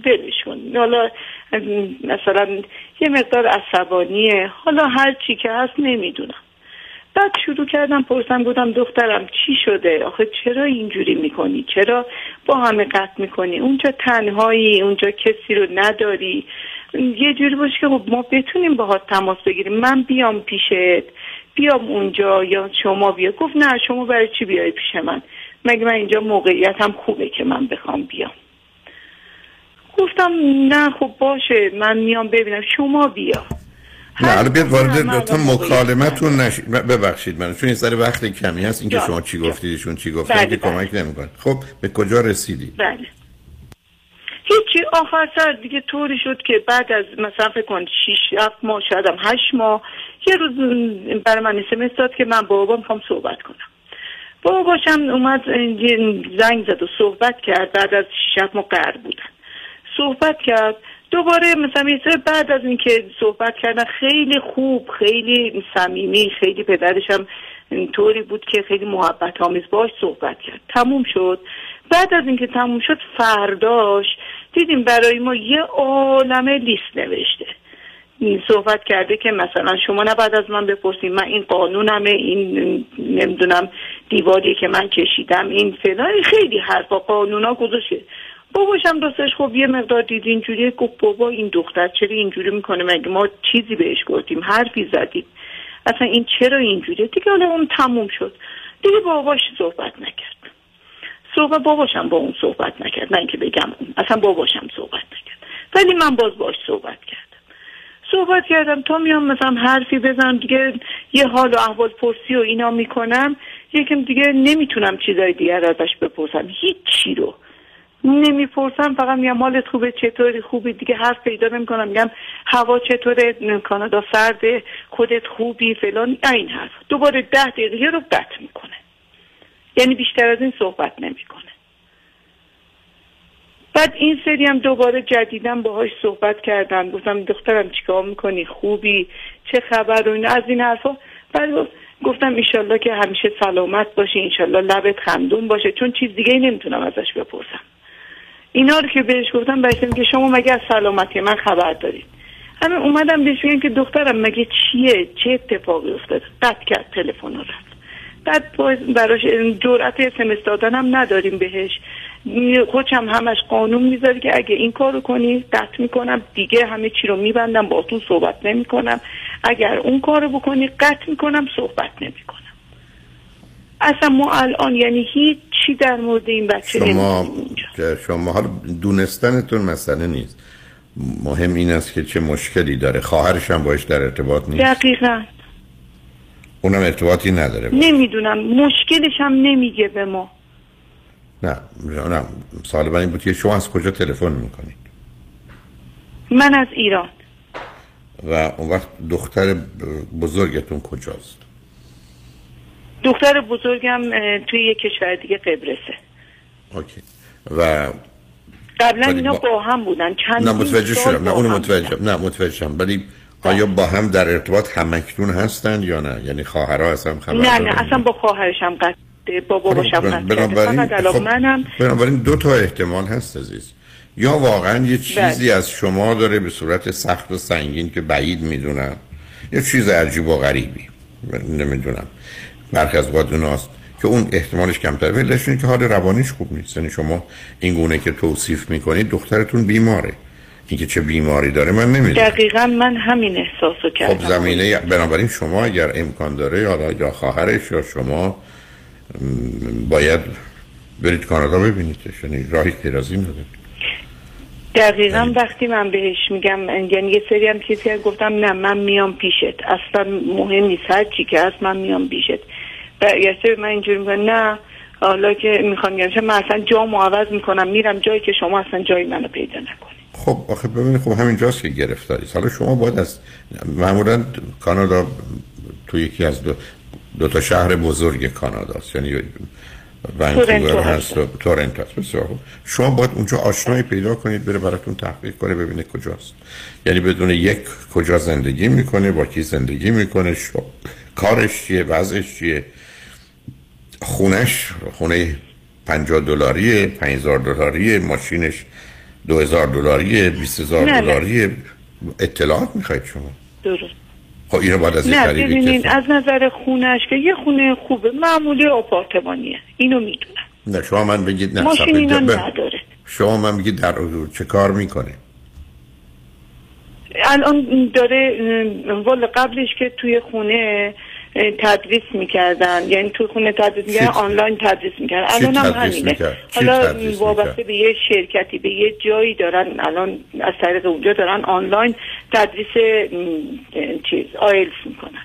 دلشون، حالا مثلا یه مقدار عصبانیه، حالا هر چی که هست نمیدونم. بعد شروع کردم پرسم، بودم دخترم چی شده، آخه چرا اینجوری میکنی، چرا با همه قطع میکنی، اونجا تنهایی، اونجا کسی رو نداری، یه جوری باشه که خب ما بتونیم باهات تماس بگیریم، من بیام پیشت، بیام اونجا یا شما بیا. گفت نه شما برای چی بیای پیش من، مگه من اینجا موقعیتم خوبه که من بخوام بیام. گفتم نه خب باشه من میام ببینم، شما بیا. نه الان بیاد وارد لطفا مکالمتون نشید، ببخشید من چون این سر وقت کمی هست، اینکه شما چی گفتیدشون چی گفتن که کمک نمیکنه. خب به کجا رسیدی؟ بله هیچی. آخر سر دیگه طوری شد که بعد از مثلا فکر کن شش هفت ماه، شاید هم هشت ماه، یه روز برای من اسمس داد که من با بابام میخوام صحبت کنم. باباشم اومد زنگ زد و صحبت کرد، بعد از شش هفت ماه قرار بودن صحبت کرد. دوباره مثلا یه سر بعد از اینکه صحبت کردن خیلی خوب، خیلی صمیمی، خیلی پدرشم طوری بود که خیلی محبت آمیز باش صحبت کرد. تموم شد. بعد از اینکه تموم شد فرداش دیدیم برای ما یه عالمه لیست نوشته، صحبت کرده که مثلا شما نباید از من بپرسید، من این قانونمه، این نمیدونم دیواریه که من کشیدم، این فلان، خیلی حرفا قانونا گذاشته. باباشم راستش خب یه مقدار دید اینجوریه، گفت بابا این دختر چرا اینجوری میکنه، مگه ما چیزی بهش گفتیم، حرفی زدیم، اصلا این چرا اینجوریه دیگه. حالا اون تموم شد دیگه، باباش صحبت نکرد، صحبت باباشم با اون صحبت نکرد، نه اینکه بگم اون اصلا باباشم صحبت نکرد، ولی من باز باش صحبت کردم صحبت کردم تا میام مثلا حرفی بزنم دیگه، یه حال و احوال پرسی و اینا میکنم، یکم دیگه نمیتونم چیزای دیگر ازش بپرسم، هیچ چی رو نمیپرسم، فقط میگم حالت خوبه، چطوری، خوبی، دیگه حرف پیدا نمیکنم، میگم هوا چطوره، کانادا سرده، خودت خوبی، فلان، این حرف. دوباره ده دقیقه رو قطع میکنه، یعنی بیشتر از این صحبت نمیکنه. بعد این سری هم دوباره جدیدن باهاش صحبت کردم، گفتم دخترم چیکار میکنی، خوبی، چه خبر و اینا از این حرفا. بعد گفتم انشالله که همیشه سلامت باشی، انشالله لبت خندون باشه، چون چیز دیگه ای نمیتونم ازش بپرسم. اینا رو که بهش گفتم، بهش میگه شما مگه از سلامتی من خبر دارید؟ همین اومدم بهش میگم که دخترم مگه چیه، چه اتفاقی افتاده؟ قطع کرد تلفن رو. بعد براش جرأت اسمس دادنم نداریم بهش، خودم همش قانون میذاره که اگه این کارو کنی قطع میکنم، دیگه همه چی رو میبندم، باهاتون صحبت نمیکنم، اگر اون کارو بکنی قطع میکنم، صحبت نمیکنم. اصلا ما الان یعنی هیچ چی در مورد این بچه نمیدونیم. شما حالا دونستنتون مسئله نیست، مهم این است که چه مشکلی داره. خواهرش هم باهاش در ارتباط نیست؟ دقیقاً. اونم ارتباطی نداره باید. نمیدونم مشکلش هم نمیگه به ما. نه نه سوال من این بود که شما از کجا تلفن میکنید؟ من از ایران. و اون وقت دختر بزرگتون کجاست؟ دختر بزرگم توی یک کشور دیگه، قبرسه. اوکی. و قبلا اینا با هم بودن چند؟ نه متوجه شدم، نه اون متوجه، نه متوجه شدم، ولی آیا با هم در ارتباط همکنون هستن یا نه؟ یعنی خواهرها اصلا خبر نه نه اصلا با خواهرشم قطعه با باباشم قطعه فقط علاوه منم. بنابراین دو تا احتمال هست عزیز، یا واقعا یه چیزی از شما داره به صورت سخت و سنگین که بعید میدونم، یه چیز عجیب و غریبی نمیدونم برخی از اوقات اوناست که اون احتمالش کمتره، ولی لشون که حال روانیش خوب نیست. یعنی شما این گونه که توصیف میکنید دخترتون بیماره، اینکه چه بیماری داره من نمیدونم. دقیقاً من همین احساسو کردم. خب زمینه بنابراین شما اگر امکان داره حالا یا خواهرش یا شما باید برید کانادا ببینیدش، یعنی راهی درازی نداره. دقیقاً دقیقا وقتی من بهش میگم، یعنی یه سری هم چیزی هم گفتم نه من میام پیشت، اصلا مهم نیست هر چی که هست من میام پیشت، برگشته به من اینجوری میگه نه حالا که میخوام یعنی من اصلا جامو عوض میکنم میرم جایی که شما اصلا جایی منو پیدا نکنید. خب آخه ببینید خب همینجاست که گرفتاریست. حالا شما باید از معمولا کانادا تو یکی از دو, دو تا شهر بزرگ کاناداست، یعنی ونکوور هست و تورنتو هست. بسیار خوب، شما باید اونجا آشنایی پیدا کنید، بره براتون تحقیق کنه ببینه کجاست، یعنی بدون یک کجا زندگی میکنه، با کی زندگی میکنه، شو. کارش چیه، وضعش چیه، خونش خونه پنجاه دلاریه، پنج هزار دلاریه، ماشینش دو هزار دلاریه، بیست هزار دلاریه، اطلاعات میخواید شما؟ درست. خب اینو بعد از نه ببینین از نظر خونش که یه خونه خوبه معمولی آپارتمانیه، اینو میدونم. نه شما من بگید نه ماشین اینا نداره. شما من بگید در حضور چه کار میکنه؟ الان داره والا قبلش که توی خونه تدریس میکردن، یعنی توی خونه تدریس میکردن، آنلاین تدریس میکردن، الان هم همینه. حالا وابسته به یه شرکتی به یه جایی دارن، الان از طریق اونجا دارن آنلاین تدریس چیز آیلتس میکنن.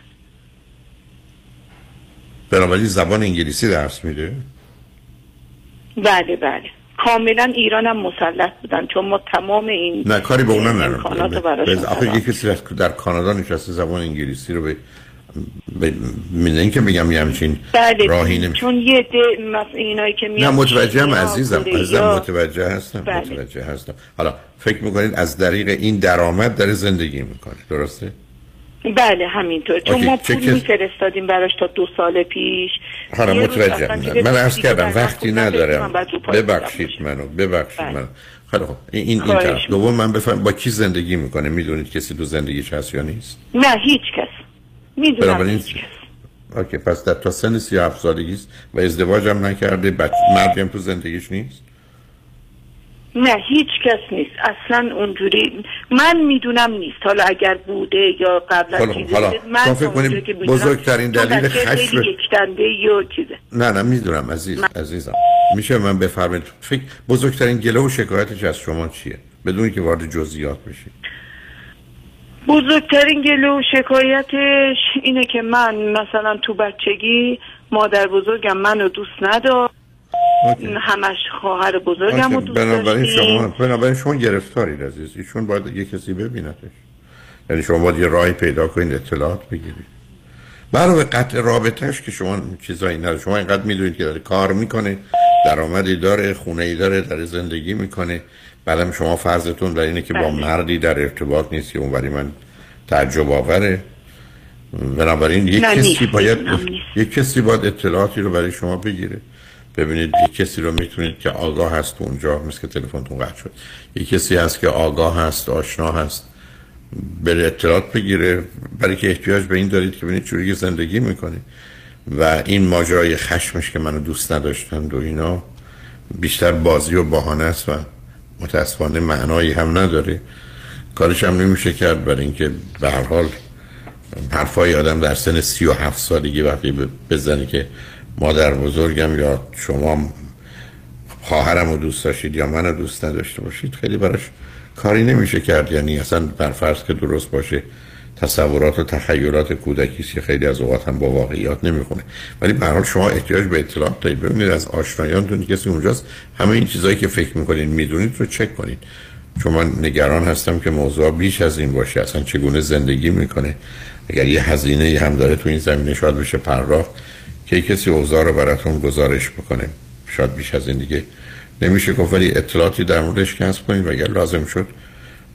بنابراین زبان انگلیسی درس میده؟ بله بله کاملا. ایران هم مسلط بودن چون ما تمام این نه کاری به اونا نداریم. آخه یکی کسی در کانادا نشسته زبان انگلیسی رو به میدونی که بگم یه همچین بله راهی نمیشه چون یه ده اینایی که میاد نه متوجه هم عزیزم عزیزم متوجه هستم بله. متوجه هستم. حالا فکر میکنید از طریق این درآمد داره زندگی میکنه، درسته؟ بله همینطور چون ما پول میفرستادیم براش تا دو سال پیش. حالا متوجه هم من عرض کردم وقتی ندارم. ببخشید منو ببخشید منو خیلی خوب این این طرف دوم من بفهم با کی زندگی میکنه. میدونید کسی تو زندگیش هست یا نیست؟ نه هیچ کس. میدونم اوکی. پس در تا سن سی و هفت سالگی است و ازدواج هم نکرده، بچه مردی هم تو زندگیش نیست؟ نه هیچ کس نیست اصلا اونجوری من میدونم نیست. حالا اگر بوده یا قبل از چیزی من فکر کنم بزرگترین دلیل خشم یا چیزه. نه نه میدونم عزیز من... عزیزم میشه من بفرمایید فکر بزرگترین گله و شکایتش از شما چیه بدون که وارد جزئیات بشید؟ بزرگترین گله و شکایتش اینه که من مثلا تو بچگی مادر بزرگم منو دوست نداشت، همش خواهر بزرگم رو دوست داشت. بنابراین شما بنابراین شما گرفتارید عزیز. ایشون باید یه کسی ببینتش، یعنی شما باید یه راهی پیدا کنید اطلاعات بگیرید برای قطع رابطهش که شما چیزایی نداره. شما اینقدر میدونید که داره کار میکنه، درآمدی داره، خونه‌ای داره، داره زندگی میکنه. بعدم شما فرضتون در اینه که با مردی در ارتباط نیست که اونوری من تعجب آوره. بنابراین یک کسی باید یک کسی باید اطلاعاتی رو برای شما بگیره. ببینید یک کسی رو میتونید که آگاه هست اونجا، مثل که تلفنتون قطع شد، یک کسی هست که آگاه هست، آشنا هست، بره اطلاعات بگیره، برای که احتیاج به این دارید که ببینید چوری زندگی میکنه. و این ماجرای خشمش که منو دوست نداشتن و اینا بیشتر بازی و بهانه است و متاسفانه معنایی هم نداره. کارش هم نمیشه کرد برای اینکه به هر حال حرفای آدم در سن سی و هفت سالگی وقتی بزنه که مادر بزرگم یا شما خواهرم رو دوست داشتید یا منو دوست نداشته باشید خیلی براش کاری نمیشه کرد. یعنی اصلا برفرض که درست باشه تصورات و تخیلات کودکیست که خیلی از اوقات هم با واقعیات نمیخونه، ولی به هر حال شما احتیاج به اطلاعات دارید. ببینید از آشنایانتون کسی اونجاست، همه این چیزایی که فکر میکنید میدونید رو چک کنید، چون من نگران هستم که موضوع بیش از این باشه. اصلا چگونه زندگی میکنه، اگر یه هزینه هم داره تو این زمینه شاید بشه پرداخت که کسی اوضاع رو براتون گزارش بکنه، شاید بیش از این دیگه نمیشه گفت، ولی اطلاعاتی در موردش کسب کنید و اگر لازم شد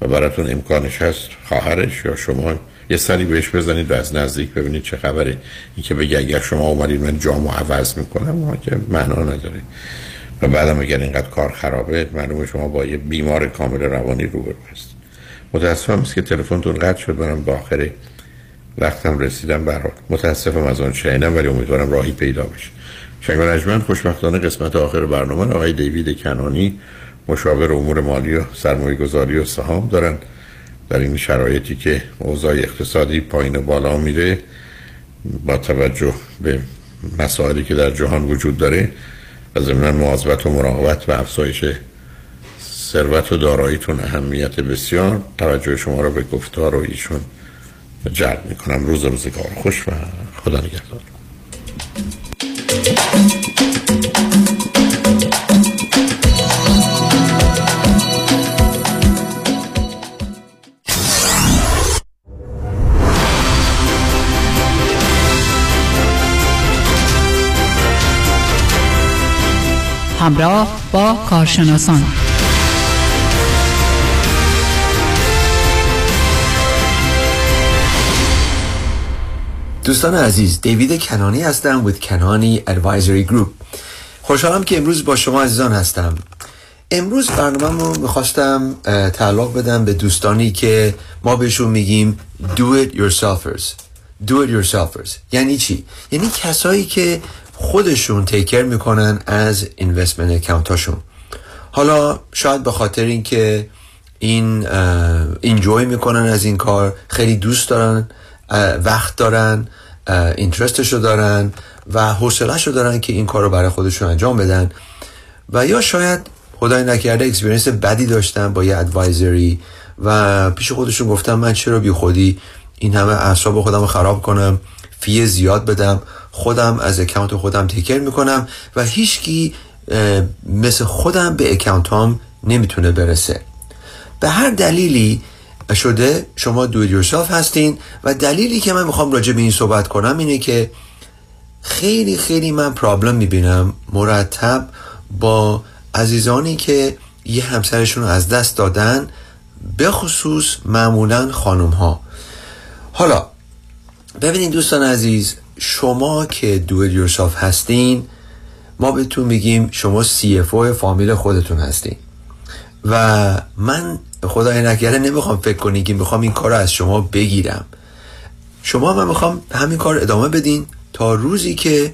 و براتون امکانش هست خواهرش یا شما یه سری بهش بزنید و از نزدیک ببینید چه خبره. اینکه بگه اگر شما اومدید من جامو عوض میکنم اون که معنا نداره. و بعدم اگر اینقدر کار خرابه معلومه شما با یه بیمار کامل روانی روبرو هستید. متاسفم که تلفنتون قطع شد، منم به آخر وقتم رسیدم. برات متاسفم از اون شینم، ولی امیدوارم راهی پیدا بشه. شنگال اجمن خوشبختانه قسمت آخر برنامه آقای دیوید کنانی مشاور امور مالی و سرمایه‌گذاری و سهام دارن. در این شرایطی که اوضاع اقتصادی پایین و بالا میره با توجه به مسائلی که در جهان وجود داره و ضمناً مواظبت و مراقبت و افزایش ثروت و داراییتون اهمیت بسیار، توجه شما را به گفتار و ایشون جلب میکنم. روز روزگار خوش و خدا نگهدار. همراه با کارشناسان دوستان عزیز، دیوید کنانی هستم with کنانی Advisory Group. خوشحالم که امروز با شما عزیزان هستم. امروز برنامه‌مو میخواستم تعلق بدم به دوستانی که ما بهشون میگیم do it yourselfers. Do it yourselfers یعنی چی؟ یعنی کسایی که خودشون تیکر میکنن از اینوستمنت اکانتاشون. حالا شاید به خاطر اینکه این انجوی میکنن از این کار، خیلی دوست دارن، وقت دارن، اینترستشو دارن و حوصلهشو دارن که این کار رو برای خودشون انجام بدن، و یا شاید خدای نکرده اکسپریانس بدی داشتن با یه ادوایزری و پیش خودشون گفتن من چرا بی خودی این همه اعصاب خودم رو خراب کنم، فی زیاد بدم، خودم از اکانت خودم تیکر میکنم و هیچکی مثل خودم به اکانتام نمیتونه برسه. به هر دلیلی شده شما دو ایت یورسلف هستین. و دلیلی که من میخوام راجع به این صحبت کنم اینه که خیلی خیلی من پرابلم میبینم مرتب با عزیزانی که یه همسرشون رو از دست دادن، به خصوص معمولا خانم ها. حالا ببینید دوستان عزیز، شما که do it yourself هستین، ما بهتون میگیم شما سی اف او فامیل خودتون هستین. و من خدای نکرده نمیخوام فکر کنید که میخوام این کار از شما بگیرم. شما من میخوام همین کار ادامه بدین تا روزی که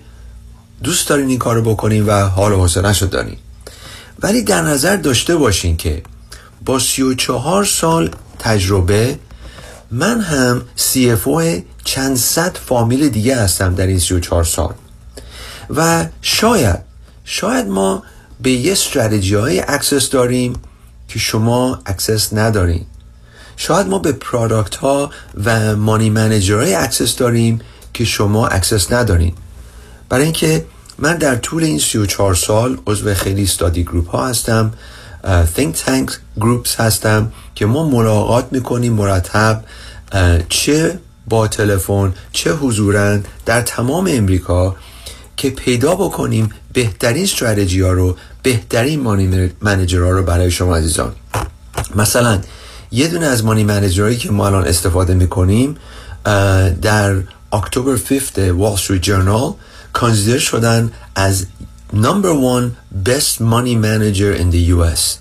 دوست دارین این کار رو بکنین و حال و حوصله‌اش رو دارین. ولی در نظر داشته باشین که با سی و چهار سال تجربه من هم سی اف او چند صد فامیل دیگه هستم در این سی و چهار سال. و شاید شاید ما به یه استراتژی های اکسس داریم که شما اکسس ندارین. شاید ما به پرادکت ها و مانی منیجر های اکسس داریم که شما اکسس ندارین. برای اینکه من در طول این سی و چهار سال عضو خیلی استادی گروپ ها هستم، think tank groups هستم که ما ملاقات میکنیم مرتب، چه با تلفن چه حضوراً در تمام امریکا، که پیدا بکنیم بهترین استراتژی ها رو، بهترین مانی منیجر ها رو برای شما عزیزان. مثلا یه دونه از مانی منیجر هایی که ما الان استفاده میکنیم در اکتبر پنجم وال استریت جورنال کانسیدر شدن از number one best money manager in the یو اس.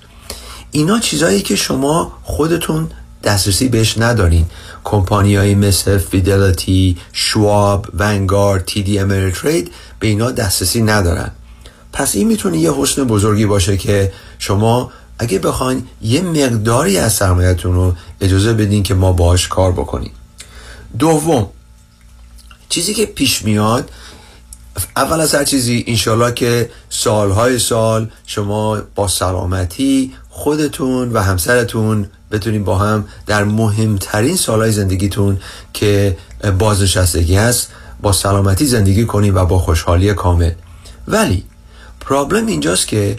اینا چیزایی که شما خودتون دسترسی بهش ندارین. کمپانی‌های مثل فیدلیتی، شواب، ونگارد، تی دی امریترید به اینا دسترسی ندارن. پس این میتونه یه حسن بزرگی باشه که شما اگه بخواین یه مقداری از سرمایه‌تون رو اجازه بدین که ما باهاش کار بکنیم. دوم چیزی که پیش میاد، اول از هر چیزی انشالله که سالهای سال شما با سلامتی خودتون و همسرتون بتونین با هم در مهمترین سالهای زندگیتون که بازنشستگی هست با سلامتی زندگی کنین و با خوشحالی کامل. ولی پرابلم اینجاست که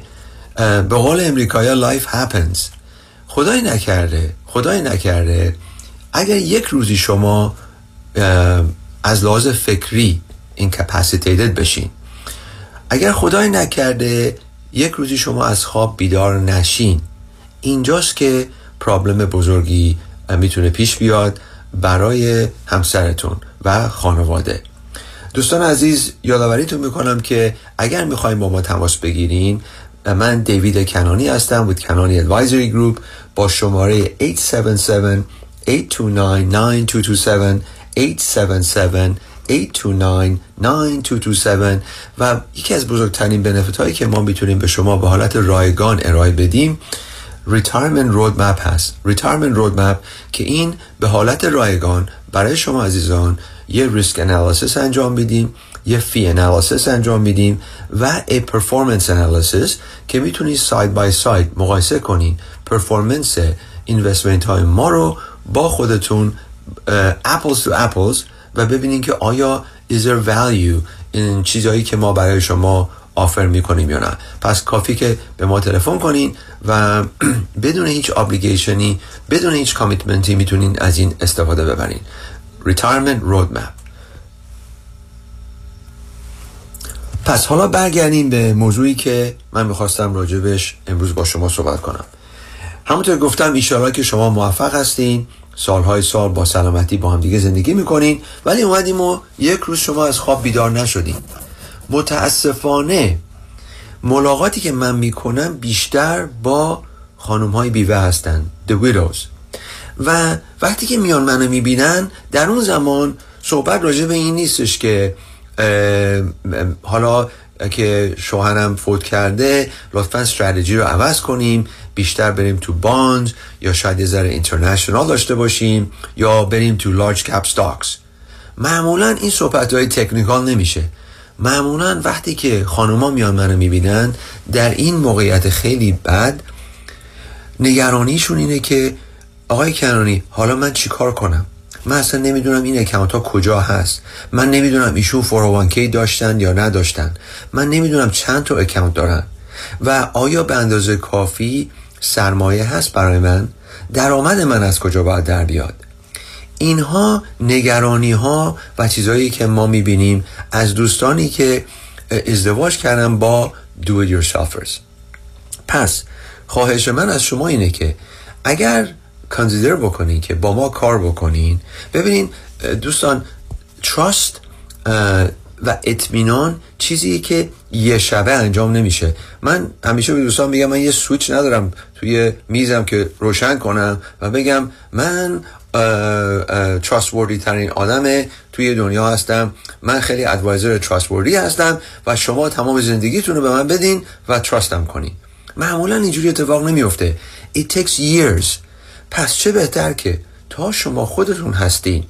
به قول امریکایی لایف هپنز. خدای نکرده خدای نکرده اگر یک روزی شما از لحاظ فکری incapacitated بشین، اگر خدای نکرده یک روزی شما از خواب بیدار نشین، اینجاست که پرابلم بزرگی میتونه پیش بیاد برای همسرتون و خانواده. دوستان عزیز، یادآوریتون میکنم که اگر میخواین با ما تماس بگیرین، من دیوید کنانی هستم with کنانی ادوایزری گروپ با شماره هشت هفت هفت، هشت دو نه، نه دو دو هفت هشت هفت هفت، هشت دو نه، نه دو دو هفت و یکی از بزرگترین بنفیت هایی که ما میتونیم به شما به حالت رایگان ارائه بدیم ریتایرمنت رودمپ هست. ریتایرمنت رودمپ که این به حالت رایگان برای شما عزیزان یه ریسک انالیسیس انجام میدیم، یه فی انالیسیس انجام میدیم و ای پرفورمنس انالیسیس که میتونید ساید بای ساید مقایسه کنین پرفورمنس اینوستمنت های ما رو با خودتون اپلز تو اپلز و ببینین که آیا is there value این چیزایی که ما برای شما آفر میکنیم یا نه. پس کافی که به ما تلفن کنین و بدون هیچ obligation، بدون هیچ کامیتمنتی میتونین از این استفاده ببرین. Retirement Roadmap. پس حالا برگردیم به موضوعی که من میخواستم راجبش امروز با شما صحبت کنم. همونطور گفتم ایشالا که شما موفق هستین، سالهای سال با سلامتی با هم دیگه زندگی میکنین، ولی اومدیم و یک روز شما از خواب بیدار نشدین. متاسفانه ملاقاتی که من میکنم بیشتر با خانمهای بیوه هستن، The Widows، و وقتی که میان منو میبینن در اون زمان صحبت راجع به این نیستش که حالا که شوهرم فوت کرده لطفاً استراتژی رو عوض کنیم، بیشتر بریم تو باند یا شاید یه ذره اینترنشنال داشته باشیم یا بریم تو لارج کپ استاکس. معمولاً این صحبت های تکنیکال نمیشه. معمولاً وقتی که خانوما میان منو میبینن در این موقعیت خیلی بد نگرانیشون اینه که آقای کنانی حالا من چی کار کنم؟ من اصلا نمیدونم این اکانت ها کجا هست، من نمیدونم ایشون فور او وان کی داشتن یا نداشتن، من نمیدونم چند تا اکانت دارن و آیا به اندازه کافی سرمایه هست برای من، درآمد من از کجا باید در بیاد. اینها نگرانی ها و چیزایی که ما میبینیم از دوستانی که ازدواج کردن با do it yourselfers. پس خواهش من از شما اینه که اگر کانسیدر بکنین که با ما کار بکنین، ببینین دوستان تراست و اطمینان چیزیه که یه شبه انجام نمیشه. من همیشه به دوستان میگم من یه سویچ ندارم توی میزم که روشن کنم و بگم من تراست وردی ترین آدم توی دنیا هستم، من خیلی ادوایزر تراست وردی هستم و شما تمام زندگیتون رو به من بدین و تراستم کنین. معمولا اینجوری اتفاق نمیفته. It takes years. پس چه بهتر که تا شما خودتون هستین،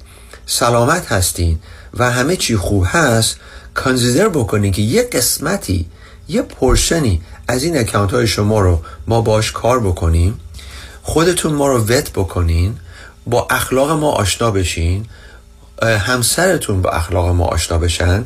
سلامت هستین و همه چی خوب هست، کانسیدر بکنین که یه قسمتی، یه پورشنی از این اکانت های شما رو ما باش کار بکنیم، خودتون ما رو وت بکنین، با اخلاق ما آشنا بشین، همسرتون با اخلاق ما آشنا بشن،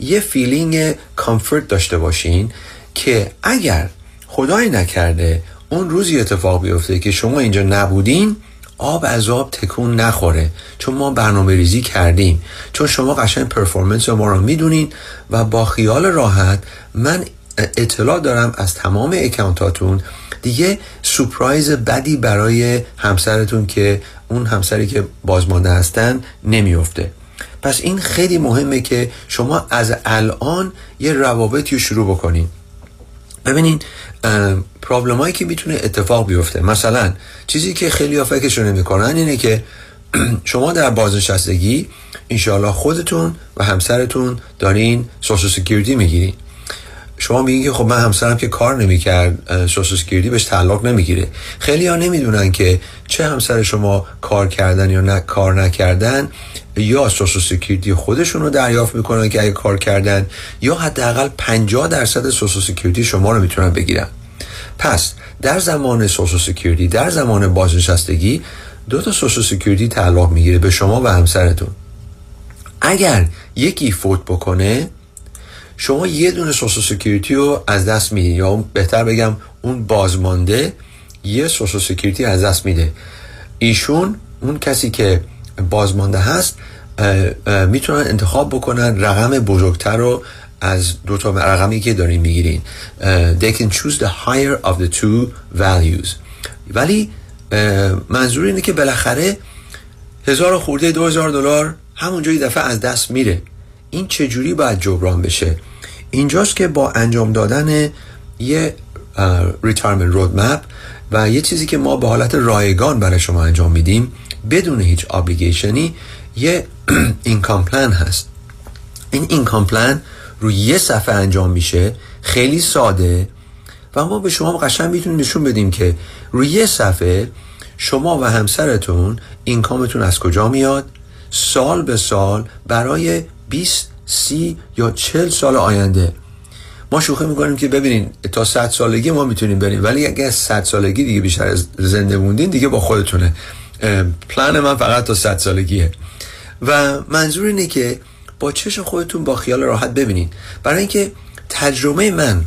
یه فیلینگ کامفورت داشته باشین که اگر خدای نکرده اون روزی اتفاق بیفته که شما اینجا نبودین، آب از آب تکون نخوره، چون ما برنامه ریزی کردیم، چون شما قشنگ پرفورمنس ما رو میدونین و با خیال راحت من اطلاع دارم از تمام اکانتاتون، دیگه سورپرایز بدی برای همسرتون که اون همسری که بازمانده هستن نمیفته. پس این خیلی مهمه که شما از الان یه روابطی رو شروع بکنین. ببینین پرابلم هایی که میتونه اتفاق بیفته، مثلا چیزی که خیلی ها فکرشو نمیکنن اینه که شما در بازنشستگی انشاءالله خودتون و همسرتون دارین سوشال سکیوریتی میگیرین. شما میگین که خب من همسرم که کار نمیکرد سوشال سکیوریتی بهش تعلق نمیگیره. خیلی ها نمیدونن که چه همسر شما کار کردن یا نه کار نکردن یا سوشال سکیوریتی خودشون رو دریافت میکنن که اگه کار کردن، یا حداقل پنجاه درصد سوشال سکیوریتی شما رو میتونن بگیرن. پس در زمان سوشال سکیوریتی، در زمان بازنشستگی، دو تا سوشال سکیوریتی تعلق میگیره به شما و همسرتون. اگر یکی فوت بکنه شما یه دونه سوشال سکیوریتی رو از دست میدی، یا بهتر بگم اون بازمانده یه سوشال سکیوریتی از دست میده. ایشون اون کسی که بازمانده هست میتونن انتخاب بکنن رقم بزرگتر رو از دو تا رقمی که دارین میگیرین. They can choose the higher of the two values. ولی منظور اینه که بالاخره هزار خورده دو هزار دلار همونجا یه دفعه از دست میره. این چجوری باید جبران بشه؟ اینجاست که با انجام دادن یه ریتایرمنت رودمپ و یه چیزی که ما به حالت رایگان برای شما انجام میدیم بدون هیچ ابلیگیشنی، یه اینکام پلان هست. این اینکام پلان روی یه صفحه انجام میشه، خیلی ساده، و ما به شما قشنگ میتونیم نشون بدیم که روی یه صفحه شما و همسرتون اینکامتون از کجا میاد، سال به سال برای بیست، سی یا چهل سال آینده. ما شوخی میکنیم که ببینین تا صد سالگی ما میتونیم بریم، ولی اگه صد سالگی دیگه بیشتر از زنده موندین دیگه با خودتونه. پلان من فقط تا صد سالگیه و منظور اینه که با چشم خودتون با خیال راحت ببینین. برای اینکه تجربه من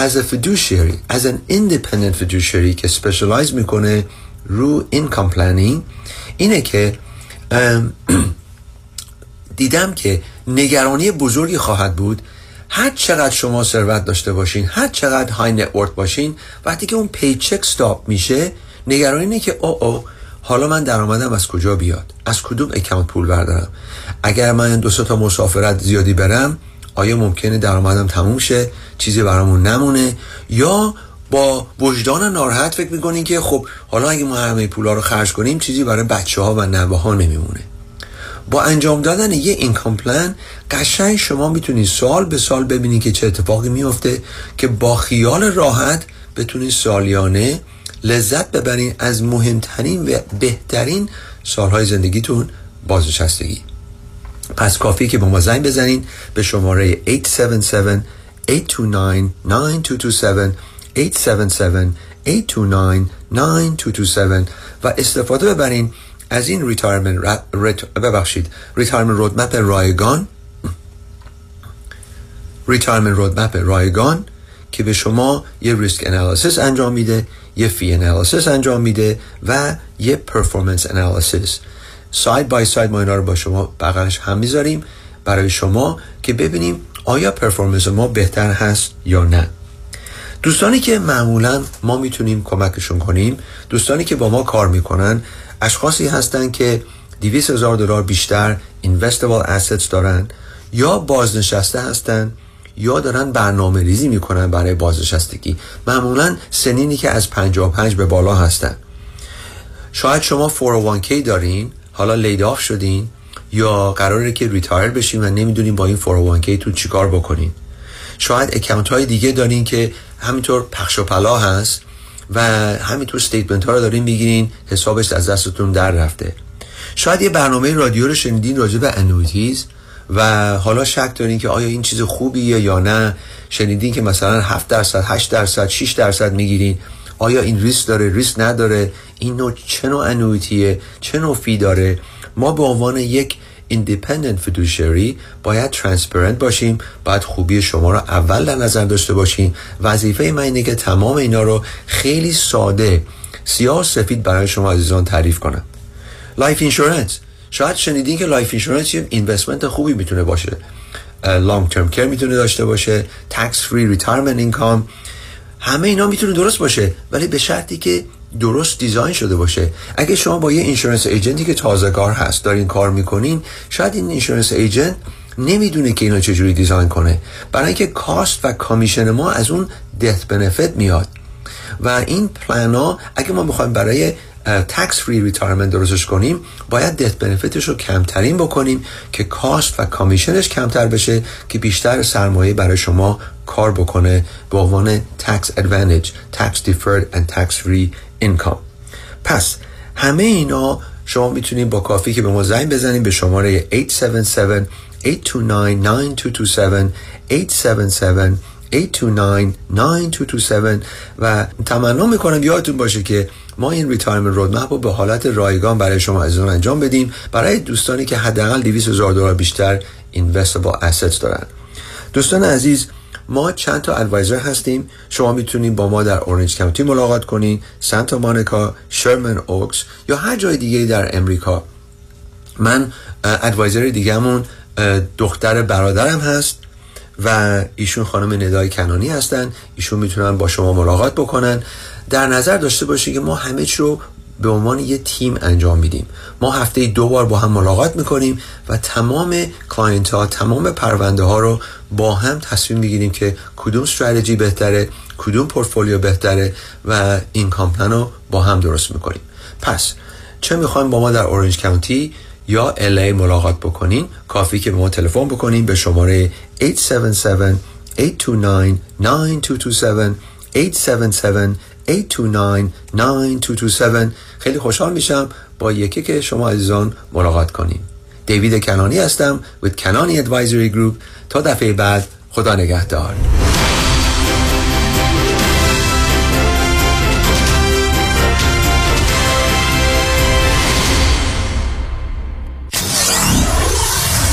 as a fiduciary, as an independent fiduciary که specialize میکنه رو income planning اینه که دیدم که نگرانی بزرگی خواهد بود. هر چقدر شما ثروت داشته باشین، هر چقدر های نت ورث باشین، وقتی که اون پیچک استاپ میشه نگرانی اینه که او او حالا من درآمدم از کجا بیاد، از کدوم اکانت پول بردارم، اگر من دو سه تا مسافرت زیادی برم آیا ممکنه درآمدم تموم شه، چیزی برامون نمونه؟ یا با وجدان ناراحت فکر میکنین که خب حالا اگه ما همه پولا رو خرج کنیم چیزی برای بچه‌ها و نوه‌ها نمیمونه. با انجام دادن یه اینکام پلان قشنگ شما میتونید سال به سال ببینید که چه اتفاقی میفته که با خیال راحت بتونید سالیانه لذت ببرین از مهمترین و بهترین سالهای زندگیتون بازنشستگی. پس کافیه که با ما زنگ بزنین به شماره هشت هفت هفت، هشت دو نه، نه دو دو هفت هشت هفت هفت، هشت دو نه، نه دو دو هفت و استفاده ببرین از این ریتایرمنت را... ریت... ببخشید ریتایرمنت رودمپ رایگان ریتایرمنت رودمپ رایگان که به شما یه ریسک انالیسیس انجام میده، یه فی انالیسیس انجام میده و یه پرفورمنس انالیسیس. ساید بای ساید ما اینا رو با شما بغلش هم میذاریم برای شما که ببینیم آیا پرفورمنس ما بهتر هست یا نه. دوستانی که معمولا ما میتونیم کمکشون کنیم، دوستانی که با ما کار میکنن، اشخاصی هستن که دویست هزار دلار بیشتر investable assets دارن، یا بازنشسته هستن یا دارن برنامه ریزی میکنن برای بازنشستگی. معمولا سنینی که از پنجاه و پنج به بالا هستن. شاید شما چهار صفر یک کی دارین، حالا لید آف شدین یا قراره که ریتایر بشین و نمیدونین با این چهار صفر یک کی تو چیکار بکنین. شاید اکانت های دیگه دارین که همینطور پخش و پلا هست و همینطور استیتمنت ها رو دارین میگیرین، حسابش از دستتون در رفته. شاید یه برنامه رادیو رو شنیدین راجع به انویتیز و حالا شک دارین که آیا این چیز خوبیه یا نه. شنیدین که مثلا هفت درصد، هشت درصد، شش درصد میگیرین، آیا این ریسک داره، ریسک نداره، این نوع چه نوع انویتیه، چه نوع فی داره. ما به عنوان یک independent fiduciary باید transparent باشیم، باید خوبی شما رو اول در نظر داشته باشیم. وظیفه من اینه که تمام اینا رو خیلی ساده، سیاه و سفید برای شما عزیزان تعریف کنم. لایف اینشورنس، شاید شنیدین که لایف اینشورنس یه اینوستمنت خوبی میتونه باشه، لانگ ترم کیر میتونه داشته باشه، تکس فری ریتایرمنت اینکام، همه اینا میتونه درست باشه، ولی به شرطی که درست دیزاین شده باشه. اگه شما با یه اینشورنس ایجنتی که تازه کار هست دارین کار میکنین، شاید این اینشورنس ایجنت نمیدونه که اینا چجوری دیزاین کنه، برای اینکه کاست و کامیشن ما از اون دث بنفیت میاد و این پلان ها اگه ما میخوایم برای تکس فری ریتایرمنت درستش کنیم باید دث بنفیتش رو کمترین بکنیم که کاست و کامیشنش کمتر بشه که بیشتر سرمایه برای شما کار بکنه به عنوان تکس ادوانتج، تکس دیفرد اند تکس فری اینکام. پس همه اینا شما میتونید با کافی که به ما زنگ بزنید به شماره هشت هفت هفت، هشت دو نه، نه دو دو هفت هشت هفت هفت، هشت دو نه، نه دو دو هفت و تمنا میکنم یادتون باشه که ما این ریتایرمنت رودمپ رو به حالت رایگان برای شما از اون انجام بدیم برای دوستانی که حداقل دویست هزار دلار بیشتر investable assets دارن. دوستان عزیز، ما چند تا ادوایزر هستیم. شما میتونید با ما در اورنج کانتی ملاقات کنین، سانتا مونیکا، شرمن اوکس یا هر جای دیگه در امریکا. من ادوایزر دیگه‌مون دختر برادرم هست و ایشون خانم ندای کنانی هستن. ایشون میتونن با شما ملاقات بکنن. در نظر داشته باشید که ما همه چی رو به عنوان یه تیم انجام میدیم. ما هفته دو بار با هم ملاقات میکنیم و تمام کلاینت ها، تمام پرونده ها رو با هم تصمیم میگیریم که کدوم استراتژی بهتره، کدوم پورتفولیو بهتره و این کامپلن رو با هم درست میکنیم. پس چه میخوایم با ما در اورنج کانتی یا ال ای ملاقات بکنین، کافی که به ما تلفن بکنین به شماره هشت هفت هفت، هشت دو نه، نه دو دو هفت هشت هفت هفت، هشت دو نه، نه دو دو هفت. خیلی خوشحال میشم با یکی که شما عزیزان ملاقات کنین. دیوید کنانی هستم with Kanani Advisory Group. تا دفعه بعد، خدا نگهدار.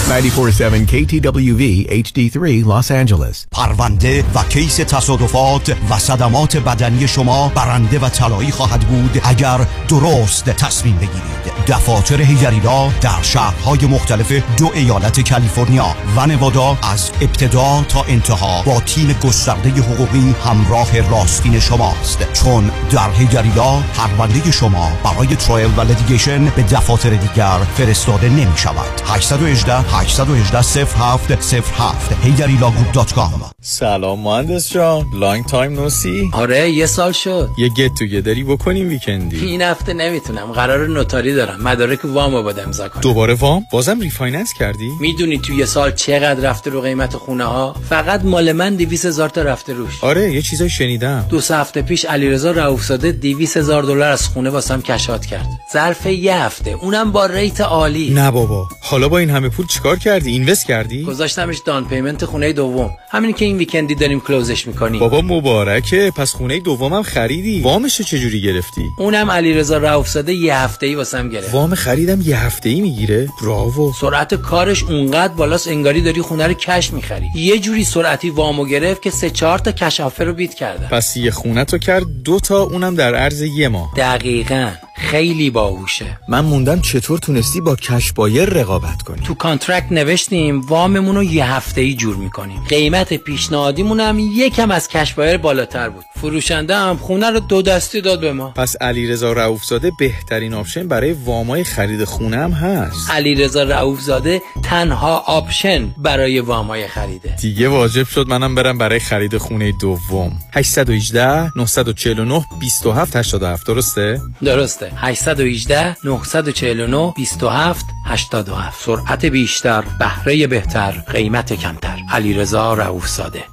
نود و چهار ممیز هفت کی تی دبلیو وی اچ دی سه لس آنجلس. پرونده و کیس تصادفات و صدمات بدنی شما برنده و طلایی خواهد بود اگر درست تصمیم بگیرید. دفاتر هیجریلا در شهرهای مختلف دو ایالت کالیفرنیا و نوادا از ابتدا تا انتها با تیم گسترده حقوقی همراه راستین شماست، چون در هیجریلا پرونده شما برای ترایل و لیتیگیشن به دفاتر دیگر فرستاده نمی شود. هشت یک هشت، هشت یک هشت، صفر هفت صفر هفت هیجریلا گروپ دات کام. سلام مهندس جان، لانگ تایم نو سی. آره یه سال شد. یه گت توگیدری بکنیم ویکندی. این هفته نمیتونم، قرار نوتاری دارم، مدارک وامو باید امضا کنم. دوباره وام؟ بازم ریفایننس کردی؟ میدونی تو یه سال چقدر رفته رو قیمت خونه ها؟ فقط مال من دویست هزار تا رفته روش. آره یه چیزای شنیدم. دو سه هفته پیش علیرضا رؤوفزاده دویست هزار دلار از خونه واسم کشات کرد ظرف یه هفته، اونم با ریت عالی. نه بابا، حالا با این همه پول چیکار کردی؟ اینوست کردی؟ گذاشتمش دان پیمنت خونه دوم. همین که این ویکندی داریم کلوزش میکنیم. بابا مبارکه، پس خونه دومم خریدی. وامش رو چجوری گرفتی؟ اونم علیرضا رؤوفزاده یه هفته‌ای واسم گرفت. وام خریدم یه هفته‌ای میگیره؟ براو. سرعت کارش اونقدر بالاست انگاری داری خونه رو کش میخری. یه جوری سرعتی وامو گرفت که سه چهار تا کش آفر رو بیت کرد. پس یه خونه تو کرد دو تا، اونم در عرض یه ماه. دقیقاً. خیلی باهوشه. من موندم چطور تونستی با کش بایر رقابت کنی؟ تو کانترکت نوشتیم واممون رو یه هفته‌ای جور می‌کنیم. قیمت پیشنهادیمون هم یکم از کش بایر بالاتر بود. فروشنده هم خونه رو دو دستی داد به ما. پس علیرضا رؤوفزاده بهترین آپشن برای وامای خرید خونه هم هست. علیرضا رؤوفزاده تنها آپشن برای وامای خریده. دیگه واجب شد منم برم برای خرید خونه دوم. هشت یک هشت، نه چهار نه، دو هفت هشت هفت درسته؟ درسته. هشت یک هشت، نه چهار نه، دو هفت هشت هفت. سرعت بیشتر، بهره بهتر، قیمت کمتر. علیرضا رؤوفزاده.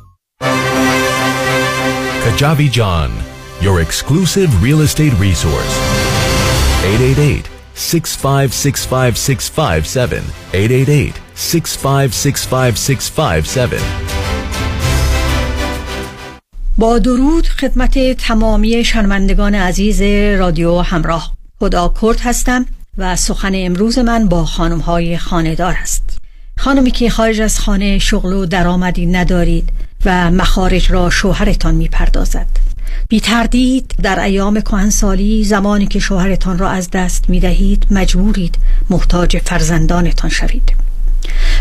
Kajabi John, your exclusive real estate resource. هشت هشت هشت، شش پنج شش پنج شش پنج هفت هشت هشت هشت، شش پنج شش پنج شش پنج هفت. با درود خدمت تمامی شنوندگان عزیز رادیو همراه. خدا کرد هستم و سخن امروز من با خانم‌های خانه‌دار است. خانمی که خارج از خانه شغل و درآمدی ندارید و مخارج را شوهرتان می‌پردازد. بی تردید در ایام کهنسالی زمانی که شوهرتان را از دست می‌دهید مجبورید محتاج فرزندانتان شوید.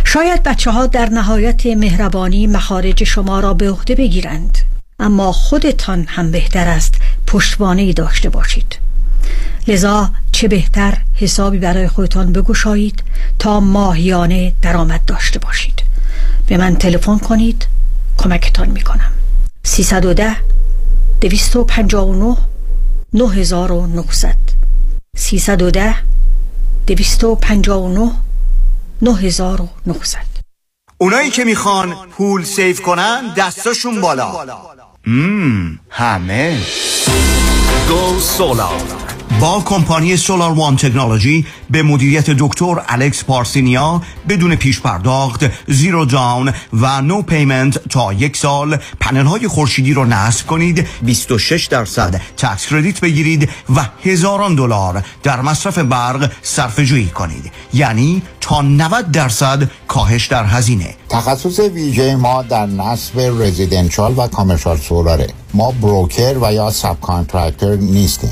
شاید بچه‌ها در نهایت مهربانی مخارج شما را به عهده بگیرند، اما خودتان هم بهتر است پشتوانه‌ای داشته باشید. لذا چه بهتر حسابی برای خودتان بگشایید تا ماهیانه درآمد داشته باشید. به من تلفن کنید، کمکتان میکنم. سیصد و ده، دویست و پنجاه و نه، نه هزار و نهصد سیصد و ده، دویست و پنجاه و نه، نه هزار و نهصد. اونایی که میخوان پول سیف کنن دستاشون بالا. مم. همه گو سولار با کمپانی سولار وان تکنولوژی به مدیریت دکتر الکس پارسینیا بدون پیش پرداخت، زیرو داون و نو پیمنت تا یک سال پنل های خورشیدی رو نصب کنید، بیست و شش درصد تکس کردیت بگیرید و هزاران دلار در مصرف برق صرفه جویی کنید، یعنی تا نود درصد کاهش در هزینه. تخصص ویژه ما در نصب رزیدنشال و کامرشال سولاره. ما بروکر و یا ساب کانترکتر نیستیم.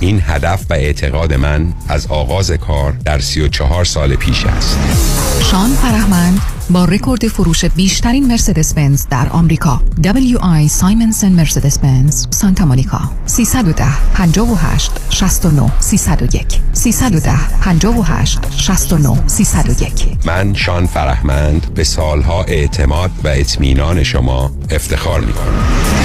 این هدف و اعتقاد من از آغاز کار در سی و چهار سال پیش است. شان فرهمند با رکورد فروش بیشترین مرسدس بنز در آمریکا، دبلیو آی سایمنسن مرسدس بنز سانتا مونیکا، سه یک صفر پنج هشت شش نه سه صفر یک، سه یک صفر پنج هشت شش نه سه صفر یک. من شان فرهمند به سالها اعتماد و اطمینان شما افتخار می‌کنم.